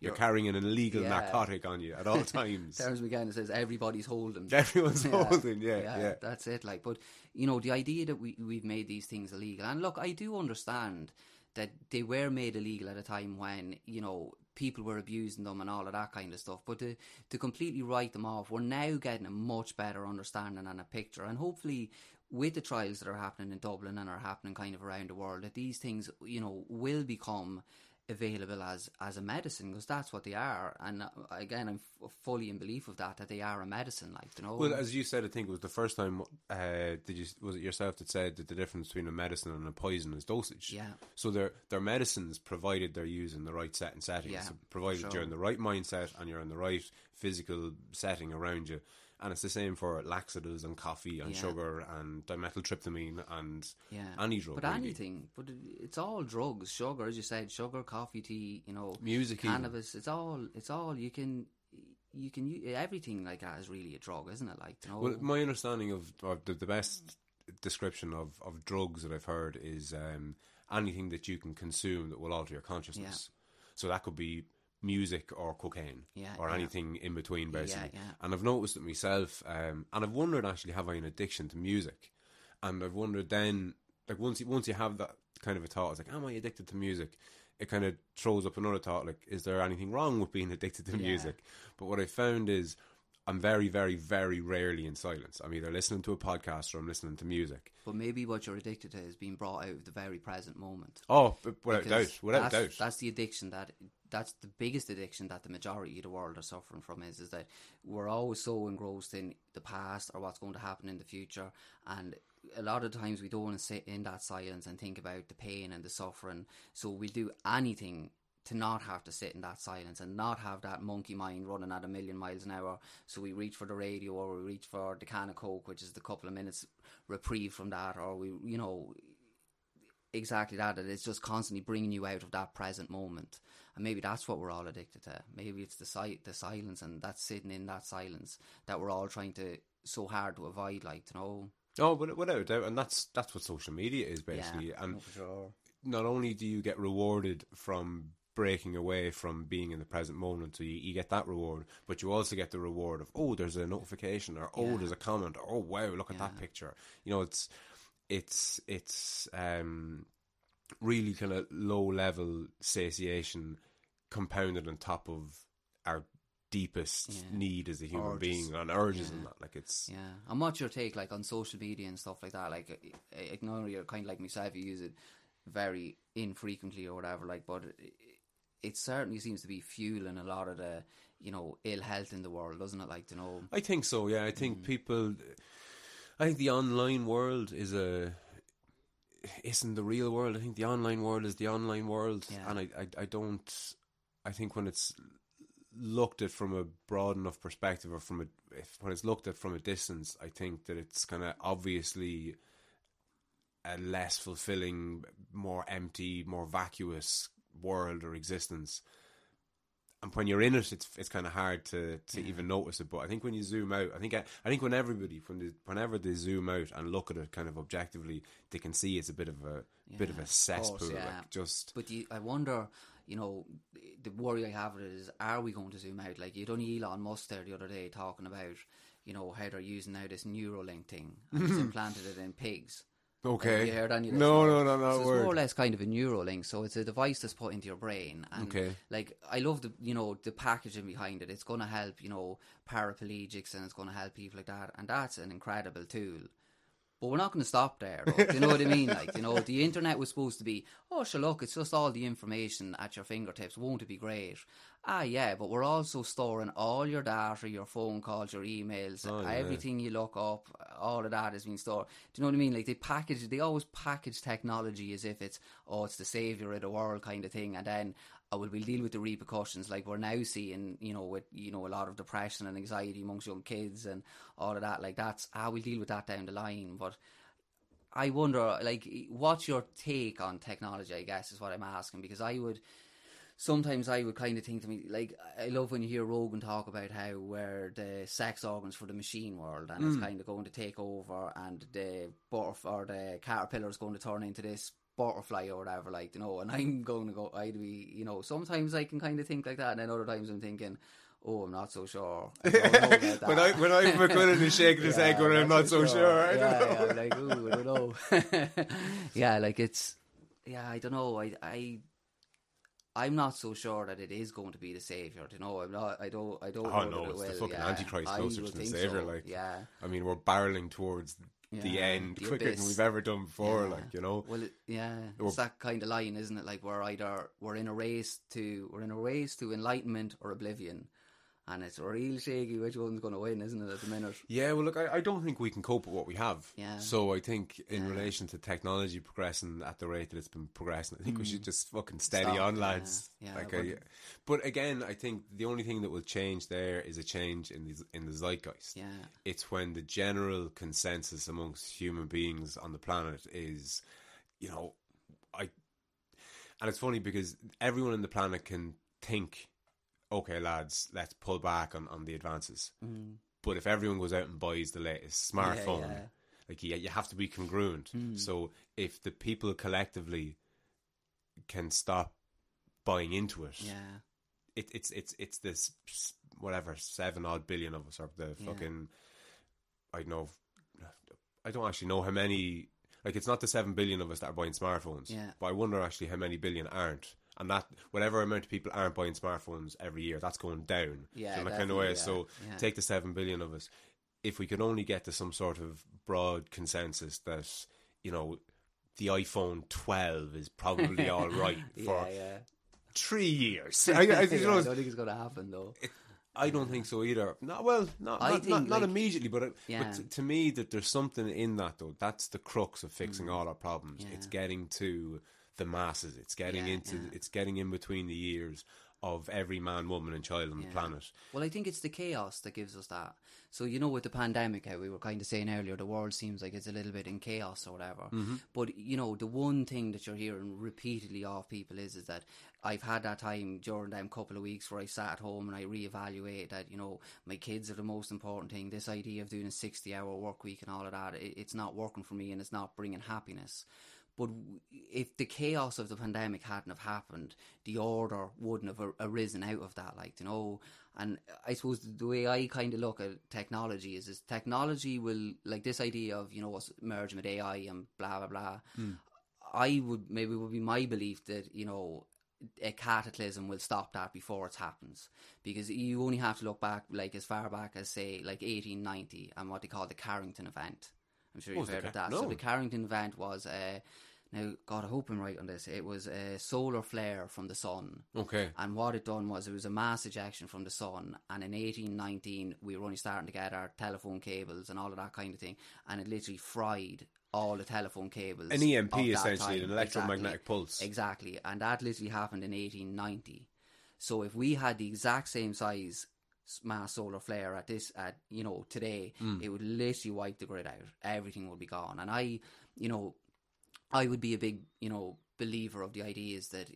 you're carrying an illegal narcotic on you at all times. Terence McGann says everybody's holding. Everyone's holding. Yeah. That's it. Like, but you know, the idea that we've made these things illegal, and look, I do understand that they were made illegal at a time when, you know, people were abusing them and all of that kind of stuff. But to completely write them off, we're now getting a much better understanding and a picture. And hopefully, with the trials that are happening in Dublin and are happening kind of around the world, that these things, you know, will become available as a medicine, because that's what they are. And again, I'm fully in belief of that they are a medicine, like, you know. Well, as you said, I think it was the first time was it yourself that said that the difference between a medicine and a poison is dosage? Yeah. So they're medicines, provided they're used in the right setting. Yeah, so provided you're in the right mindset and you're in the right physical setting around you. And it's the same for laxatives and coffee and sugar and dimethyltryptamine and any drug. But really. Anything. But it's all drugs. Sugar, as you said, sugar, coffee, tea, you know, music, cannabis. Even. It's all you can everything like that is really a drug, isn't it? Like, you know? Well, my understanding of the best description of drugs that I've heard is anything that you can consume that will alter your consciousness. Yeah. So that could be music or cocaine or anything in between, basically. And I've noticed it myself, and I've wondered, actually, have I an addiction to music? And I've wondered then, like, once you have that kind of a thought, it's like, am I addicted to music? It kind of throws up another thought, like, is there anything wrong with being addicted to music? But what I found is I'm very, very, very rarely in silence. I'm either listening to a podcast or I'm listening to music. But maybe what you're addicted to is being brought out of the very present moment. Oh, without doubt. That's the addiction that's the biggest addiction that the majority of the world are suffering from is that we're always so engrossed in the past or what's going to happen in the future. And a lot of times we don't want to sit in that silence and think about the pain and the suffering. So we'll do anything to not have to sit in that silence and not have that monkey mind running at 1,000,000 miles an hour. So we reach for the radio or we reach for the can of Coke, which is the couple of minutes reprieve from that, or we, you know, exactly that. It's just constantly bringing you out of that present moment. And maybe that's what we're all addicted to. Maybe it's the silence, and that's sitting in that silence that we're all trying to so hard to avoid, like, you know. Oh, without a doubt. And that's what social media is, basically. Yeah, and for sure. Not only do you get rewarded from breaking away from being in the present moment, so you get that reward, but you also get the reward of, oh, there's a notification, or oh, there's a comment, or oh, wow, look at that picture. You know, it's really kind of low level satiation compounded on top of our deepest need as a human being and urges and that. Like, it's and what's your take, like, on social media and stuff like that? Like, ignore, you're kind of like myself, you use it very infrequently or whatever, like, but it certainly seems to be fueling a lot of the, you know, ill health in the world, doesn't it? Like, you know, I think so. Yeah, I think I think the online world isn't the real world. I think the online world is the online world, and I think when it's looked at from a broad enough perspective, or when it's looked at from a distance, I think that it's kind of obviously a less fulfilling, more empty, more vacuous world or existence. And when you're in it, it's kind of hard to even notice it. But I think when you zoom out, I think when everybody, whenever they zoom out and look at it kind of objectively, they can see it's a bit of a cesspool. Of course, like, just. But I wonder, you know, the worry I have with it is, are we going to zoom out? Like, you'd only Elon Musk there the other day talking about, you know, how they're using now this Neuralink thing, and it's implanted it in pigs. Okay. Have you heard any of this? No. So it's more or less kind of a Neuralink. So it's a device that's put into your brain. And like, I love the, you know, the packaging behind it. It's going to help, you know, paraplegics, and it's going to help people like that. And that's an incredible tool. But we're not going to stop there, though. Do you know what I mean? Like, you know, the internet was supposed to be, oh, sure, look, it's just all the information at your fingertips. Won't it be great? Ah, yeah, but we're also storing all your data, your phone calls, your emails, everything you look up, all of that is being stored. Do you know what I mean? Like, they always package technology as if it's, oh, it's the saviour of the world kind of thing, and then we'll deal with the repercussions. Like, we're now seeing, you know, with, you know, a lot of depression and anxiety amongst young kids and all of that. Like, that's we'll deal with that down the line. But I wonder, like, what's your take on technology, I guess, is what I'm asking, because I would kind of think to me, like, I love when you hear Rogan talk about how we're the sex organs for the machine world, and it's kind of going to take over, and the caterpillar is going to turn into this butterfly or whatever, like, you know. And I'm going to go, I'd be, you know, sometimes I can kind of think like that, and then other times I'm thinking, oh, I'm not so sure. I don't know about that. when I McQuillan is shaking his head going, I'm not so sure. I don't know. Like, ooh, I don't know. Yeah, like, it's, yeah, I don't know. I'm not so sure that it is going to be the saviour. You know, I'm not. I don't know. No, that it's the fucking Antichrist closer to the saviour. So. Like, I mean, we're barreling towards the end quicker than we've ever done before. Like, you know. Well, it's that kind of line, isn't it? Like, we're in a race to enlightenment or oblivion, and it's real shaky which one's going to win, isn't it, at the minute? Yeah. Well, look, I don't think we can cope with what we have. Yeah. So I think in relation to technology progressing at the rate that it's been progressing, I think we should just fucking steady on, lads. Yeah. Like, but again, I think the only thing that will change there is a change in the zeitgeist. Yeah. It's when the general consensus amongst human beings on the planet is, you know, and it's funny because everyone on the planet can think, okay, lads, let's pull back on the advances. But if everyone goes out and buys the latest smartphone, like, you have to be congruent. So if the people collectively can stop buying into it, it's this whatever 7 odd billion of us, or the fucking I don't know, I don't actually know how many. Like, it's not the 7 billion of us that are buying smartphones, but I wonder actually how many billion aren't. and that whatever amount of people aren't buying smartphones every year, that's going down. Yeah, so in that kind of way. Yeah. So take the 7 billion of us. If we could only get to some sort of broad consensus that, you know, the iPhone 12 is probably all right for 3 years. I don't think it's going to happen, though. I don't think so either. No, well, not immediately, but to me that there's something in that, though. That's the crux of fixing all our problems. Yeah. It's getting to the masses. It's getting it's getting in between the ears of every man, woman and child on the planet. Well, I think it's the chaos that gives us that. So, you know, with the pandemic, how we were kind of saying earlier, the world seems like it's a little bit in chaos or whatever. Mm-hmm. But, you know, the one thing that you're hearing repeatedly off people is that I've had that time during them couple of weeks where I sat at home and I reevaluate that, you know, my kids are the most important thing. This idea of doing a 60-hour work week and all of that, it's not working for me and it's not bringing happiness. But if the chaos of the pandemic hadn't have happened, the order wouldn't have arisen out of that, like, you know. And I suppose the way I kind of look at technology is technology will, like this idea of, you know, what's merging with AI and blah, blah, blah. Mm. It would be my belief that, you know, a cataclysm will stop that before it happens, because you only have to look back, like, as far back as, say, like 1890 and what they call the Carrington event. I'm sure you've heard of that. No. So the Carrington event was, now, God, I hope I'm right on this, it was a solar flare from the sun. Okay. And what it done was, it was a mass ejection from the sun, and in 1819, we were only starting to get our telephone cables and all of that kind of thing, and it literally fried all the telephone cables. An EMP, essentially, an electromagnetic pulse. Exactly, and that literally happened in 1890. So if we had the exact same size mass solar flare today, it would literally wipe the grid out. Everything would be gone. And I would be a big, you know, believer of the ideas that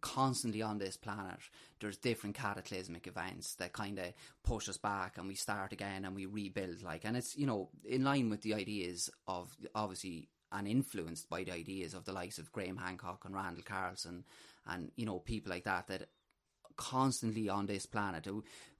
constantly on this planet there's different cataclysmic events that kind of push us back and we start again and we rebuild, like, and it's, you know, in line with the ideas of, obviously, and influenced by the ideas of the likes of Graham Hancock and Randall Carlson and, you know, people like that constantly on this planet.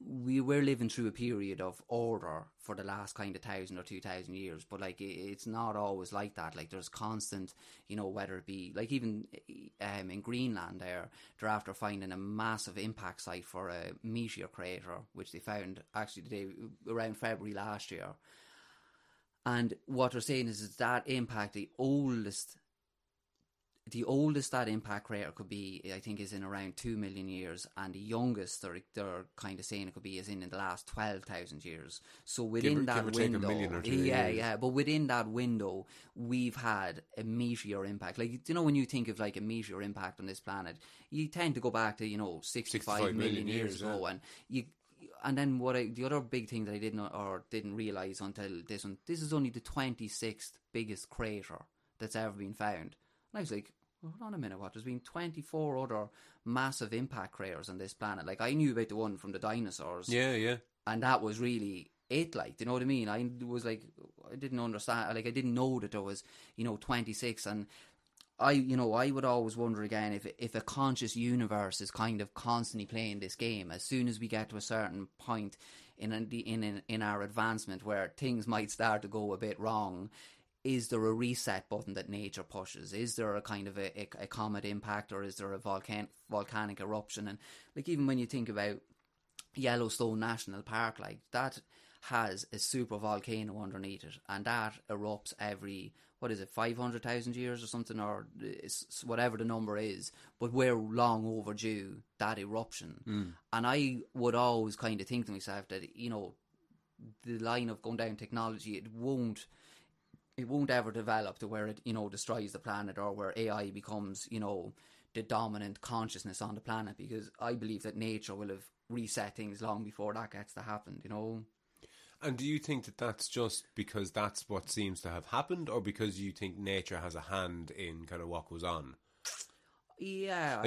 We were living through a period of order for the last kind of 1,000 or 2,000 years, but, like, it's not always like that. Like, there's constant, you know, whether it be, like, even in Greenland there, they're after finding a massive impact site for a meteor crater, which they found actually around February last year. And what they're saying is that impact, the oldest that impact crater could be, I think, is in around 2 million years, and the youngest they're kind of saying it could be is in the last 12,000 years. So within that window, but within that window, we've had a meteor impact. Like, you know, when you think of, like, a meteor impact on this planet, you tend to go back to, you know, 65 million years ago, and you. And then the other big thing that I didn't realize until this one, this is only the 26th biggest crater that's ever been found. And I was like, well, hold on a minute, what? There's been 24 other massive impact craters on this planet. Like, I knew about the one from the dinosaurs. Yeah, yeah. And that was really it, like, do you know what I mean? I was like, I didn't understand, like, I didn't know that there was, you know, 26. And I, you know, I would always wonder again if a conscious universe is kind of constantly playing this game. As soon as we get to a certain point in our advancement where things might start to go a bit wrong, is there a reset button that nature pushes? Is there a kind of a comet impact, or is there a volcanic eruption? And, like, even when you think about Yellowstone National Park, like, that has a super volcano underneath it, and that erupts every, 500,000 years or something, or whatever the number is, but we're long overdue that eruption. Mm. And I would always kind of think to myself that, you know, the line of going down technology, it won't ever develop to where it, you know, destroys the planet, or where AI becomes, you know, the dominant consciousness on the planet, because I believe that nature will have reset things long before that gets to happen, you know. And do you think that that's just because that's what seems to have happened, or because you think nature has a hand in kind of what goes on? Yeah,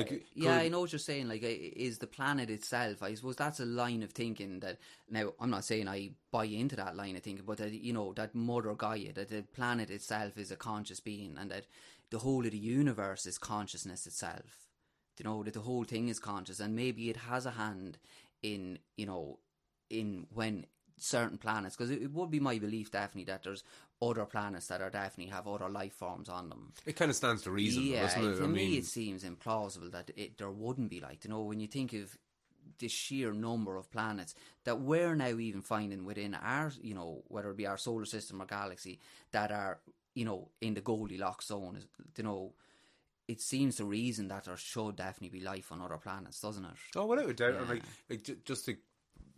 I know what you're saying. Like, is the planet itself? I suppose that's a line of thinking that, now, I'm not saying I buy into that line of thinking, but that, you know, that Mother Gaia, that the planet itself is a conscious being, and that the whole of the universe is consciousness itself. You know, that the whole thing is conscious, and maybe it has a hand in, you know, in when certain planets, because it would be my belief, definitely, that there's other planets that are definitely have other life forms on them. It kind of stands to reason, doesn't it? To me, it seems implausible that there wouldn't be, like, you know, when you think of the sheer number of planets that we're now even finding within our, you know, whether it be our solar system or galaxy, that are, you know, in the Goldilocks zone, you know. It seems to reason that there should definitely be life on other planets, doesn't it? Oh, without a doubt. Yeah. Like, just to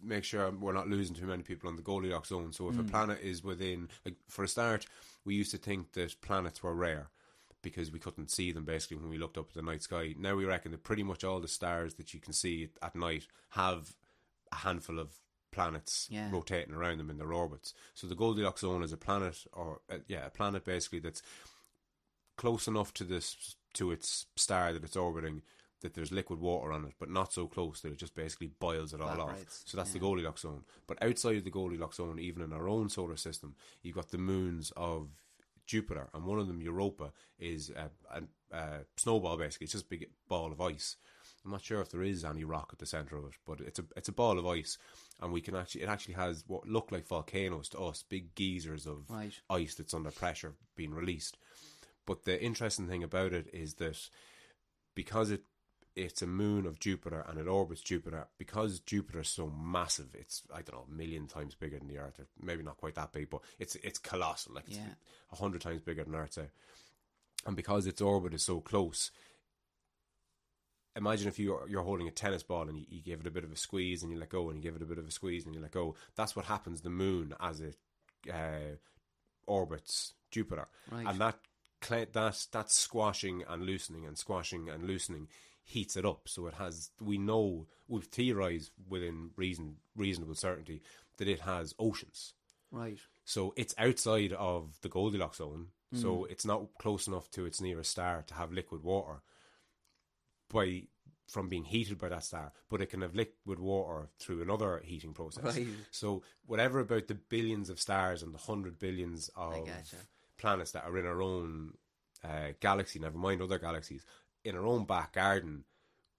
make sure we're not losing too many people on the Goldilocks zone. So if a planet is within, like, for a start, we used to think that planets were rare because we couldn't see them, basically, when we looked up at the night sky. Now we reckon that pretty much all the stars that you can see at night have a handful of planets rotating around them in their orbits. So the Goldilocks zone is a planet, or a planet basically that's close enough to this, to its star that it's orbiting, that there's liquid water on it, but not so close that it just basically boils it all off. So that's the Goldilocks zone. But outside of the Goldilocks zone, even in our own solar system, you've got the moons of Jupiter, and one of them, Europa, is a snowball, basically. It's just a big ball of ice. I'm not sure if there is any rock at the centre of it, but it's a ball of ice, and we can actually, it actually has what look like volcanoes to us, big geysers of ice that's under pressure being released. But the interesting thing about it is that because it's a moon of Jupiter and it orbits Jupiter, because Jupiter's so massive, it's, I don't know, a million times bigger than the Earth, or maybe not quite that big, but it's colossal, like it's 100 times bigger than Earth. And because its orbit is so close, imagine if you're holding a tennis ball and you give it a bit of a squeeze and you let go, and you give it a bit of a squeeze and you let go. That's what happens to the moon as it orbits Jupiter. Right. And that squashing and loosening and squashing and loosening heats it up. So it has, we've theorized within reasonable certainty that it has oceans. Right. So it's outside of the Goldilocks zone. Mm. So it's not close enough to its nearest star to have liquid water from being heated by that star, but it can have liquid water through another heating process. Right. So whatever about the billions of stars and the 100 billions of planets that are in our own galaxy, never mind other galaxies, in our own back garden,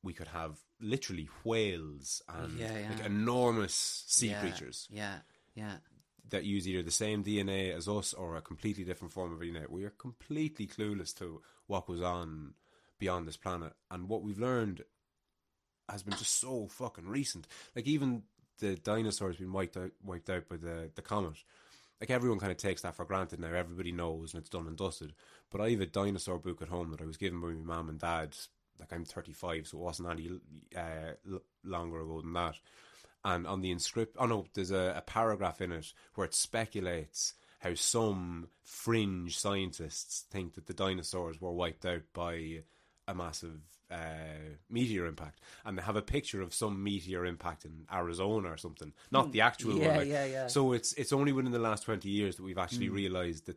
we could have literally whales and like enormous sea creatures that use either the same DNA as us or a completely different form of DNA. We are completely clueless to what goes on beyond this planet, and what we've learned has been just so fucking recent. Like, even the dinosaurs being wiped out by the comet. Like, everyone kind of takes that for granted now. Everybody knows, and it's done and dusted. But I have a dinosaur book at home that I was given by my mum and dad. Like, I'm 35, so it wasn't any longer ago than that. And on the there's a paragraph in it where it speculates how some fringe scientists think that the dinosaurs were wiped out by a massive meteor impact, and they have a picture of some meteor impact in Arizona or something, not the actual one. So it's only within the last 20 years that we've actually realised that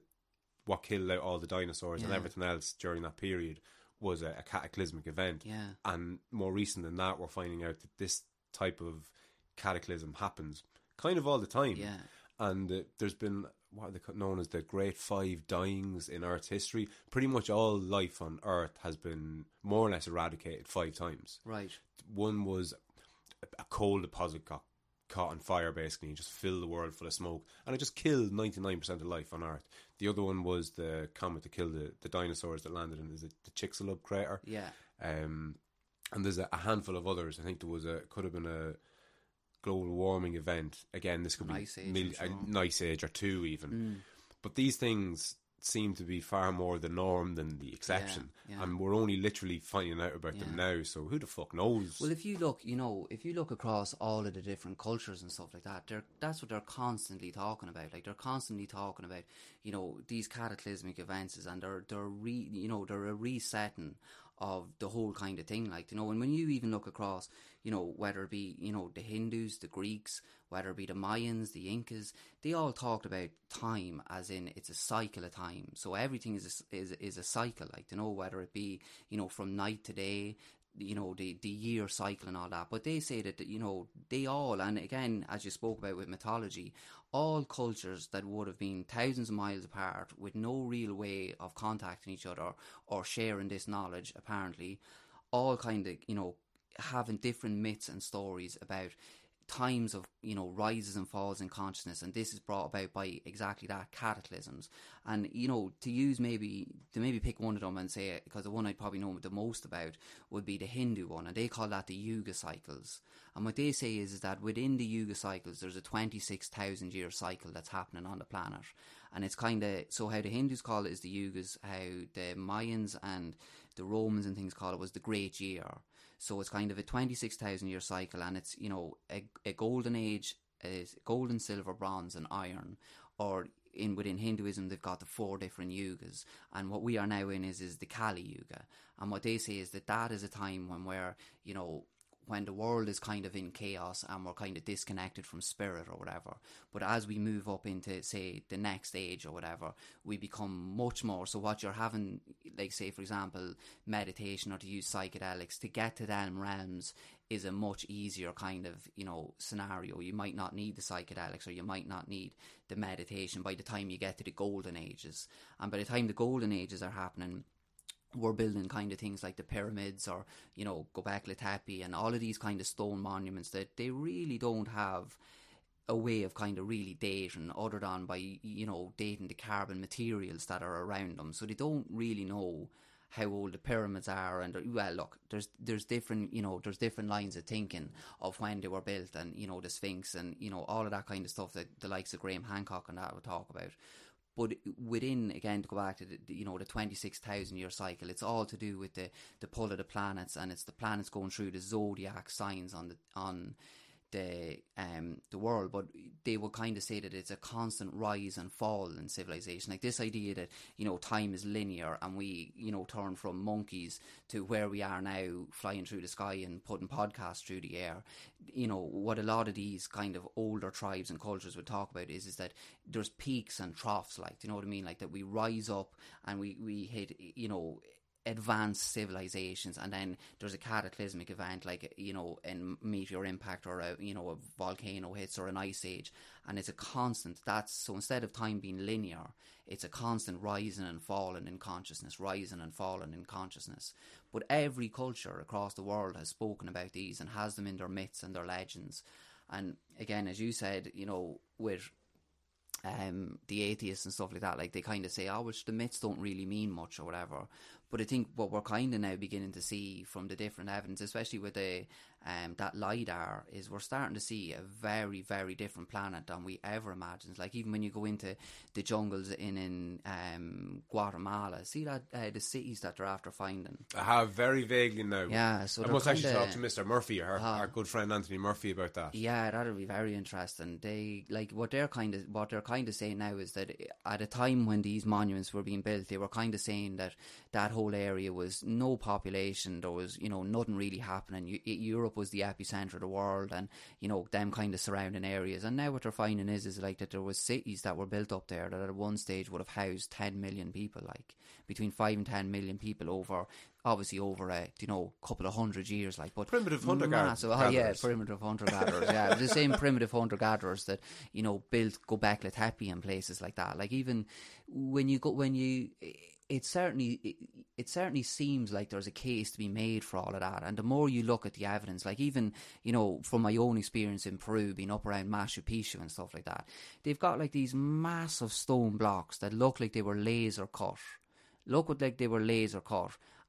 what killed out all the dinosaurs and everything else during that period was a cataclysmic event. Yeah. And more recent than that, we're finding out that this type of cataclysm happens kind of all the time. Yeah. And there's been what are they known as the Great Five Dyings in Earth's history. Pretty much all life on Earth has been more or less eradicated 5 times. Right. One was a coal deposit got caught on fire, basically, and just filled the world full of smoke, and it just killed 99% of life on Earth. The other one was the comet that killed the dinosaurs that landed in the Chicxulub crater. Yeah. And there's a handful of others. I think there was could have been a global warming event. Again, this could be an ice age or two even. But these things seem to be far more the norm than the exception. And we're only literally finding out about them now, so who the fuck knows? Well, if you look across all of the different cultures and stuff like that, that's what they're constantly talking about. Like, they're constantly talking about, you know, these cataclysmic events, and they're a resetting of the whole kind of thing, like, you know. And when you even look across, you know, whether it be, you know, the Hindus, the Greeks, whether it be the Mayans, the Incas, they all talked about time as in it's a cycle of time. So everything is a cycle, like, you know, whether it be, you know, from night to day, you know, the year cycle and all that. But they say that, you know, they all, and again, as you spoke about with mythology, all cultures that would have been thousands of miles apart with no real way of contacting each other or sharing this knowledge, apparently, all kind of, you know, having different myths and stories about times of, you know, rises and falls in consciousness, and this is brought about by exactly that, cataclysms. And, you know, to use maybe, to maybe pick one of them and say it, because the one I'd probably know the most about would be the Hindu one, and they call that the Yuga cycles. And what they say is that within the Yuga cycles, there's a 26,000 year cycle that's happening on the planet. And it's kind of, so how the Hindus call it is the Yugas, how the Mayans and the Romans and things call it was the Great Year. So it's kind of a 26,000 year cycle, and it's, you know, a golden age, is gold and silver, bronze and iron, or in within Hinduism they've got the four different yugas, and what we are now in is the Kali Yuga. And what they say is that that is a time when we're, you know, when the world is kind of in chaos and we're kind of disconnected from spirit or whatever. But as we move up into, say, the next age or whatever, we become much more. So what you're having, like, say, for example, meditation or to use psychedelics to get to them realms is a much easier kind of, you know, scenario. You might not need the psychedelics, or you might not need the meditation by the time you get to the golden ages. And by the time the golden ages are happening, we're building kind of things like the pyramids, or, you know, Göbekli Tepe and all of these kind of stone monuments that they really don't have a way of kind of really dating other than by, you know, dating the carbon materials that are around them. So they don't really know how old the pyramids are. And well, look, there's different, you know, there's different lines of thinking of when they were built, and, you know, the Sphinx and, you know, all of that kind of stuff that the likes of Graham Hancock and that would talk about. But within, again, to go back to the, you know, the 26,000 year cycle, it's all to do with the pull of the planets, and it's the planets going through the zodiac signs on the world. But they will kind of say that it's a constant rise and fall in civilization, like this idea that, you know, time is linear and we, you know, turn from monkeys to where we are now, flying through the sky and putting podcasts through the air. You know what a lot of these kind of older tribes and cultures would talk about is that there's peaks and troughs, like, do you know what I mean, like that we rise up and we hit, you know, advanced civilizations, and then there's a cataclysmic event, like, you know, a meteor impact, or a, you know, a volcano hits, or an ice age, and it's a constant. That's so instead of time being linear, it's a constant rising and falling in consciousness, rising and falling in consciousness. But every culture across the world has spoken about these and has them in their myths and their legends. And again, as you said, you know, with the atheists and stuff like that, like they kind of say, oh, which the myths don't really mean much or whatever. But I think what we're kind of now beginning to see from the different evidence, especially with the that LIDAR, is we're starting to see a very, very different planet than we ever imagined. Like even when you go into the jungles in Guatemala, see that the cities that they're after finding. I have very vaguely now. Yeah, so I must actually talk to Mr. Murphy, our good friend Anthony Murphy, about that. Yeah, that'll be very interesting. They like what they're kind of saying now is that at a time when these monuments were being built, they were kind of saying that whole area was no population, there was, you know, nothing really happening. Europe was the epicenter of the world, and, you know, them kind of surrounding areas. And now what they're finding is like that there was cities that were built up there that at one stage would have housed 10 million people, like between 5 and 10 million people over a, you know, couple of hundred years, like, but primitive hunter-gatherers. Yeah, primitive hunter-gatherers. Yeah, the same primitive hunter-gatherers that, you know, built Göbekli Tepe and places like that. Like even it certainly seems like there's a case to be made for all of that. And the more you look at the evidence, like even, you know, from my own experience in Peru, being up around Machu Picchu and stuff like that, they've got like these massive stone blocks that look like they were laser cut.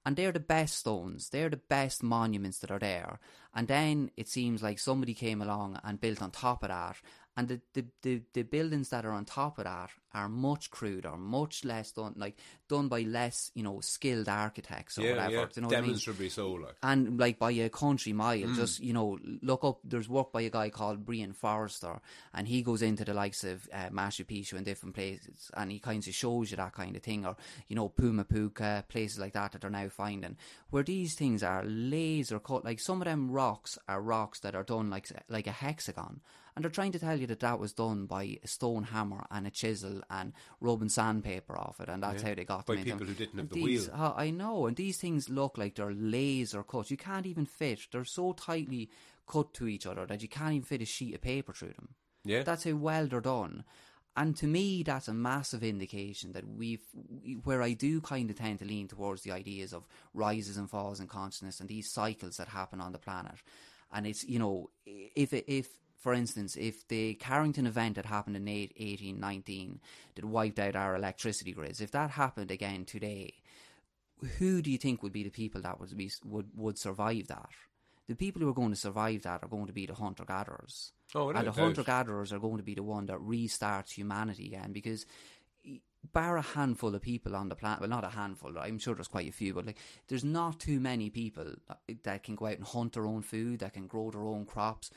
And they're the best stones, they're the best monuments that are there. And then it seems like somebody came along and built on top of that. And the buildings that are on top of that are much cruder, much less done by less, you know, skilled architects or whatever. Yeah. You know demonstrably what I mean? So, like. And like by a country mile, just, you know, look up, there's work by a guy called Brian Forrester, and he goes into the likes of Machu Picchu and different places, and he kind of shows you that kind of thing, or, you know, Pumapuca, places like that they're now finding, where these things are laser cut. Like some of them rocks are rocks that are done like a hexagon. And they're trying to tell you that was done by a stone hammer and a chisel and rubbing sandpaper off it, and that's how they got them. By people who didn't have the wheel. I know, and these things look like they're laser cut. You can't even fit. They're so tightly cut to each other that you can't even fit a sheet of paper through them. Yeah, that's how well they're done. And to me, that's a massive indication that where I do kind of tend to lean towards the ideas of rises and falls in consciousness and these cycles that happen on the planet. And it's, you know, if For instance, if the Carrington event that happened in 1819 that wiped out our electricity grids, if that happened again today, who do you think would be the people that would survive that? The people who are going to survive that are going to be the hunter-gatherers. Oh, and the hunter-gatherers are going to be the one that restarts humanity again, because bar a handful of people on the planet, well, not a handful, I'm sure there's quite a few, but like, there's not too many people that can go out and hunt their own food, that can grow their own crops,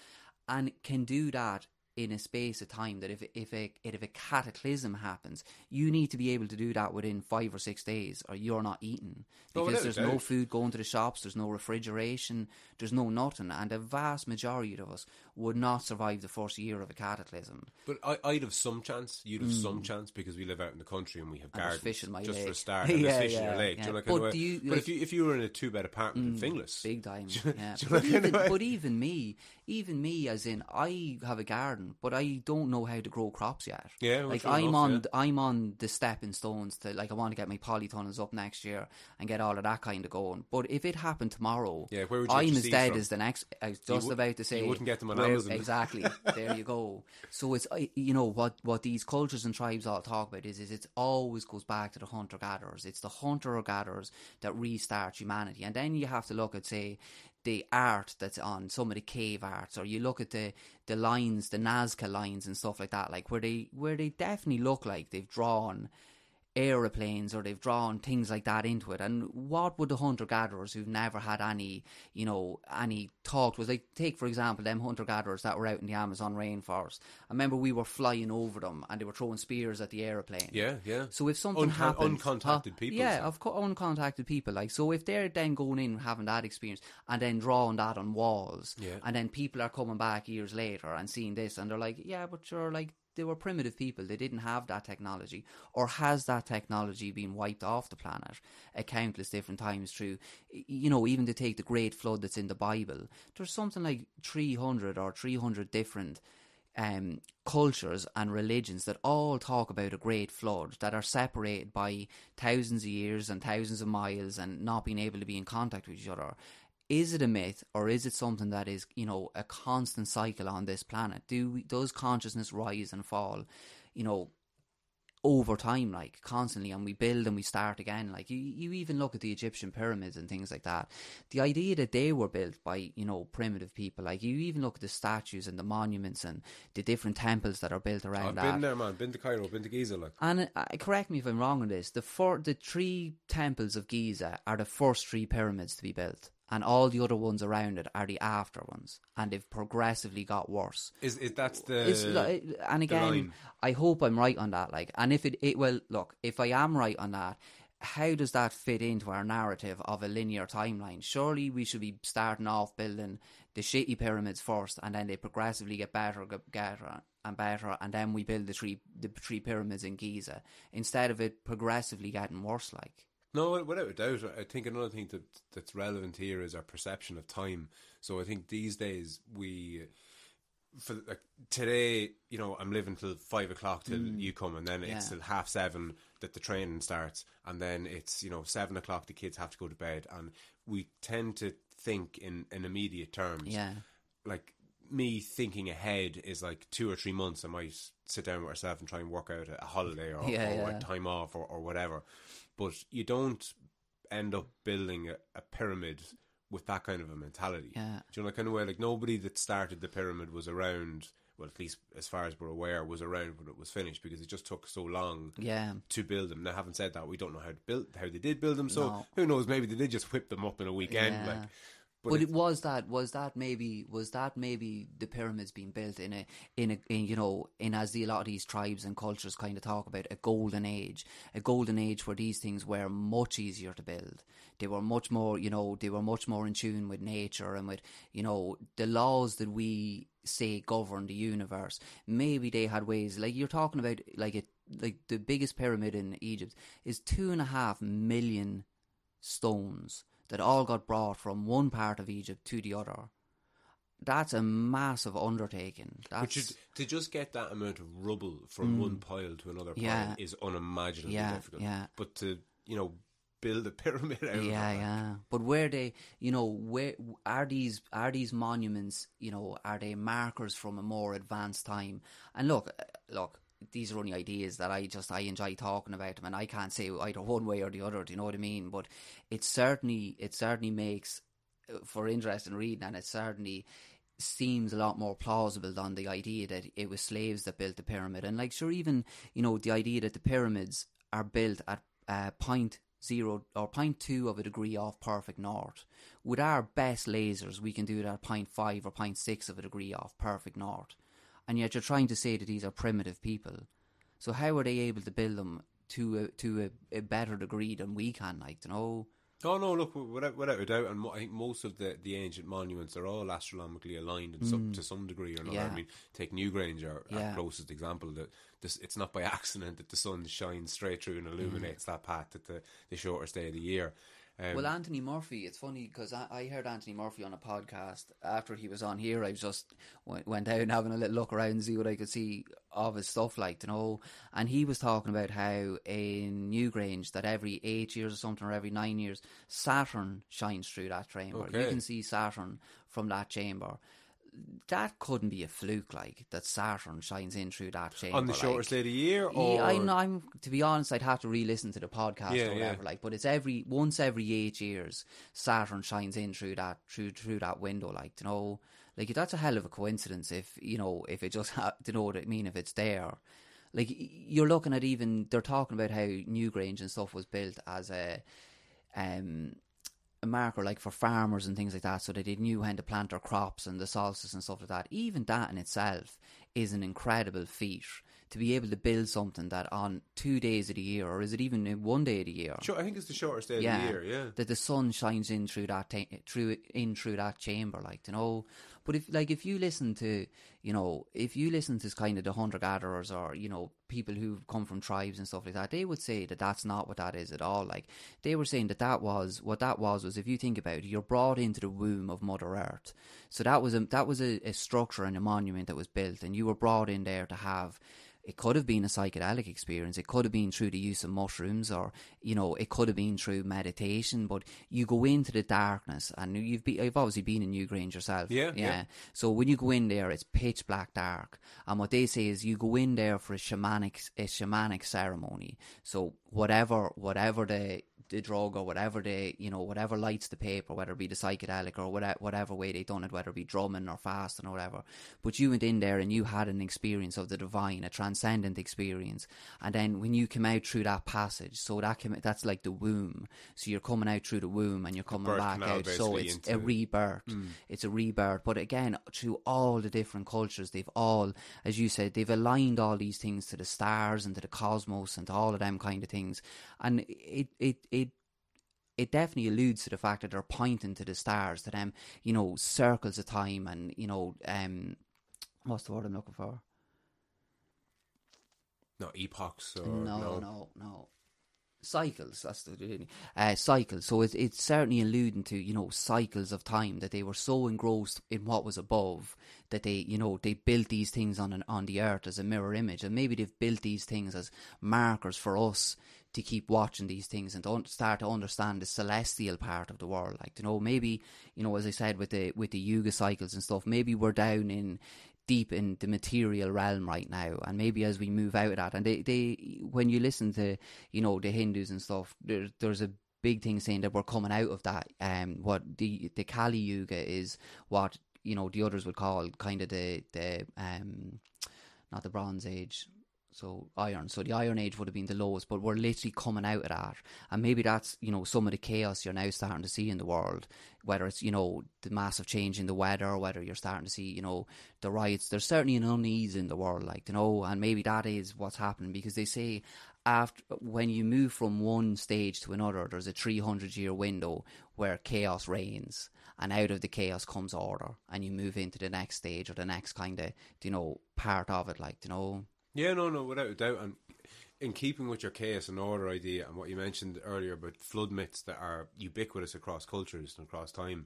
and can do that in a space of time that if a cataclysm happens, you need to be able to do that within 5 or 6 days or you're not eating. Because there's no food going to the shops, there's no refrigeration, there's no nothing. And the vast majority of us would not survive the first year of a cataclysm. But I'd have some chance, you'd have some chance, because we live out in the country and we have gardens. There's fish in my lake. Just for a start, and there's fish in your lake. Yeah. Do you know, but do you, but if you were in a 2-bed apartment in Finglas. Big time, yeah. But even me, as in, I have a garden, but I don't know how to grow crops yet. Yeah, well, like I'm on the stepping stones to, like, I want to get my polytunnels up next year and get all of that kind of going. But if it happened tomorrow, where would you I'm as dead from? As the next. I was just about to say you wouldn't get them on Amazon. Exactly. There you go. So it's, you know, what these cultures and tribes all talk about is it always goes back to the hunter gatherers. It's the hunter gatherers that restart humanity, and then you have to look at, say, the art that's on some of the cave arts, or you look at the lines, the Nazca lines and stuff like that, like where they definitely look like they've drawn aeroplanes or they've drawn things like that into it. And what would the hunter-gatherers who've never had any talk was like, take for example them hunter-gatherers that were out in the Amazon rainforest. I remember we were flying over them and they were throwing spears at the aeroplane. Yeah. So if something happened, uncontacted people. Yeah, so. Of course, uncontacted people. Like, so if they're then going in and having that experience and then drawing that on walls, and then people are coming back years later and seeing this and they're like, yeah, but you're like, they were primitive people. They didn't have that technology. Or has that technology been wiped off the planet countless different times through, you know, even to take the Great Flood that's in the Bible. There's something like 300 different cultures and religions that all talk about a great flood, that are separated by thousands of years and thousands of miles and not being able to be in contact with each other. Is it a myth, or is it something that is, you know, a constant cycle on this planet? Does consciousness rise and fall, you know, over time, like, constantly, and we build and we start again? Like, you even look at the Egyptian pyramids and things like that. The idea that they were built by, you know, primitive people, like, you even look at the statues and the monuments and the different temples that are built around I've been there, man. Been to Cairo, been to Giza, like. And correct me if I'm wrong on this, the three temples of Giza are the first three pyramids to be built. And all the other ones around it are the after ones, and they've progressively got worse. And again, I hope I'm right on that. Like, and if I am right on that, how does that fit into our narrative of a linear timeline? Surely we should be starting off building the shitty pyramids first, and then they progressively get better and better, and then we build the three pyramids in Giza instead of it progressively getting worse. Like. No, without a doubt. I think another thing that's relevant here is our perception of time. So I think these days today, you know, I'm living till 5 o'clock till you come, and then it's till 7:30 that the training starts, and then it's, you know, 7 o'clock the kids have to go to bed, and we tend to think in immediate terms. Yeah. Like, me thinking ahead is like 2 or 3 months. I might sit down with myself and try and work out a holiday or time off or whatever. But you don't end up building a pyramid with that kind of a mentality. Yeah. Do you know, like, kind of way, like, nobody that started the pyramid was around, well, at least as far as we're aware, was around when it was finished, because it just took so long to build them. Now, having said that, we don't know how they did build them, so who knows, maybe they did just whip them up in a weekend. Yeah. Like, but it was that maybe the pyramids being built in as a lot of these tribes and cultures kind of talk about, a golden age where these things were much easier to build. They were much more, you know, they were much more in tune with nature and with, you know, the laws that we say govern the universe. Maybe they had ways, like you're talking about, like the biggest pyramid in Egypt is 2.5 million stones that all got brought from one part of Egypt to the other. That's a massive undertaking. Which is, to just get that amount of rubble from one pile to another pile is unimaginably difficult. Yeah. But to, you know, build a pyramid out of. Yeah, yeah. But where they, you know, where are these monuments, you know, are they markers from a more advanced time? And look, these are only ideas that I enjoy talking about them, and I can't say either one way or the other, do you know what I mean? But it certainly makes for interest in reading, and it certainly seems a lot more plausible than the idea that it was slaves that built the pyramid. And like, sure, even, you know, the idea that the pyramids are built at 0.0 or 0.2 of a degree off perfect north. With our best lasers, we can do that at 0.5 or 0.6 of a degree off perfect north. And yet you're trying to say that these are primitive people. So how are they able to build them to a better degree than we can, like, you know? Oh, no, look, without a doubt, and I think most of the ancient monuments are all astronomically aligned in to some degree or another. Yeah. I mean, take Newgrange, our closest example, it's not by accident that the sun shines straight through and illuminates that path at the shortest day of the year. Well, Anthony Murphy, it's funny because I heard Anthony Murphy on a podcast after he was on here. I just went out and having a little look around and see what I could see of his stuff, like, you know. And he was talking about how in Newgrange that every 8 years or something, or every 9 years, Saturn shines through that chamber. Okay. You can see Saturn from that chamber. That couldn't be a fluke, like, that Saturn shines in through that chamber. On the shortest day of the year? Or? Yeah, I'm, to be honest, I'd have to re-listen to the podcast or whatever, like, but it's once every 8 years, Saturn shines in through that window, like, you know, like, that's a hell of a coincidence if, you know, if it just, you know what I mean, if it's there. Like, you're looking at even, they're talking about how Newgrange and stuff was built as a marker, like, for farmers and things like that, so that they knew when to plant their crops and the solstice and stuff like that. Even that in itself is an incredible feat, to be able to build something that on 2 days of the year, or is it even one day of the year? Sure, I think it's the shortest day of the year, yeah. That the sun shines in through that chamber, like, you know. But if you listen to kind of the hunter-gatherers, or, you know, people who come from tribes and stuff like that, they would say that that's not what that is at all. Like, they were saying that was, if you think about it, you're brought into the womb of Mother Earth. So that was a structure and a monument that was built, and you were brought in there to have. It could have been a psychedelic experience. It could have been through the use of mushrooms, or, you know, it could have been through meditation. But you go into the darkness, and I've obviously been in Newgrange yourself. Yeah. So when you go in there, it's pitch black dark. And what they say is you go in there for a shamanic ceremony. So whatever the drug, or whatever they, you know, whatever lights the paper, whether it be the psychedelic or whatever way they done it, whether it be drumming or fasting or whatever. But you went in there and you had an experience of the divine, a transcendent experience. And then when you came out through that passage, so that's like the womb. So you're coming out through the womb and you're coming back out. So it's a rebirth. It's a rebirth. But again, through all the different cultures, they've all, as you said, they've aligned all these things to the stars and to the cosmos and to all of them kind of things. And it definitely alludes to the fact that they're pointing to the stars, to them, you know, circles of time, and, you know, what's the word I'm looking for? No, epochs or... No. Cycles, that's the thing. Cycles. So it's certainly alluding to, you know, cycles of time, that they were so engrossed in what was above that they, you know, they built these things on the earth as a mirror image. And maybe they've built these things as markers for us to keep watching these things and to start to understand the celestial part of the world. Like, you know, maybe, you know, as I said, with the Yuga cycles and stuff, maybe we're down in deep in the material realm right now, and maybe as we move out of that, and they when you listen to, you know, the Hindus and stuff, there's a big thing saying that we're coming out of that. What the Kali Yuga is, what, you know, the others would call kind of the not the Bronze Age. So iron. So the Iron Age would have been the lowest, but we're literally coming out of that. And maybe that's, you know, some of the chaos you're now starting to see in the world, whether it's, you know, the massive change in the weather, or whether you're starting to see, you know, the riots. There's certainly an unease in the world, like, you know, and maybe that is what's happening, because they say after, when you move from one stage to another, there's a 300-year window where chaos reigns, and out of the chaos comes order, and you move into the next stage, or the next kind of, you know, part of it, like, you know. Yeah, no, without a doubt. And in keeping with your chaos and order idea, and what you mentioned earlier about flood myths that are ubiquitous across cultures and across time,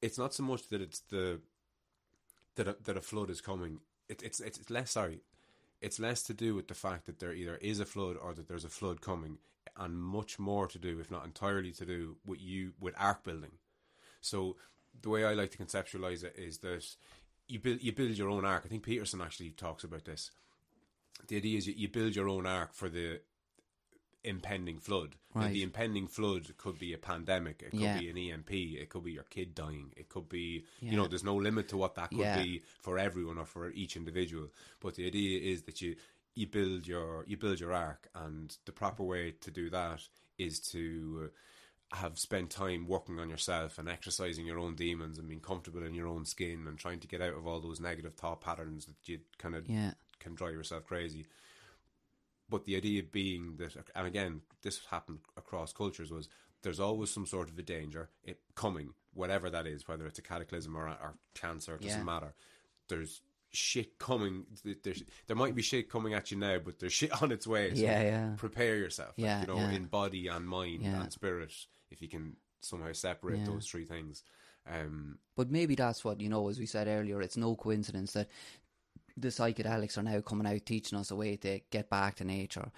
it's not so much that it's that a flood is coming. It's less. Sorry, it's less to do with the fact that there either is a flood or that there's a flood coming, and much more to do, if not entirely to do, with ark building. So the way I like to conceptualize it is that you build your own ark. I think Peterson actually talks about this. The idea is you build your own ark for the impending flood. Right. The impending flood could be a pandemic. It could be an EMP. It could be your kid dying. It could be, you know, there's no limit to what that could be for everyone or for each individual. But the idea is that you build your ark, and the proper way to do that is to have spent time working on yourself and exercising your own demons and being comfortable in your own skin and trying to get out of all those negative thought patterns that you kind of can drive yourself crazy. But the idea being that, and again, this happened across cultures, was there's always some sort of a danger coming, whatever that is, whether it's a cataclysm or cancer, it doesn't matter. There's shit coming. There might be shit coming at you now, but there's shit on its way. So prepare yourself, in body and mind and spirit, if you can somehow separate those three things. But maybe that's what, as we said earlier, it's no coincidence that the psychedelics are now coming out teaching us a way to get back to nature.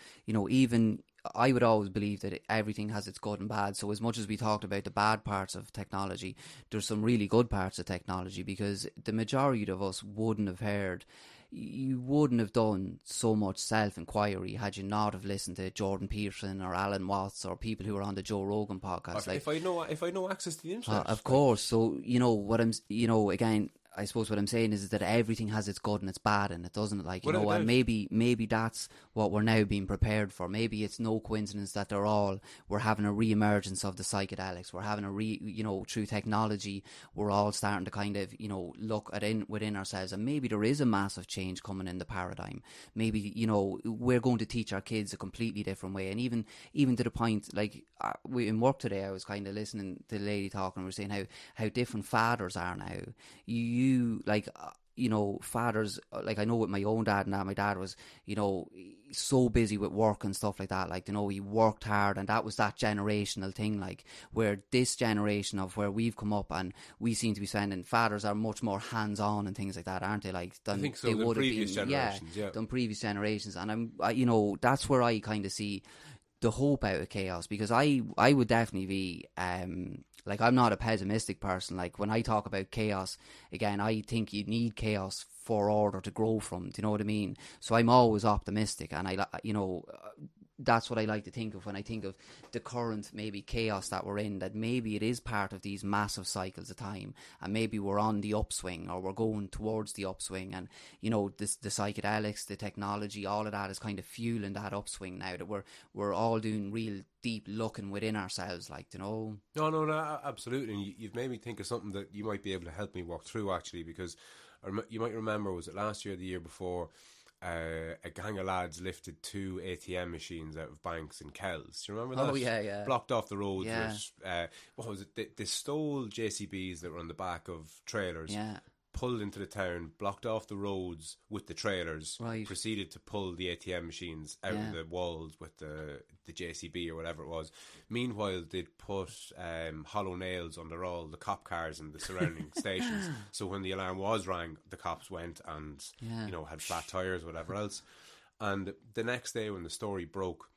Even I would always believe that everything has its good and bad. So as much as we talked about the bad parts of technology, there's some really good parts of technology, because the majority of us wouldn't have heard, you wouldn't have done so much self-inquiry had you not have listened to Jordan Peterson or Alan Watts or people who are on the Joe Rogan podcast. If I know access to the internet, of course. So what I'm, again, I suppose what I'm saying is that everything has its good and its bad, and it doesn't, and maybe that's what we're now being prepared for. Maybe it's no coincidence that we're having a re-emergence of the psychedelics. We're having through technology, we're all starting to kind of, look at within ourselves, and maybe there is a massive change coming in the paradigm. Maybe, we're going to teach our kids a completely different way. And even to the point, in work today, I was kind of listening to the lady talking, and we were saying how different fathers are now. Fathers, I know with my own dad, and that my dad was, so busy with work and stuff like that. He worked hard, and that was that generational thing, where this generation of where we've come up and we seem to be spending, fathers are much more hands-on and things like that, aren't they? I think so, they would previous have been, generations, than previous generations. And that's where I kind of see the hope out of chaos, because I would definitely be, I'm not a pessimistic person. When I talk about chaos, again, I think you need chaos for order to grow from. Do you know what I mean? So I'm always optimistic, and that's what I like to think of when I think of the current maybe chaos that we're in, that maybe it is part of these massive cycles of time, and maybe we're on the upswing, or we're going towards the upswing, and the psychedelics, the technology, all of that is kind of fueling that upswing now, that we're all doing real deep looking within ourselves, No, absolutely. And you've made me think of something that you might be able to help me walk through, actually, because you might remember, was it last year or the year before, a gang of lads lifted 2 ATM machines out of banks in Kells. Do you remember that? Oh, yeah. Blocked off the roads. Yeah. Which, what was it? They stole JCBs that were on the back of trailers, pulled into the town, blocked off the roads with the trailers, proceeded to pull the ATM machines out of the walls with the JCB or whatever it was. Meanwhile, they'd put hollow nails under all the cop cars in the surrounding stations. So when the alarm was rang, the cops went and, had flat tires, whatever else. And the next day when the story broke,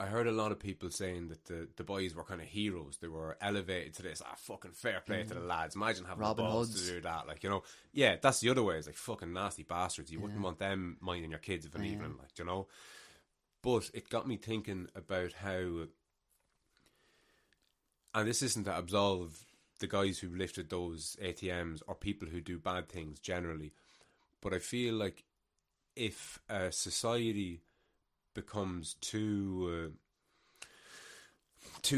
I heard a lot of people saying that the boys were kind of heroes. They were elevated to this, fucking fair play to the lads. Imagine having Robin the balls Hoods. To do that. That's the other way. It's fucking nasty bastards. You wouldn't want them minding your kids of an evening, But it got me thinking about how, and this isn't to absolve the guys who lifted those ATMs or people who do bad things generally, but I feel like if a society becomes too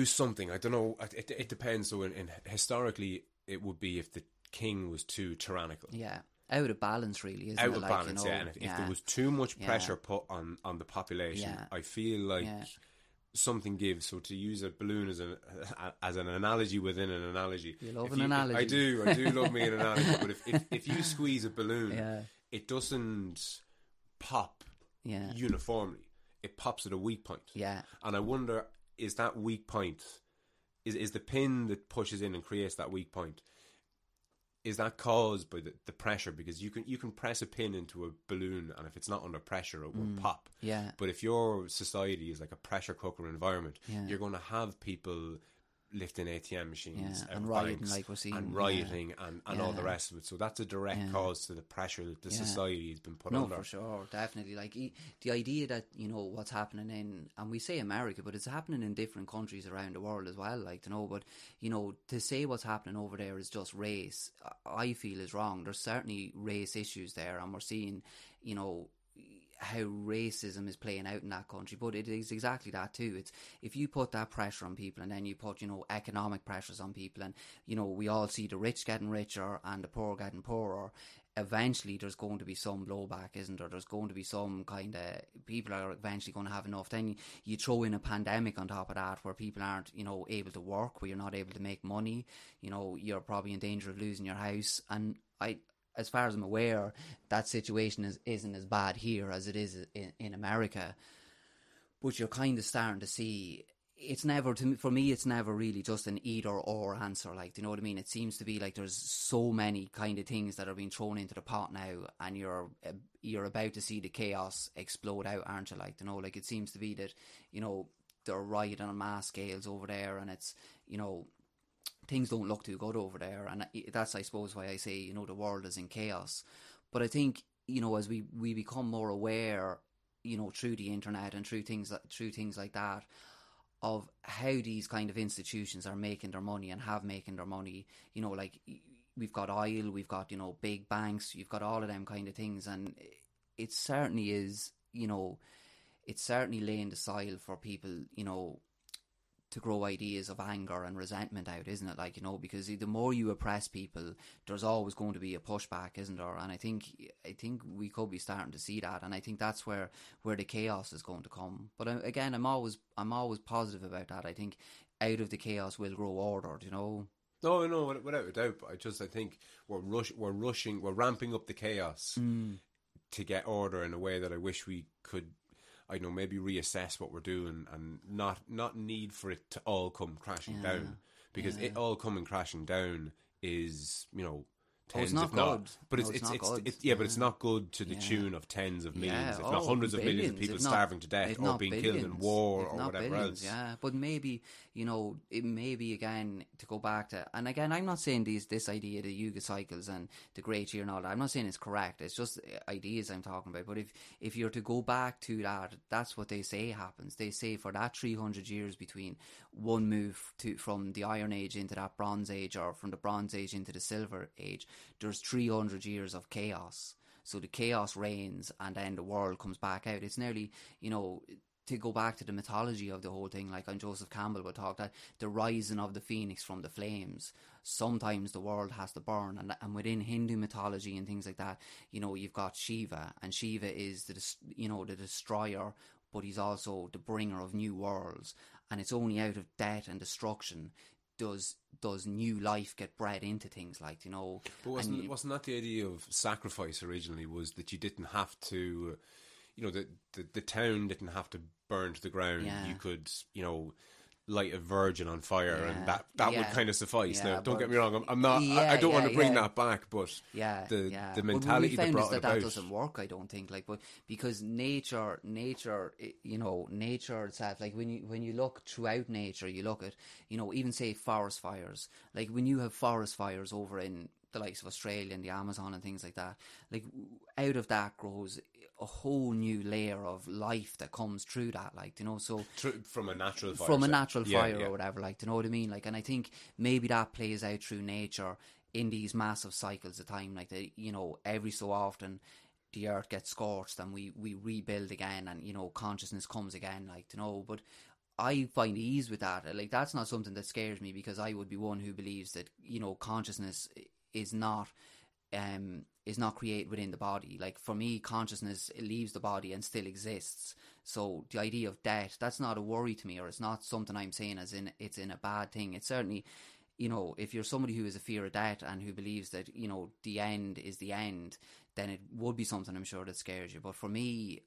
something, I don't know, it depends. So in historically, it would be if the king was too tyrannical, out of balance, really, isn't out it? Of balance, and if there was too much pressure put on the population, I feel like something gives. So to use a balloon as an analogy within an analogy, you love an analogy. I do love me an analogy. But if you squeeze a balloon, it doesn't pop uniformly. It pops at a weak point. Yeah. And I wonder, is that weak point, is the pin that pushes in and creates that weak point, is that caused by the pressure? Because you can press a pin into a balloon, and if it's not under pressure, it will pop. Yeah. But if your society is like a pressure cooker environment, you're going to have people lifting ATM machines and rioting, like we're seeing, and all the rest of it. So that's a direct cause to the pressure that the society has been put under. No, for sure, definitely. Like the idea that, you know, what's happening in, and we say America, but it's happening in different countries around the world as well. Like, you know, but you know, to say what's happening over there is just race, I feel, is wrong. There's certainly race issues there, and we're seeing, you know, how racism is playing out in that country, but it is exactly that too. It's if you put that pressure on people, and then you put, you know, economic pressures on people, and, you know, we all see the rich getting richer and the poor getting poorer. Eventually there's going to be some blowback, isn't there? There's going to be some kind of, people are eventually going to have enough. Then you throw in a pandemic on top of that, where people aren't, you know, able to work, where you're not able to make money, you know, you're probably in danger of losing your house. And as far as I'm aware, that situation isn't as bad here as it is in America. But you're kind of starting to see, it's never really just an either or answer. Like, do you know what I mean? It seems to be like there's so many kind of things that are being thrown into the pot now, and you're about to see the chaos explode out, aren't you? Like, you know, like it seems to be that, you know, they're rioting on mass scales over there, and it's, you know, things don't look too good over there. And that's, I suppose, why I say, you know, the world is in chaos. But I think, you know, as we become more aware, you know, through the internet and through things like that, of how these kind of institutions are making their money and have making their money, you know, like we've got oil, we've got, you know, big banks, you've got all of them kind of things. And it certainly is, you know, it's certainly laying the soil for people, you know, to grow ideas of anger and resentment out, isn't it? Like, you know, because the more you oppress people, there's always going to be a pushback, isn't there? And I think we could be starting to see that, and I think that's where the chaos is going to come. But again, I'm always positive about that. I think out of the chaos will grow order, you know. No, without a doubt. But I think we're ramping up the chaos to get order in a way that I wish we could. I know, maybe reassess what we're doing and not need for it to all come crashing down, because it all coming crashing down is, you know, tens, it's not good. But it's not good to the tune of tens of millions, if not hundreds of millions of people starving to death or being killed in war or whatever else. Yeah, but maybe, you know, it may be, again, to go back to, and again, I'm not saying this idea, the Yuga cycles and the great year and all that, I'm not saying it's correct, it's just ideas I'm talking about. But if you're to go back to that, that's what they say happens. They say for that 300 years between one move from the Iron Age into that Bronze Age, or from the Bronze Age into the Silver Age, there's 300 years of chaos. So the chaos reigns, and then the world comes back out. It's nearly, you know, to go back to the mythology of the whole thing, like on Joseph Campbell would talk that the rising of the phoenix from the flames. Sometimes the world has to burn, and within Hindu mythology and things like that, you know, you've got Shiva, and Shiva is the destroyer, but he's also the bringer of new worlds. And it's only out of death and destruction does new life get bred into things, like, you know. But wasn't that the idea of sacrifice originally, was that you didn't have to, you know, the town didn't have to burn to the ground. Yeah. You could, you know, light a virgin on fire, and that would kind of suffice. Yeah, now, don't get me wrong, I don't want to bring that back, but the mentality that brought it about, that doesn't work, I don't think. Like, but because nature, you know, nature itself, like when you look throughout nature, you look at, you know, even say forest fires. Like when you have forest fires over in the likes of Australia and the Amazon and things like that, like out of that grows a whole new layer of life that comes through that, like, you know. So from a natural fire or whatever, like, you know what I mean? Like, and I think maybe that plays out through nature in these massive cycles of time, like, the, you know, every so often the earth gets scorched and we rebuild again, and, you know, consciousness comes again, like, you know. But I find ease with that. Like, that's not something that scares me, because I would be one who believes that, you know, consciousness is not created within the body. Like, for me, consciousness, it leaves the body and still exists. So the idea of death, that's not a worry to me, or it's not something I'm saying as in it's in a bad thing. It's certainly, you know, if you're somebody who is a fear of death and who believes that, you know, the end is the end, then it would be something, I'm sure, that scares you. But for me,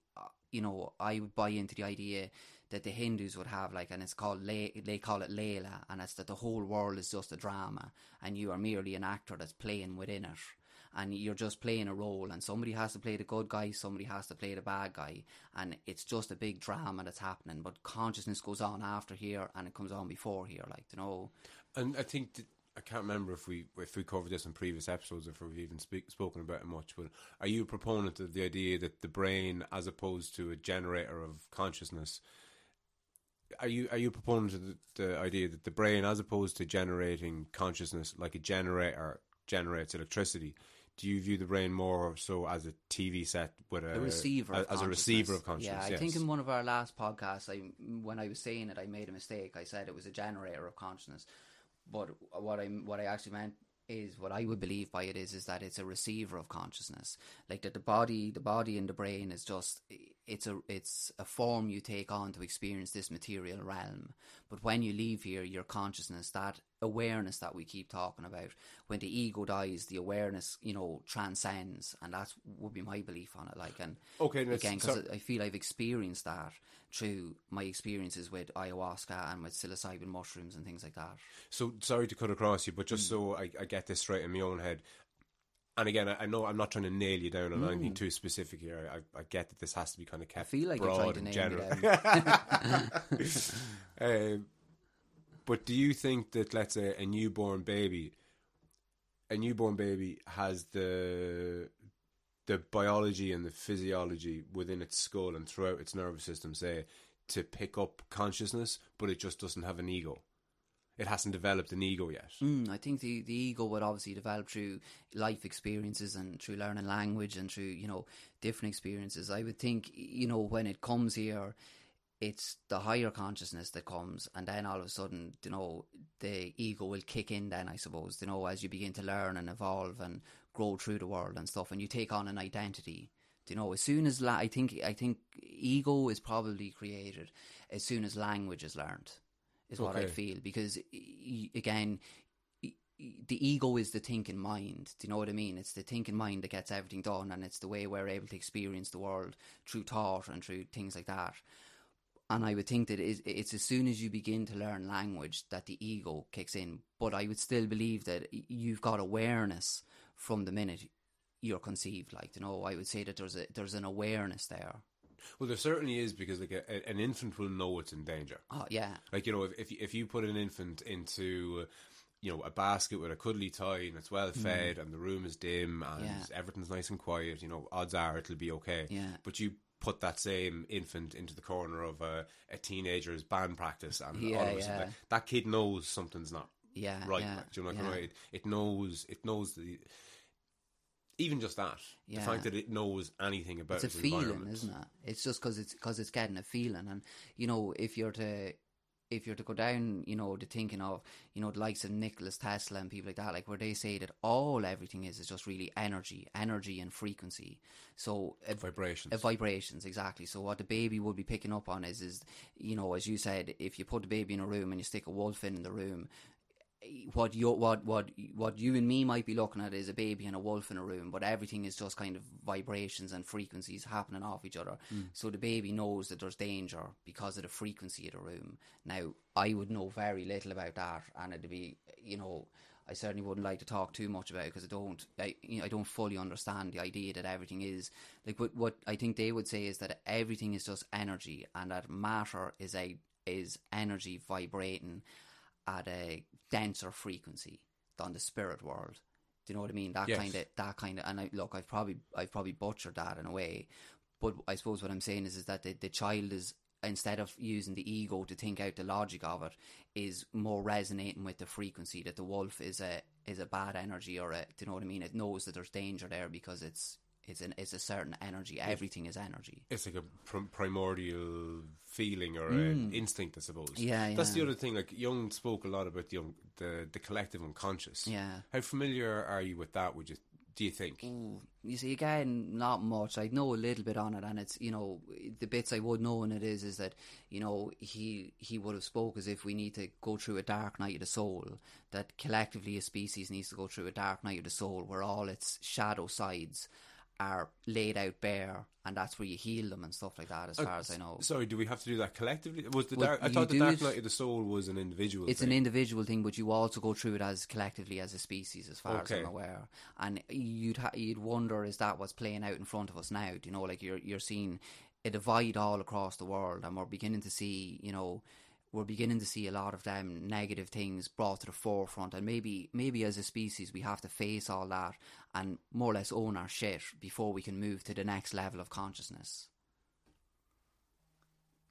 you know, I would buy into the idea that the Hindus would have, like, and it's called, they call it Layla, and it's that the whole world is just a drama, and you are merely an actor that's playing within it, and you're just playing a role, and somebody has to play the good guy, somebody has to play the bad guy, and it's just a big drama that's happening, but consciousness goes on after here, and it comes on before here, like, you know. And I think that, I can't remember if we covered this in previous episodes, if we've even spoken about it much, but are you a proponent of the idea that the brain, as opposed to a generator of consciousness, are you a proponent of the idea that the brain, as opposed to generating consciousness, like a generator generates electricity, do you view the brain more so as a TV set with a receiver as a receiver of consciousness? Yeah, I think in one of our last podcasts, when I was saying it, I made a mistake. I said it was a generator of consciousness. But what I actually meant is, what I would believe by it is that it's a receiver of consciousness, like that the body and the brain is just it's a form you take on to experience this material realm. But when you leave here, your consciousness, that awareness that we keep talking about, when the ego dies, the awareness, you know, transcends, and that would be my belief on it. Like, and okay, again, because I feel I've experienced that through my experiences with ayahuasca and with psilocybin mushrooms and things like that. So, sorry to cut across you, but just so I get this straight in my own head. And again, I know I'm not trying to nail you down on anything too specific here. I get that this has to be kind of kept broad and general. But do you think that, let's say, a newborn baby has the biology and the physiology within its skull and throughout its nervous system, say, to pick up consciousness, but it just doesn't have an ego? It hasn't developed an ego yet. I think the ego would obviously develop through life experiences and through learning language and through, you know, different experiences. I would think, you know, when it comes here, it's the higher consciousness that comes, and then all of a sudden, you know, the ego will kick in then, I suppose, you know, as you begin to learn and evolve and grow through the world and stuff, and you take on an identity. You know, as soon as I think ego is probably created as soon as language is learned. Is what I feel, because, again, the ego is the thinking mind. Do you know what I mean? It's the thinking mind that gets everything done, and it's the way we're able to experience the world through thought and through things like that. And I would think that it's as soon as you begin to learn language that the ego kicks in. But I would still believe that you've got awareness from the minute you're conceived. Like, you know, I would say that there's an awareness there. Well, there certainly is, because like an infant will know it's in danger. Oh yeah, like, you know, if you put an infant into, you know, a basket with a cuddly toy and it's well fed and the room is dim and everything's nice and quiet, you know, odds are it'll be okay. Yeah. But you put that same infant into the corner of a teenager's band practice, and all of a sudden that kid knows something's not right. Yeah, do you know what I mean? It knows the. Even just that, the fact that it knows anything about its environment. It's a feeling, isn't it? It's just because it's getting a feeling. And, you know, if you're to go down, you know, the thinking of, you know, the likes of Nikola Tesla and people like that, like where they say that everything is just really energy and frequency. So vibrations. Vibrations, exactly. So what the baby would be picking up on is, you know, as you said, if you put the baby in a room and you stick a wolf in the room, what you and me might be looking at is a baby and a wolf in a room, but everything is just kind of vibrations and frequencies happening off each other. So the baby knows that there's danger because of the frequency of the room. Now, I would know very little about that, and it'd be, you know, I certainly wouldn't like to talk too much about it, because I don't fully understand the idea that everything is like. What I think they would say is that everything is just energy, and that matter is energy vibrating at a denser frequency than the spirit world. Do you know what I mean? That kind of. And I've probably butchered that in a way, but I suppose what I'm saying is that the child is, instead of using the ego to think out the logic of it, is more resonating with the frequency, that the wolf is a bad energy, or do you know what I mean? It knows that there's danger there because it's a certain energy. Everything is energy. It's like a primordial feeling or an instinct, I suppose. Yeah, that's the other thing. Like, Jung spoke a lot about the collective unconscious. Yeah. How familiar are you with that? Do you think? Ooh, you see, again, not much. I know a little bit on it, and it's, you know, the bits I would know on it is that, you know, he would have spoke as if we need to go through a dark night of the soul, that collectively a species needs to go through a dark night of the soul where all its shadow sides are laid out bare, and that's where you heal them and stuff like that, as far as I know. Sorry, do we have to do that collectively? Was the dark, I thought the dark night of the soul was an individual thing. It's an individual thing, but you also go through it as collectively as a species, as far as I'm aware. And you'd wonder, is that what's playing out in front of us now? Do you know, like you're seeing a divide all across the world, and we're beginning to see, you know, a lot of them negative things brought to the forefront, and maybe as a species we have to face all that and more or less own our shit before we can move to the next level of consciousness.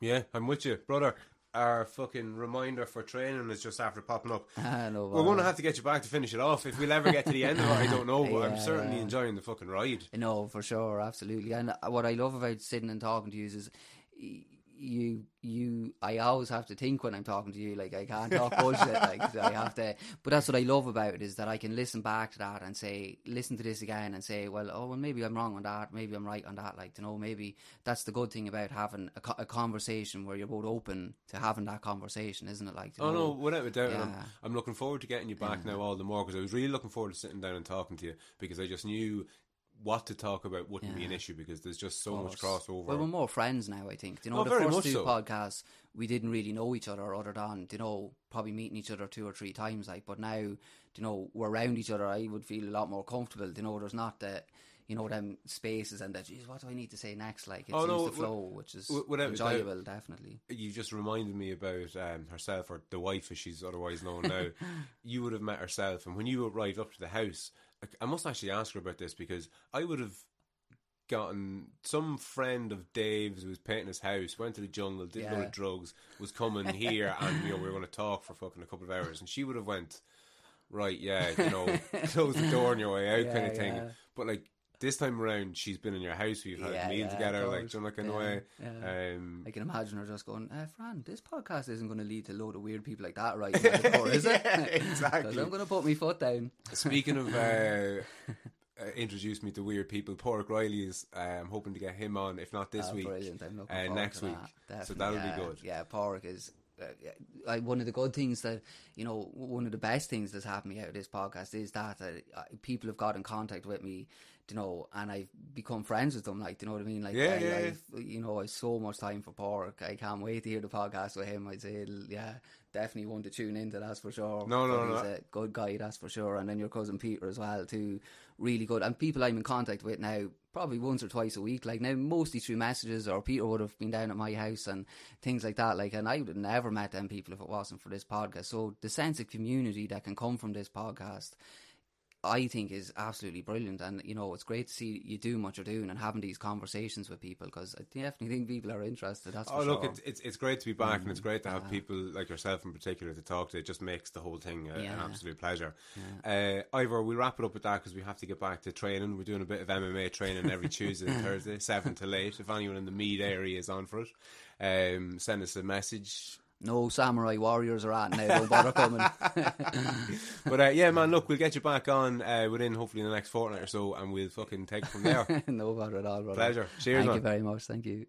Yeah, I'm with you, brother. Our fucking reminder for training is just after popping up. We're going to have to get you back to finish it off. If we'll ever get to the end of it, I don't know, but I'm certainly enjoying the fucking ride. No, for sure, absolutely. And what I love about sitting and talking to you is I always have to think when I'm talking to you, like I can't talk bullshit, like I have to. But that's what I love about it, is that I can listen back to that and say, listen to this again and say, well, maybe I'm wrong on that, maybe I'm right on that, like, you know, maybe that's the good thing about having a conversation where you're both open to having that conversation, isn't it? Like, no, without a doubt. Yeah. I'm looking forward to getting you back now all the more, because I was really looking forward to sitting down and talking to you, because I just knew what to talk about wouldn't be an issue, because there's just so much crossover. Well, we're more friends now, I think. You know, the first two podcasts, we didn't really know each other, other than, you know, probably meeting each other 2 or 3 times. Like, but now, you know, we're around each other. I would feel a lot more comfortable. You know, there's not that, you know, them spaces and that. Geez, what do I need to say next? Like, it seems to flow, which is enjoyable, definitely. You just reminded me about herself, or the wife, as she's otherwise known now. You would have met herself, and when you arrived up to the house, I must actually ask her about this, because I would have gotten some friend of Dave's who was painting his house, went to the jungle, did a lot of drugs, was coming here, and you know, we were going to talk for fucking a couple of hours, and she would have went, right, yeah, you know, close the door on your way out, kind of thing. Yeah. But like this time around, she's been in your house, we've had a meal together, like, do you know, like, in a way. Yeah. I can imagine her just going, Fran, this podcast isn't going to lead to a load of weird people like that, right? Is it? Exactly. Because I'm going to put my foot down. Speaking of introduce me to weird people, Pork Riley's, I'm hoping to get him on, if not this week, next week. That. So that'll be good. Yeah, Pork is... one of the good things that, you know, one of the best things that's happening out of this podcast is that people have got in contact with me, you know, and I've become friends with them, like, do you know what I mean? Like, you know, I have so much time for Pork. I can't wait to hear the podcast with him. I'd say, yeah, definitely one to tune into, that's for sure. No. He's a good guy, that's for sure. And then your cousin Peter as well, too. Really good. And people I'm in contact with now, probably once or twice a week, like now, mostly through messages, or Peter would have been down at my house and things like that, like, and I would have never met them people if it wasn't for this podcast. So the sense of community that can come from this podcast, I think, is absolutely brilliant. And you know, it's great to see you do what you're doing and having these conversations with people, because I definitely think people are interested, that's for sure. Oh, look, it's great to be back, and it's great to have people like yourself in particular to talk to. It just makes the whole thing an absolute pleasure. Ivor, we'll wrap it up with that, because we have to get back to training. We're doing a bit of MMA training every Tuesday and Thursday, 7 to 8. If anyone in the Mead area is on for it, send us a message. No samurai warriors are at now, don't bother coming. But yeah, man, look, we'll get you back on within hopefully the next fortnight or so, and we'll fucking take it from there. No bother at all, brother. Pleasure. Cheers, man. Thank you very much. Thank you.